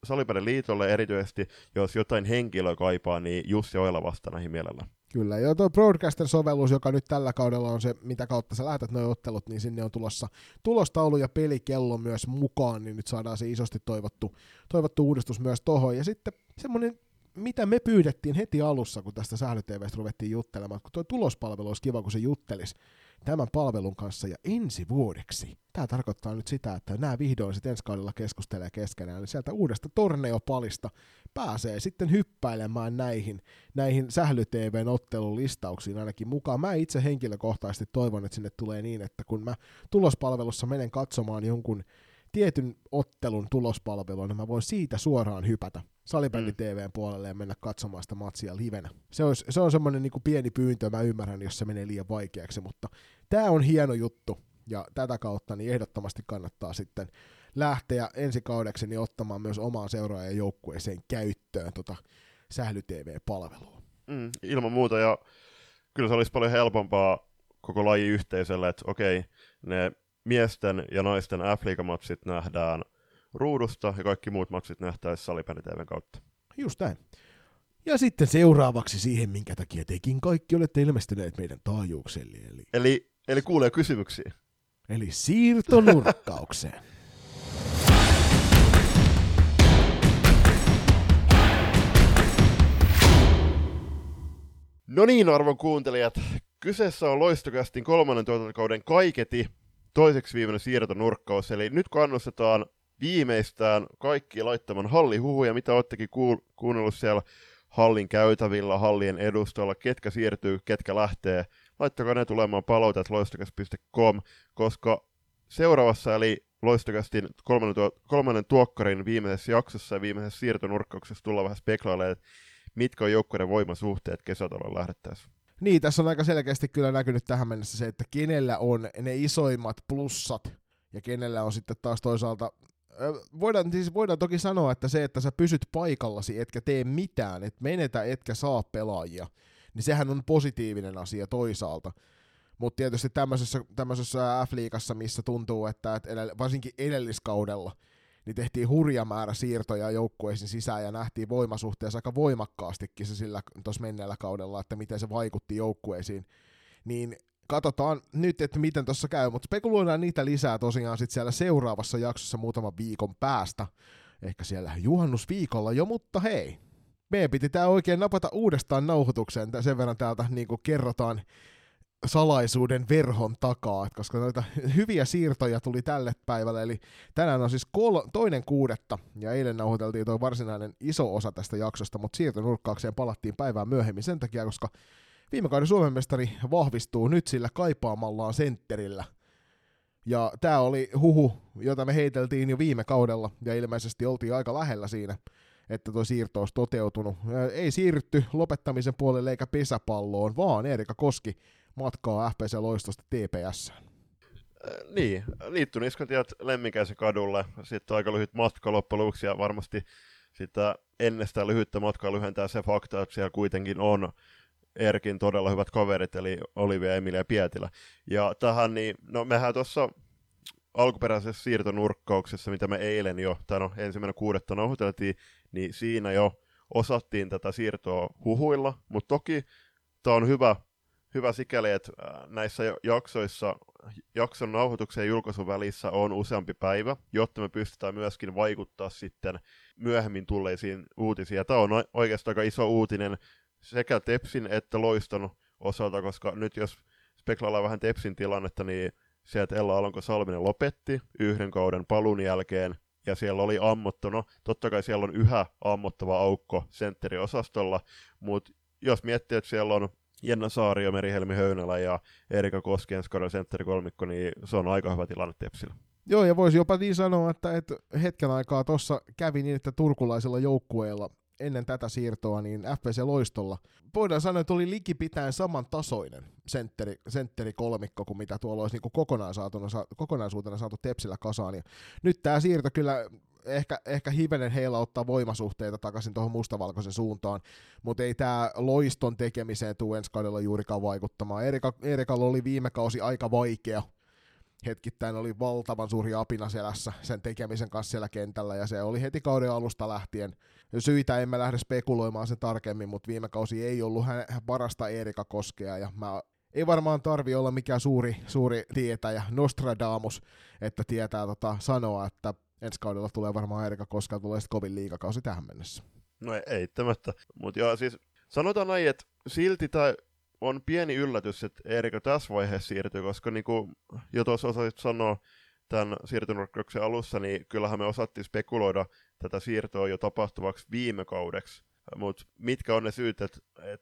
Salibändin liitolle erityisesti, jos jotain henkilöä kaipaa, niin Jussi Oila vastaa näihin mielellä. Kyllä, ja tuo Broadcaster-sovellus, joka nyt tällä kaudella on se, mitä kautta sä lähetät nuo ottelut, niin sinne on tulossa tulostaulu ja pelikello myös mukaan, niin nyt saadaan se isosti toivottu uudistus myös tohon. Ja sitten semmoinen, mitä me pyydettiin heti alussa, kun tästä Sähly TV:stä ruvettiin juttelemaan, kun tuo tulospalvelu olisi kiva, kun se juttelisi tämän palvelun kanssa ja ensi vuodeksi. Tämä tarkoittaa nyt sitä, että nämä vihdoin sitten ensi kaudella keskustelee keskenään, eli sieltä uudesta torneopalista pääsee sitten hyppäilemään näihin Sähly TV:n ottelun listauksiin ainakin mukaan. Mä itse henkilökohtaisesti toivon, että sinne tulee niin, että kun mä tulospalvelussa menen katsomaan jonkun tietyn ottelun tulospalvelua, niin mä voin siitä suoraan hypätä Salibändi TV:n puolelle ja mennä katsomaan sitä matsia livenä. Se on semmoinen niin kuin pieni pyyntö, mä ymmärrän, jos se menee liian vaikeaksi, mutta tämä on hieno juttu, ja tätä kautta niin ehdottomasti kannattaa sitten lähteä ensi kaudeksi niin ottamaan myös omaan seuraajan joukkueeseen käyttöön Sähly TV-palvelua. Ilman muuta, ja kyllä se olisi paljon helpompaa, koko lajiyhteisölle, että okei, ne miesten ja naisten F-liigamatsit nähdään ruudusta ja kaikki muut matsit nähtäisiin Salipäni-TV:n kautta. Just näin. Ja sitten seuraavaksi siihen, minkä takia tekin kaikki olette ilmestyneet meidän taajuukselle. Eli kuulee kysymyksiä. Eli siirtonurkkaukseen. No niin, arvon kuuntelijat. Kyseessä on Loistokästin 3. tuotantokauden kaiketi toiseksi viimeinen siirtonurkkaus. Eli nyt kannustetaan viimeistään kaikki laittamaan hallihuhuja, mitä olettekin kuunnellut siellä hallin käytävillä, hallien edustalla, ketkä siirtyy, ketkä lähtee. Laittakaa ne tulemaan palautet loistokäs.com, koska seuraavassa eli Loistokästin 3. tuokkarin viimeisessä jaksossa ja viimeisessä siirtonurkkauksessa tullaan vähän speklailemaan, mitkä on joukkueiden voimasuhteet kesätalon lähdettäessä. Niin, tässä on aika selkeästi kyllä näkynyt tähän mennessä se, että kenellä on ne isoimmat plussat ja kenellä on sitten taas toisaalta... Voidaan toki sanoa, että se, että sä pysyt paikallasi, etkä tee mitään, et menetä, etkä saa pelaajia, niin sehän on positiivinen asia toisaalta. Mutta tietysti tämmöisessä F-liigassa, missä tuntuu, että varsinkin edelliskaudella, niin tehtiin hurja määrä siirtoja joukkueisiin sisään ja nähtiin voimasuhteessa aika voimakkaastikin se sillä tuossa menneellä kaudella, että miten se vaikutti joukkueisiin, niin... Katsotaan nyt, että miten tuossa käy, mutta spekuloidaan niitä lisää tosiaan sitten siellä seuraavassa jaksossa muutaman viikon päästä. Ehkä siellä juhannusviikolla jo, mutta hei, meidän piti tää oikein napata uudestaan nauhoitukseen. Sen verran täältä niin kuin kerrotaan salaisuuden verhon takaa, koska näitä hyviä siirtoja tuli tälle päivälle. Eli tänään on siis 2.6. ja eilen nauhoiteltiin tuo varsinainen iso osa tästä jaksosta, mutta siirtonurkkaukseen palattiin päivää myöhemmin sen takia, koska... Viime kauden Suomen mestari vahvistuu nyt sillä kaipaamallaan sentterillä. Ja tää oli huhu, jota me heiteltiin jo viime kaudella, ja ilmeisesti oltiin aika lähellä siinä, että tuo siirto olisi toteutunut. Ei siirrytty lopettamisen puolelle eikä pesäpalloon, vaan Eerika Koski matkaa FPC Loistosta TPS:ään. Niin, liittyniskantiat Lemminkäisen kadulle, sitten aika lyhyt matka loppujen ja varmasti sitä ennestään lyhyttä matkaa lyhentää se fakta, että siellä kuitenkin on Erkin todella hyvät kaverit, eli Olivia, Emilia ja Pietilä. Ja tähän, niin, no mehän tuossa alkuperäisessä siirtonurkkauksessa, mitä me eilen jo, tai no 1.6. nauhoiteltiin, niin siinä jo osattiin tätä siirtoa huhuilla, mutta toki tämä on hyvä sikäli, että näissä jaksoissa, jakson nauhoituksen ja julkaisun välissä on useampi päivä, jotta me pystytään myöskin vaikuttaa sitten myöhemmin tulleisiin uutisiin. Ja tämä on oikeastaan aika iso uutinen, sekä Tepsin että Loiston osalta, koska nyt jos speklaillaan vähän Tepsin tilannetta, niin sieltä Ella Alanko-Salminen lopetti yhden kauden paluun jälkeen, ja siellä oli ammottuna. Totta kai siellä on yhä ammottava aukko sentteriosastolla, mutta jos miettii, että siellä on Jenna Saario, Meri-Helmi Höynälä ja Erika Koski ensi kauden sentterikolmikko, niin se on aika hyvä tilanne Tepsillä. Joo, ja voisi jopa niin sanoa, että hetken aikaa tuossa kävi niin, että turkulaisilla joukkueilla ennen tätä siirtoa, niin FPC Loistolla voidaan sanoa, että oli likipitäen samantasoinen sentterikolmikko kuin mitä tuolla olisi niin kokonaisuutena saatu Tepsillä kasaan. Ja nyt tämä siirto kyllä ehkä hivenen heilauttaa voimasuhteita takaisin tuohon mustavalkoisen suuntaan, mutta ei tämä Loiston tekemiseen tule ensi kaudella juurikaan vaikuttamaan. Erikalla oli viime kausi aika vaikea. Hetkittäin oli valtavan suuri apina selässä sen tekemisen kanssa siellä kentällä, ja se oli heti kauden alusta lähtien. Syitä emme lähde spekuloimaan sen tarkemmin, mutta viime kausi ei ollut hän parasta Erika Koskea, ja ei varmaan tarvi olla mikään suuri tietäjä, Nostradamus, että tietää sanoa, että ensi kaudella tulee varmaan Erika Koskea, tulee sitten kovin liigakausi tähän mennessä. No ei eittämättä, mutta joo, siis sanotaan näin, että silti tämä... On pieni yllätys, että Erika tässä vaiheessa siirtyy, koska niin kuin jo tuossa osasit sanoa tämän siirtonurkkauksen alussa, niin kyllähän me osattiin spekuloida tätä siirtoa jo tapahtuvaksi viime kaudeksi. Mutta mitkä on ne syyt, että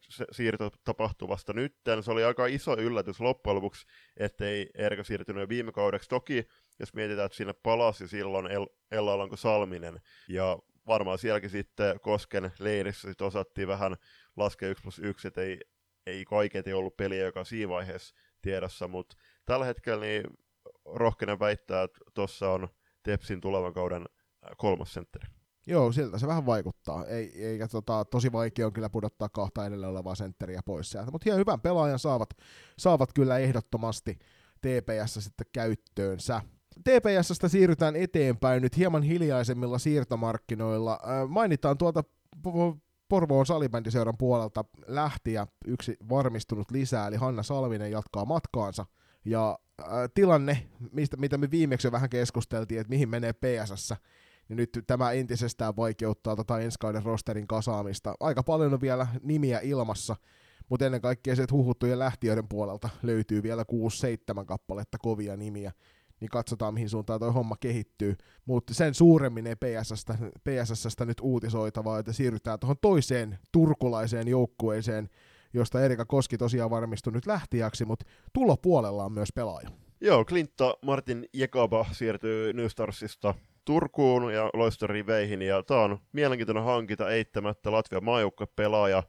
se siirto tapahtuu vasta nyt? Se oli aika iso yllätys loppujen lopuksi, ettei Erika siirtynyt jo viime kaudeksi. Toki, jos mietitään, että sinne palasi silloin Ella Alanko-Salminen, ja varmaan sielläkin sitten Kosken leirissä sit osattiin vähän laskea 1+1, ei kaiketi ollut peliä, joka siinä vaiheessa tiedossa, mutta tällä hetkellä niin rohkenen väittää, että tuossa on Tepsin tulevan kauden kolmas sentteri. Joo, siltä se vähän vaikuttaa. Eikä tosi vaikea on kyllä pudottaa kahta edellä olevaa sentteriä pois sieltä, mutta ihan hyvän pelaajan saavat kyllä ehdottomasti TPS sitten käyttöönsä. TPS:stä siirrytään eteenpäin nyt hieman hiljaisemmilla siirtomarkkinoilla. Mainitaan tuolta Porvoon salibändiseuran puolelta lähti ja yksi varmistunut lisää, eli Hanna Salminen jatkaa matkaansa. Ja tilanne, mitä me viimeksi jo vähän keskusteltiin, että mihin menee PS:ssä, niin nyt tämä entisestään vaikeuttaa ensi kauden rosterin kasaamista. Aika paljon on vielä nimiä ilmassa, mutta ennen kaikkea se, että huhuttujen lähtiöiden puolelta löytyy vielä 6-7 kappaletta kovia nimiä, niin katsotaan mihin suuntaan toi homma kehittyy. Mutta sen suuremmin ei PSS:stä nyt uutisoitavaa, että siirrytään tuohon toiseen turkulaiseen joukkueeseen, josta Erika Koski tosiaan varmistunut lähtijäksi, mutta tulopuolella on myös pelaaja. Joo, Klintta Martin Jekaba siirtyy New Starsista Turkuun ja Loistoriveihin, ja tämä on mielenkiintoinen hankinta eittämättä, Latvian maajoukkopelaaja,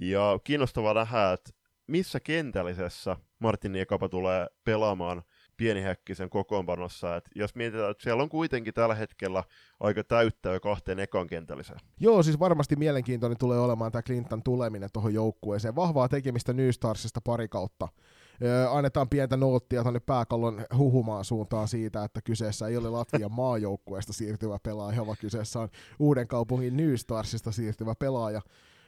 ja kiinnostavaa nähdä, että missä kentällisessä Martin Jekaba tulee pelaamaan Pienihäkkisen kokoonpanossa, että jos mietitään, että siellä on kuitenkin tällä hetkellä aika täyttää jo kahteen ekan kentälliseen. Joo, siis varmasti mielenkiintoinen tulee olemaan tämä Clinton tuleminen tuohon joukkueeseen. Vahvaa tekemistä New Starsista pari kautta. Annetaan pientä noottia tuonne pääkallon huhumaan suuntaan siitä, että kyseessä ei ole Latvian maajoukkueesta siirtyvä pelaaja, vaan kyseessä on Uudenkaupungin New Starsista siirtyvä pelaaja.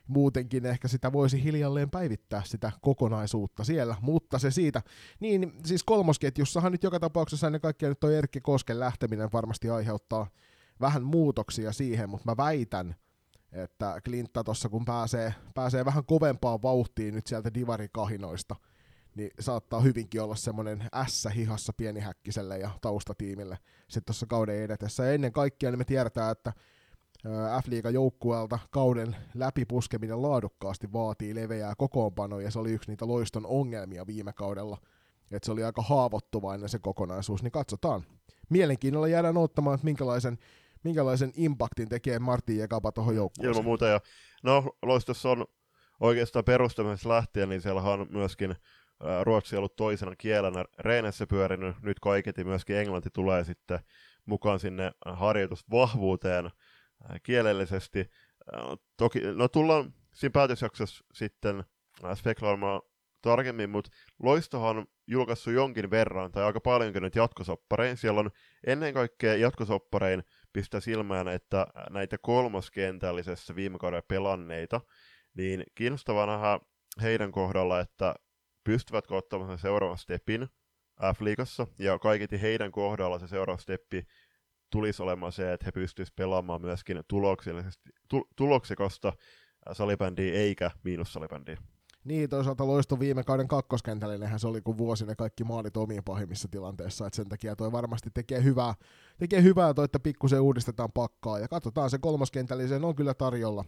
Muutenkin ehkä sitä voisi hiljalleen päivittää sitä kokonaisuutta siellä, mutta se siitä. Niin siis kolmosketjussahan nyt joka tapauksessa ennen kaikkea nyt toi Erkki Kosken lähteminen varmasti aiheuttaa vähän muutoksia siihen, mutta mä väitän, että Klintta tossa kun pääsee vähän kovempaan vauhtiin nyt sieltä divarikahinoista, niin saattaa hyvinkin olla semmoinen ässä-hihassa Pienihäkkiselle ja taustatiimille sitten tuossa kauden edetessä. Ja ennen kaikkea niin me tiedetään, että F-liigan joukkueelta kauden läpipuskeminen laadukkaasti vaatii leveää kokoonpanoja, ja se oli yksi niitä Loiston ongelmia viime kaudella, että se oli aika haavoittuvainen se kokonaisuus, niin katsotaan. Mielenkiinnolla jäädään odottamaan, että minkälaisen impaktin tekee Martin Jekaba tuohon joukkueeseen. Ilman muuta, ja no Loistossa on oikeastaan perustamisesta lähtien, niin siellä on myöskin ruotsi ollut toisena kielenä Reinessä pyörinyt, nyt kaiketi myöskin englanti tulee sitten mukaan sinne harjoitusvahvuuteen kielellisesti. Toki, no tullaan siinä päätösjaksossa sitten spekuloimaan tarkemmin, mutta Loistohan on julkaissut jonkin verran, tai aika paljonkin nyt jatkosopparein. Siellä on ennen kaikkea jatkosopparein pistää silmään, että näitä kolmoskentällisessä viime kauden pelanneita, niin kiinnostavaa nähdä heidän kohdalla, että pystyvätkö ottamaan sen seuraavan stepin F-liigassa, ja kaiketi heidän kohdalla se seuraava steppi tulisi olemaan se, että he pystyisivät pelaamaan myöskin tuloksekasta salibändiä eikä miinussalibändiä. Niin, toisaalta Loiston viime kauden kakkoskentälinenhän se oli, kun vuosina kaikki maalit omiin pahimmissa tilanteissa, että sen takia toi varmasti tekee hyvää toi, että pikkusen uudistetaan pakkaa, ja katsotaan se kolmoskentälliseen on kyllä tarjolla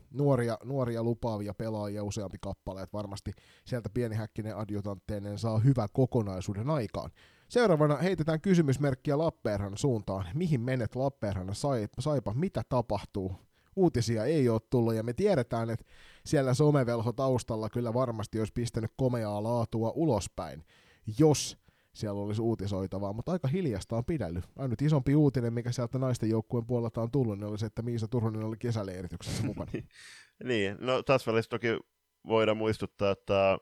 nuoria lupaavia pelaajia useampi kappale, että varmasti sieltä Pienihäkkinen adjutantteineen saa hyvä kokonaisuuden aikaan. Seuraavana heitetään kysymysmerkkiä Lappeenrannan suuntaan. Mihin menet Lappeenrannan Saipa? Mitä tapahtuu? Uutisia ei ole tullut, ja me tiedetään, että siellä somevelho taustalla kyllä varmasti olisi pistänyt komeaa laatua ulospäin, jos siellä olisi uutisoitavaa, mutta aika hiljasta on pidellyt. Ainut isompi uutinen, mikä sieltä naisten joukkueen puolelta on tullut, niin oli se, että Miisa Turhonen oli kesäleirityksessä mukana. Niin, no tässä välissä toki voidaan muistuttaa, että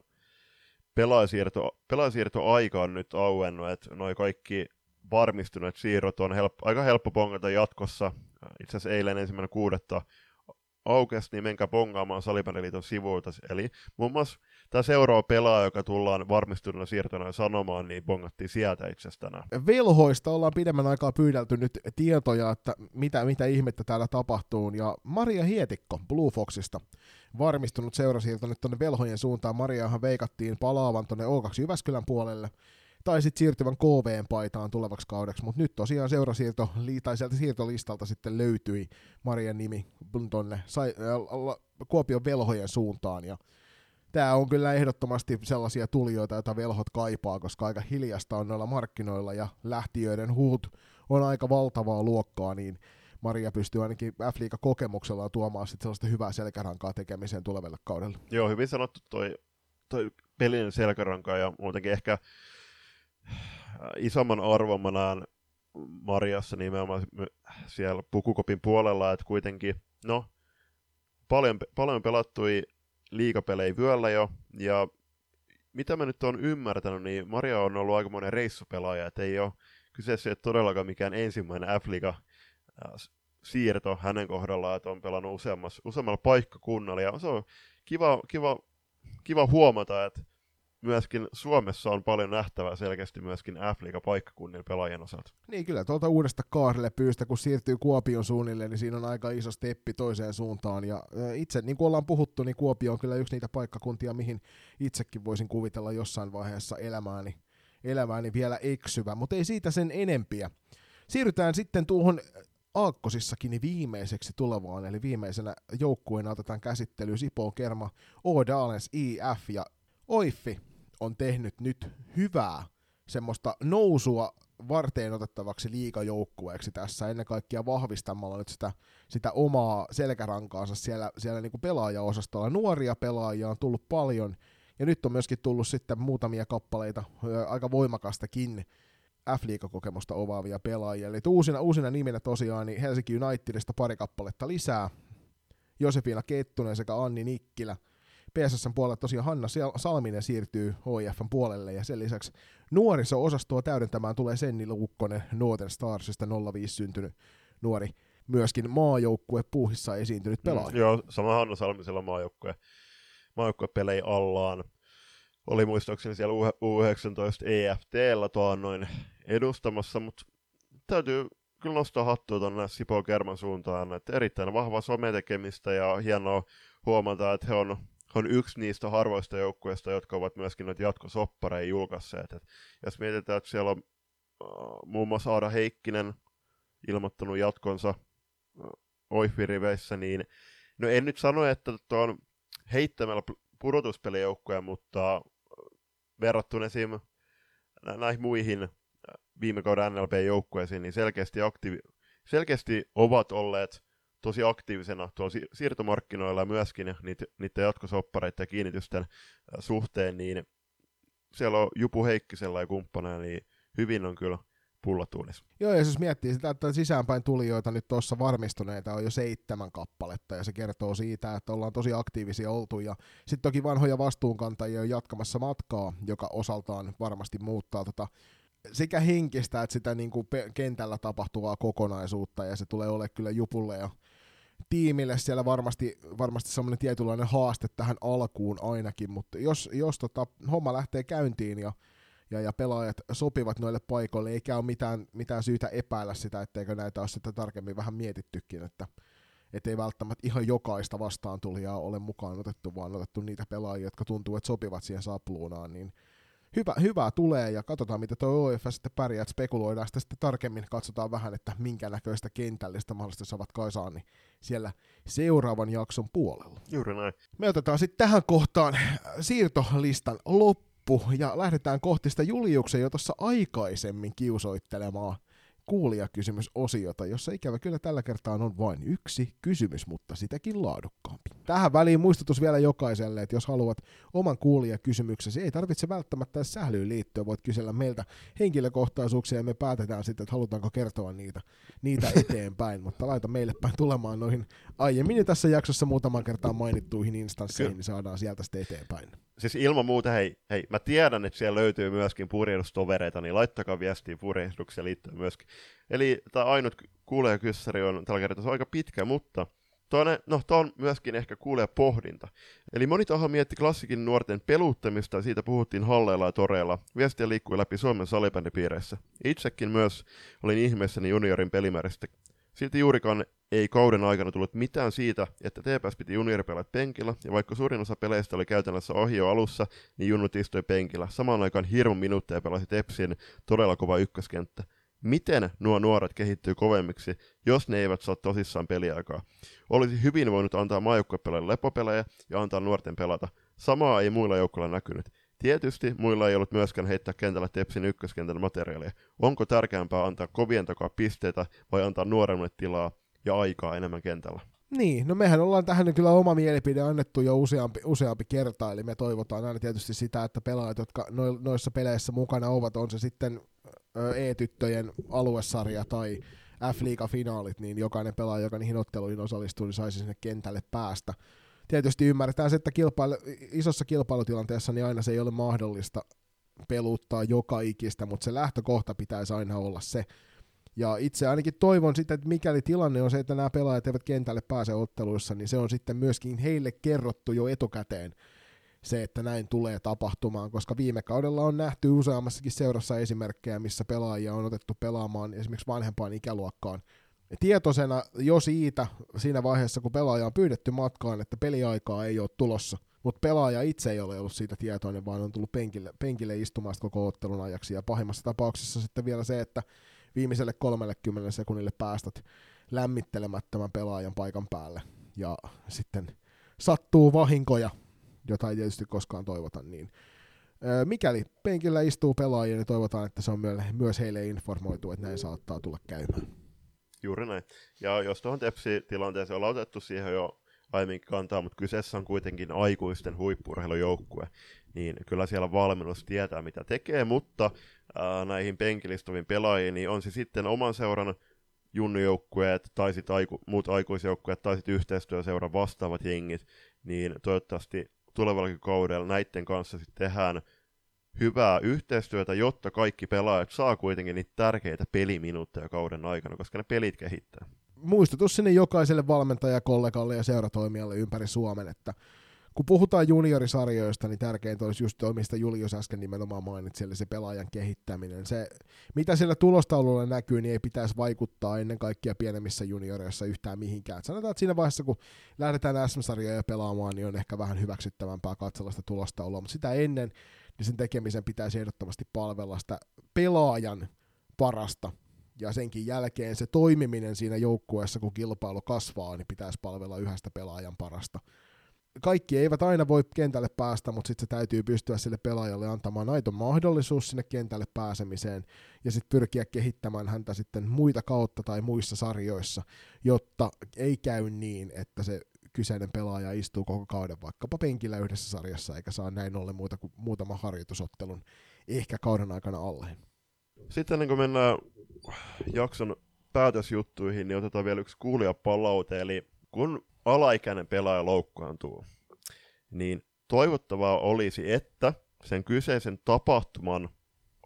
pelaajasiirtoaika on nyt auennut, että noi kaikki varmistuneet siirrot on aika helppo bongata jatkossa. Itse asiassa eilen 1.6. aukesi, niin menkää bongaamaan Salibändiliiton sivuilta. Eli muun muassa tämä seuraava pelaaja, joka tullaan varmistuneena siirtona sanomaan, niin bongattiin sieltä itse asiassa tänään. Velhoista ollaan pidemmän aikaa pyydelty nyt tietoja, että mitä ihmettä täällä tapahtuu. Ja Maria Hietikko Blue Foxista varmistunut seurasiirto nyt tuonne velhojen suuntaan. Mariahan veikattiin palaavan tuonne O2 Jyväskylän puolelle tai sitten siirtyvän KV:n paitaan tulevaksi kaudeksi, mutta nyt tosiaan seurasiirto, tai sieltä siirtolistalta sitten löytyi Marian nimi tuonne Kuopion velhojen suuntaan, ja tämä on kyllä ehdottomasti sellaisia tulijoita, joita velhot kaipaa, koska aika hiljasta on noilla markkinoilla, ja lähtiöiden huut on aika valtavaa luokkaa, niin Maria pystyy ainakin F-liigan kokemuksellaan tuomaan sitten sellaista hyvää selkärankaa tekemiseen tuleville kaudelle. Joo, hyvin sanottu toi pelin selkärankaa, ja muutenkin ehkä isomman arvon mä näen Marjassa nimenomaan siellä pukukopin puolella, että kuitenkin, no, paljon pelattui liigapelejä vyöllä jo, ja mitä mä nyt oon ymmärtänyt, niin Marja on ollut aikamoinen reissupelaaja, että ei ole kyseessä ei ole todellakaan mikään ensimmäinen F-liiga siirto hänen kohdallaan, että on pelannut useammalla paikkakunnalla, ja se on kiva huomata, että myöskin Suomessa on paljon nähtävää selkeästi myöskin F-liiga-paikkakunnilla pelaajien osalta. Niin kyllä, tuolta uudesta Kaarlepyystä, kun siirtyy Kuopion suunnille, niin siinä on aika iso steppi toiseen suuntaan. Ja itse, niin kuin ollaan puhuttu, niin Kuopio on kyllä yksi niitä paikkakuntia, mihin itsekin voisin kuvitella jossain vaiheessa elämääni vielä eksyvä, mutta ei siitä sen enempiä. Siirrytään sitten tuohon aakkosissakin viimeiseksi tulevaan, eli viimeisenä joukkueena otetaan käsittelyyn Sipoon Kerma, Ådalens IF ja Oiffi on tehnyt nyt hyvää semmoista nousua varteen otettavaksi liigajoukkueeksi tässä, ennen kaikkea vahvistamalla nyt sitä omaa selkärankaansa siellä niin kuin pelaajaosastolla. Nuoria pelaajia on tullut paljon, ja nyt on myöskin tullut sitten muutamia kappaleita, aika voimakastakin F-liigakokemusta ovaavia pelaajia. Eli uusina niminä tosiaan niin Helsinki Unitedista pari kappaletta lisää, Josefina Kettunen sekä Anni Nikkilä. PSS:n puolella tosiaan Hanna Salminen siirtyy HIF:n puolelle, ja sen lisäksi nuoriso-osastoa täydentämään tulee Senni Luukkonen, Northern Starsista 05 syntynyt nuori, myöskin maajoukkue puuhissa esiintynyt pelaaja. Joo, sama Hanna Salmisella maajoukkuepelejä allaan. Oli muistaakseni siellä U19 EFT:llä noin edustamassa, mutta täytyy kyllä nostaa hattua tuonne Sipoon Kerman suuntaan, että erittäin vahvaa sometekemistä, ja hienoa huomata, että he on yksi niistä harvoista joukkueista, jotka ovat myöskin noita jatkosoppareja julkaisseet. Et jos mietitään, että siellä on muun muassa Aada Heikkinen ilmoittanut jatkonsa Oiffi-riveissä, niin no en nyt sano, että on heittämällä pudotuspelijoukkoja, mutta verrattuna esim. Näihin muihin viime kauden NLP-joukkueisiin, niin selkeästi ovat olleet tosi aktiivisena tuolla siirtomarkkinoilla myöskin niiden jatkosoppareiden ja kiinnitysten suhteen, niin siellä on Jupu Heikkisellä ja kumppana, niin hyvin on kyllä pullatuunis. Joo, jos miettii sitä, että sisäänpäin tulijoita nyt tuossa varmistuneita on jo 7 kappaletta, ja se kertoo siitä, että ollaan tosi aktiivisia oltu, ja sitten toki vanhoja vastuunkantajia on jatkamassa matkaa, joka osaltaan varmasti muuttaa sekä henkistä että sitä niin kuin kentällä tapahtuvaa kokonaisuutta, ja se tulee olemaan kyllä Jupulle ja tiimille siellä varmasti semmoinen tietynlainen haaste tähän alkuun ainakin, mutta jos homma lähtee käyntiin ja pelaajat sopivat noille paikoille, eikä ole mitään syytä epäillä sitä, etteikö näitä ole sitten tarkemmin vähän mietittykin, että ei välttämättä ihan jokaista vastaan tulijaa ole mukaan otettu, vaan otettu niitä pelaajia, jotka tuntuu, että sopivat siihen sapluunaan, niin hyvää tulee, ja katsotaan, mitä tuo OIF sitten pärjää, spekuloidaan sitten tarkemmin, katsotaan vähän, että minkä näköistä kentällistä mahdollisesti saavat kaisaan, niin siellä seuraavan jakson puolella. Juuri näin. Me otetaan sitten tähän kohtaan siirtolistan loppu, ja lähdetään kohti sitä Juliuksen jo tuossa aikaisemmin kiusoittelemaa kuulijakysymysosiota, jossa ikävä kyllä tällä kertaa on vain yksi kysymys, mutta sitäkin laadukkaampi. Tähän väliin muistutus vielä jokaiselle, että jos haluat oman kuulijakysymyksesi, ei tarvitse välttämättä sählyyn liittyä, voit kysellä meiltä henkilökohtaisuuksia, ja me päätetään sitten, että halutaanko kertoa niitä eteenpäin, mutta laita meille päin tulemaan noihin aiemmin ja tässä jaksossa muutaman kertaan mainittuihin instansseihin, niin saadaan sieltä sitten eteenpäin. Siis ilman muuta, hei, mä tiedän, että siellä löytyy myöskin purjehdustovereita, niin laittakaa viestiä purjehduksia liittyen myöskin. Eli tämä ainut kuulijakyssäri on tällä kertaa aika pitkä, mutta tämä on myöskin ehkä kuulijapohdinta. Eli moni taho mietti klassikin nuorten peluuttamista, ja siitä puhuttiin halleilla ja toreilla. Viestiä liikkui läpi Suomen salibändipiireissä. Itsekin myös olin ihmeessäni juniorin pelimääristä. Silti juurikaan ei kauden aikana tullut mitään siitä, että TPS piti junioripelaat penkillä, ja vaikka suurin osa peleistä oli käytännössä ohi jo alussa, niin junnut istui penkillä. Samaan aikaan hirmu minuutteja pelasi Tepsin todella kova ykköskenttä. Miten nuo nuoret kehittyy kovemmiksi, jos ne eivät saa tosissaan peliaikaa? Olisi hyvin voinut antaa maajoukkuepelaajille lepopelejä ja antaa nuorten pelata. Samaa ei muilla joukkueilla näkynyt. Tietysti muilla ei ollut myöskään heittää kentällä Tepsin ykköskentän materiaalia. Onko tärkeämpää antaa kovien takaa pisteitä vai antaa nuoremmille tilaa ja aikaa enemmän kentällä? Niin, no mehän ollaan tähän kyllä oma mielipide annettu jo useampi kerta, eli me toivotaan aina tietysti sitä, että pelaajat, jotka noissa peleissä mukana ovat, on se sitten E-tyttöjen aluesarja tai F-liiga-finaalit, niin jokainen pelaaja, joka niihin otteluihin osallistuu, niin saisi sinne kentälle päästä. Tietysti ymmärretään se, että isossa kilpailutilanteessa niin aina se ei ole mahdollista peluttaa joka ikistä, mutta se lähtökohta pitäisi aina olla se. Ja itse ainakin toivon sitten, että mikäli tilanne on se, että nämä pelaajat eivät kentälle pääse otteluissa, niin se on sitten myöskin heille kerrottu jo etukäteen se, että näin tulee tapahtumaan, koska viime kaudella on nähty useammassakin seurassa esimerkkejä, missä pelaajia on otettu pelaamaan esimerkiksi vanhempaan ikäluokkaan. Tietoisena jo siitä siinä vaiheessa, kun pelaaja on pyydetty matkaan, että peliaikaa ei ole tulossa, mutta pelaaja itse ei ole ollut siitä tietoinen, vaan on tullut penkille istumaan koko ottelun ajaksi, ja pahimmassa tapauksessa sitten vielä se, että viimeiselle 30 sekunnille päästät lämmittelemättömän pelaajan paikan päälle, ja sitten sattuu vahinkoja, jota ei tietysti koskaan toivota, niin mikäli penkillä istuu pelaajia, niin toivotaan, että se on myös heille informoitu, että näin saattaa tulla käymään. Juuri näin. Ja jos tuohon Tepsi-tilanteeseen ollaan otettu siihen jo aiemmin kantaa, mutta kyseessä on kuitenkin aikuisten huippu-urheilujoukkue, niin kyllä siellä valmennus tietää, mitä tekee, mutta näihin penkillä istuviin pelaajiin, niin on se sitten oman seuran junnujoukkueet tai sitten muut aikuisjoukkueet tai sitten yhteistyöseuran vastaavat jengit, niin toivottavasti tulevallakin kaudella näiden kanssa sitten tehdään hyvää yhteistyötä, jotta kaikki pelaajat saa kuitenkin niitä tärkeitä peliminuutteja kauden aikana, koska ne pelit kehittää. Muistutus sinne jokaiselle valmentajakollegalle ja seuratoimijalle ympäri Suomen, että kun puhutaan juniorisarjoista, niin tärkeintä olisi just tuo, mistä Julius äsken nimenomaan mainitsi, eli se pelaajan kehittäminen. Se, mitä siellä tulostaululla näkyy, niin ei pitäisi vaikuttaa ennen kaikkea pienemmissä junioreissa yhtään mihinkään. Et sanotaan, että siinä vaiheessa, kun lähdetään SM-sarjoja pelaamaan, niin on ehkä vähän hyväksyttävämpää katsella sitä tulostaulua, mutta sitä ennen niin sen tekemisen pitäisi ehdottomasti palvella sitä pelaajan parasta. Ja senkin jälkeen se toimiminen siinä joukkueessa, kun kilpailu kasvaa, niin pitäisi palvella yhästä pelaajan parasta. Kaikki eivät aina voi kentälle päästä, mutta sitten se täytyy pystyä sille pelaajalle antamaan aito mahdollisuus sinne kentälle pääsemiseen ja sitten pyrkiä kehittämään häntä sitten muita kautta tai muissa sarjoissa, jotta ei käy niin, että se kyseinen pelaaja istuu koko kauden vaikkapa penkillä yhdessä sarjassa eikä saa näin ollen muuta kuin muutaman harjoitusottelun ehkä kauden aikana alleen. Sitten ennen kuin mennään jakson päätösjuttuihin, niin otetaan vielä yksi kuulijapalaute, eli kun alaikäinen pelaaja loukkaantuu, niin toivottavaa olisi, että sen kyseisen tapahtuman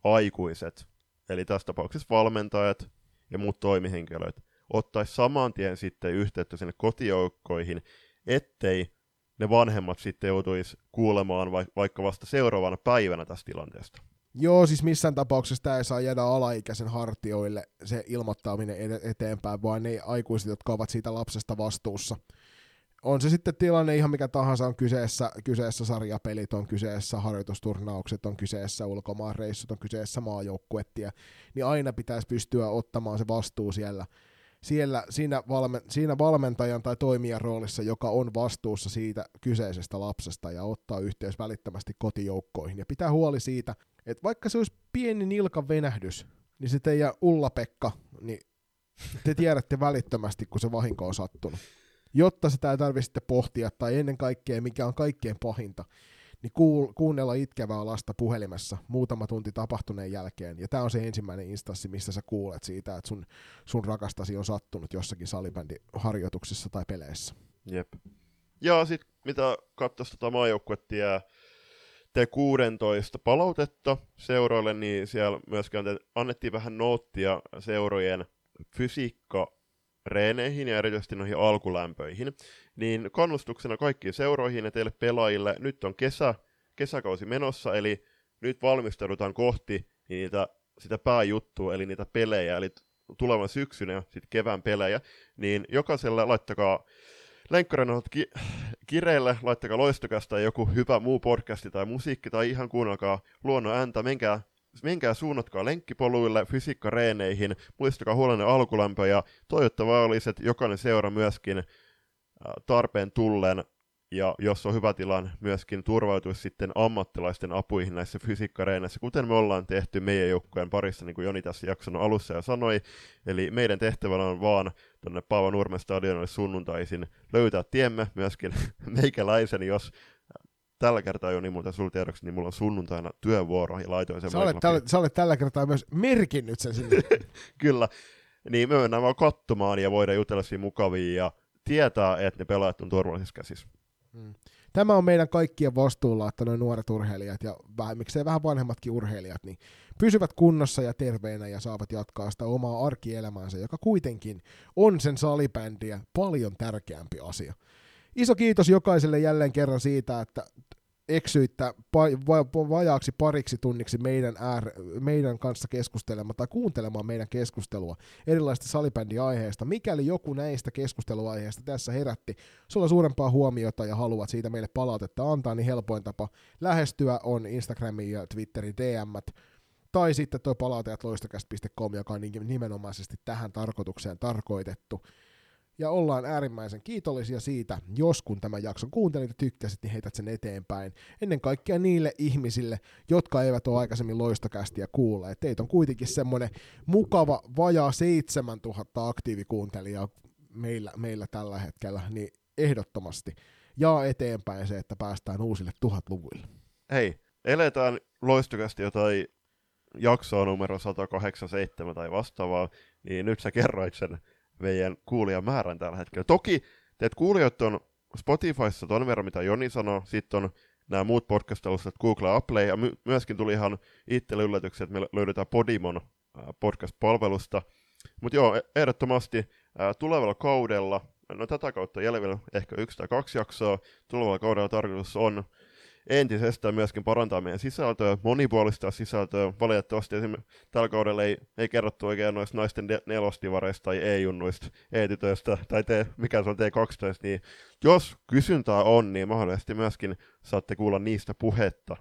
aikuiset, eli tässä tapauksessa valmentajat ja muut toimihenkilöt, ottaisi saman tien sitten yhteyttä sinne kotijoukkoihin, ettei ne vanhemmat sitten joutuisi kuulemaan vaikka vasta seuraavana päivänä tästä tilanteesta. Joo, siis missään tapauksessa tämä ei saa jäädä alaikäisen hartioille se ilmoittaminen eteenpäin, vaan ne aikuiset, jotka ovat siitä lapsesta vastuussa. On se sitten tilanne ihan mikä tahansa, on kyseessä sarjapelit, on kyseessä harjoitusturnaukset, on kyseessä ulkomaanreissut, on kyseessä maajoukkuettia, niin aina pitäisi pystyä ottamaan se vastuu siinä valmentajan tai toimijan roolissa, joka on vastuussa siitä kyseisestä lapsesta ja ottaa yhteys välittömästi kotijoukkoihin. Ja pitää huoli siitä, että vaikka se olisi pieni nilkan venähdys, niin se teidän Ulla-Pekka, niin te tiedätte välittömästi, kun se vahinko on sattunut. Jotta sitä ei tarvitse sitten pohtia, tai ennen kaikkea, mikä on kaikkein pahinta, niin kuunnella itkevää lasta puhelimessa muutama tunti tapahtuneen jälkeen. Ja tämä on se ensimmäinen instanssi, missä sä kuulet siitä, että sun rakastasi on sattunut jossakin salibändiharjoituksessa tai peleissä. Jep. Ja sitten mitä katsoisi tätä maajoukkuettia T16 palautetta seuroille, niin siellä myöskin annettiin vähän noottia seurojen fysiikkareeneihin ja erityisesti noihin alkulämpöihin. Niin kannustuksena kaikkiin seuroihin ja teille pelaajille nyt on kesäkausi menossa, eli nyt valmistaudutaan kohti sitä pääjuttua, eli niitä pelejä, eli tulevan syksyn ja sitten kevään pelejä, niin jokaisella laittakaa lenkkarinahot kireille, laittakaa Loistokästä joku hyvä muu podcasti tai musiikki, tai ihan kuunnelkaa luonnon ääntä, menkää suunnatkaa lenkkipoluille, fysiikkareeneihin, muistakaa huolellinen alkulämpö, ja toivottavaa olisi, että jokainen seura myöskin tarpeen tullen, ja jos on hyvä tilanne, myöskin turvautuisi sitten ammattilaisten apuihin näissä fysiikkareeneissä, kuten me ollaan tehty meidän joukkojen parissa, niin kuin Joni tässä jakson alussa ja sanoi. Eli meidän tehtävänä on vaan tuonne Paavo Nurmen stadionille sunnuntaisin löytää tiemme myöskin meikäläisen, jos tällä kertaa jo, niin mulla tässä tiedoksi, niin mulla on sunnuntaina työvuoro ja laitoin sen. Sä olet tällä kertaa myös merkinnyt sen sinne. Kyllä. Niin me mennään vaan katsomaan ja voidaan jutella siinä mukavia ja tietää, että ne pelaajat on turvallisissa käsissä. Mm. Tämä on meidän kaikkien vastuulla, että nuo nuoret urheilijat ja miksei vähän vanhemmatkin urheilijat niin pysyvät kunnossa ja terveenä ja saavat jatkaa sitä omaa arkielämäänsä, joka kuitenkin on sen salibändiä paljon tärkeämpi asia. Iso kiitos jokaiselle jälleen kerran siitä, että eksyitte vajaaksi pariksi tunniksi meidän kanssa keskustelemaan tai kuuntelemaan meidän keskustelua erilaisista salibändiaiheista. Mikäli joku näistä keskusteluaiheista tässä herätti sulla suurempaa huomiota ja haluat siitä meille palautetta antaa, niin helpoin tapa lähestyä on Instagramin ja Twitterin DM:t tai sitten tuo palautajatloistokäst.com, joka on nimenomaisesti tähän tarkoitukseen tarkoitettu. Ja ollaan äärimmäisen kiitollisia siitä, jos kun tämän jakson kuuntelit ja tykkäsit, niin heität sen eteenpäin. Ennen kaikkea niille ihmisille, jotka eivät ole aikaisemmin loistokästiä kuulleet. Teitä on kuitenkin semmoinen mukava vajaa 7000 aktiivikuuntelijaa meillä tällä hetkellä, niin ehdottomasti jaa eteenpäin se, että päästään uusille 1000-luvuille. Hei, eletään loistokästiä tai jaksoa numero 187 tai vastaavaa, niin nyt sä kerroit sen meidän kuulijamäärän tällä hetkellä. Toki teet kuulijat on Spotifyssa ton verran, mitä Joni sanoi, sitten on nämä muut podcast-alustat Google ja Apple, ja myöskin tuli ihan itselle yllätyksen, että me löydetään Podimon podcast-palvelusta. Mutta joo, ehdottomasti tulevalla kaudella, no tätä kautta jäljellä ehkä 1 tai 2 jaksoa, tulevalla kaudella tarkoitus on entisestään myöskin parantaa meidän sisältöä, monipuolistaa sisältöä. Valitettavasti tällä kaudella ei kerrottu oikein noista naisten nelostivareista tai e-junnuista, e-tytöistä, tai mikä se on T12, niin jos kysyntää on, niin mahdollisesti myöskin saatte kuulla niistä puhetta.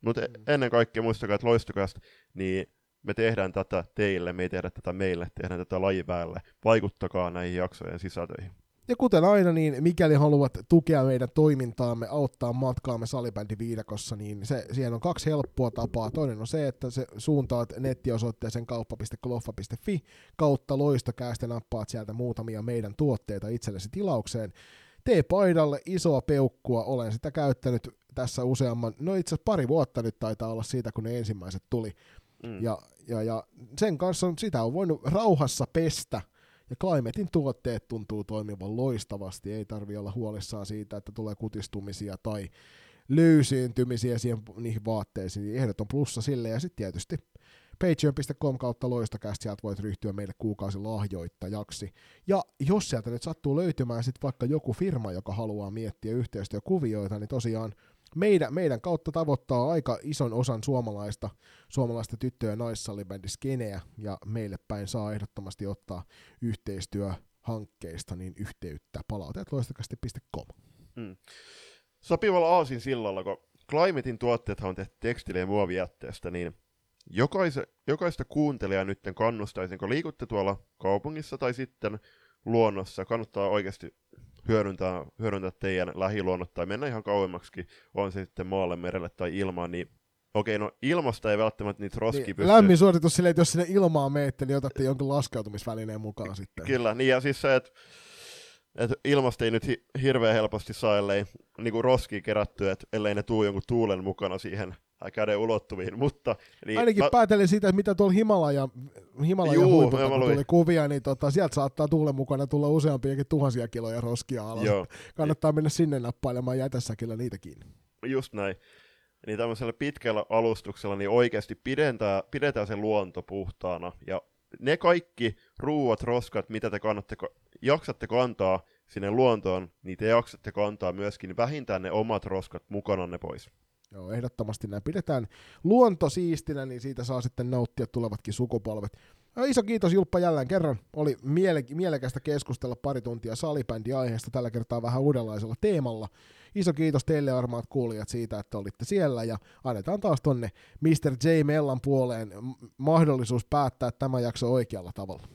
Mutta ennen kaikkea muistakaa, että loistokästä, niin me tehdään tätä teille, me ei tehdä tätä meille, tehdään tätä lajiväelle. Vaikuttakaa näihin jaksojen sisältöihin. Ja kuten aina, niin mikäli haluat tukea meidän toimintaamme, auttaa matkaamme salibändiviidakossa, niin siihen on 2 helppoa tapaa. Toinen on se, että se suuntaat nettiosoitteeseen kauppa.kloffa.fi kautta loistokästä, nappaat sieltä muutamia meidän tuotteita itsellesi tilaukseen. Tee paidalle isoa peukkua, olen sitä käyttänyt tässä useamman, no itse asiassa 2 vuotta nyt taitaa olla siitä, kun ne ensimmäiset tuli. Mm. Ja sen kanssa sitä on voinut rauhassa pestä. Ja Climatein tuotteet tuntuu toimivan loistavasti, ei tarvitse olla huolissaan siitä, että tulee kutistumisia tai löysyyntymisiä siihen, niihin vaatteisiin. Ehdoton plussa sille, ja sitten tietysti patreon.com kautta loistokästä, sieltä voit ryhtyä meille kuukausilahjoittajaksi. Ja jos sieltä nyt sattuu löytymään sitten vaikka joku firma, joka haluaa miettiä yhteistyökuvioita, niin tosiaan meidän kautta tavoittaa aika ison osan suomalaista tyttöä ja naissalibändiskeneä, ja meille päin saa ehdottomasti ottaa yhteistyöhankkeista niin yhteyttä palauteetloistokästi.com. Sopivalla aasinsillalla, kun Climatein tuotteethan on tehty tekstiili- ja muovijätteestä, niin jokaista kuuntelijaa nyt kannustaisin, kun liikutte tuolla kaupungissa tai sitten luonnossa, kannattaa oikeasti hyödyntää teidän lähiluonnot tai mennä ihan kauemmaksikin, on se sitten maalle, merelle tai ilmaan, niin okei, no ilmasta ei välttämättä niitä roski niin, pysty. Lämmin suoritus silleen, että jos sinne ilmaan meette, niin otatte jonkin laskeutumisvälineen mukaan sitten. Kyllä, niin ja siis se, että ilmasta ei nyt hirveän helposti saa, ellei niin roski kerättyä, ellei ne tuu jonkun tuulen mukana siihen käden ulottuviin, mutta... Niin, ainakin päätelen siitä, että mitä tuolla Himalajan huipulta, kun tuli kuvia, niin sieltä saattaa tuulen mukana tulla useampiakin 1000 kiloja roskia alas. Joo. Kannattaa mennä sinne nappailemaan jätässäkillä niitä kiinni. Just näin. Niin tämmöisellä pitkällä alustuksella niin oikeasti pidetään se luonto puhtaana. Ja ne kaikki ruuat, roskat, mitä te jaksatte kantaa sinne luontoon, niin te jaksatte kantaa myöskin vähintään ne omat roskat mukananne pois. Joo, ehdottomasti näin. Pidetään luonto siistinä, niin siitä saa sitten nauttia tulevatkin sukupolvet. Ja iso kiitos Julppa jälleen kerran. Oli mielekästä keskustella 2 tuntia salibändiaiheesta, tällä kertaa vähän uudenlaisella teemalla. Iso kiitos teille armaat kuulijat siitä, että olitte siellä, ja annetaan taas tonne Mr. J. Mellan puoleen mahdollisuus päättää tämä jakso oikealla tavalla.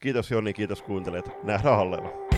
Kiitos Joni, kiitos kuuntelijat. Nähdään Hallella.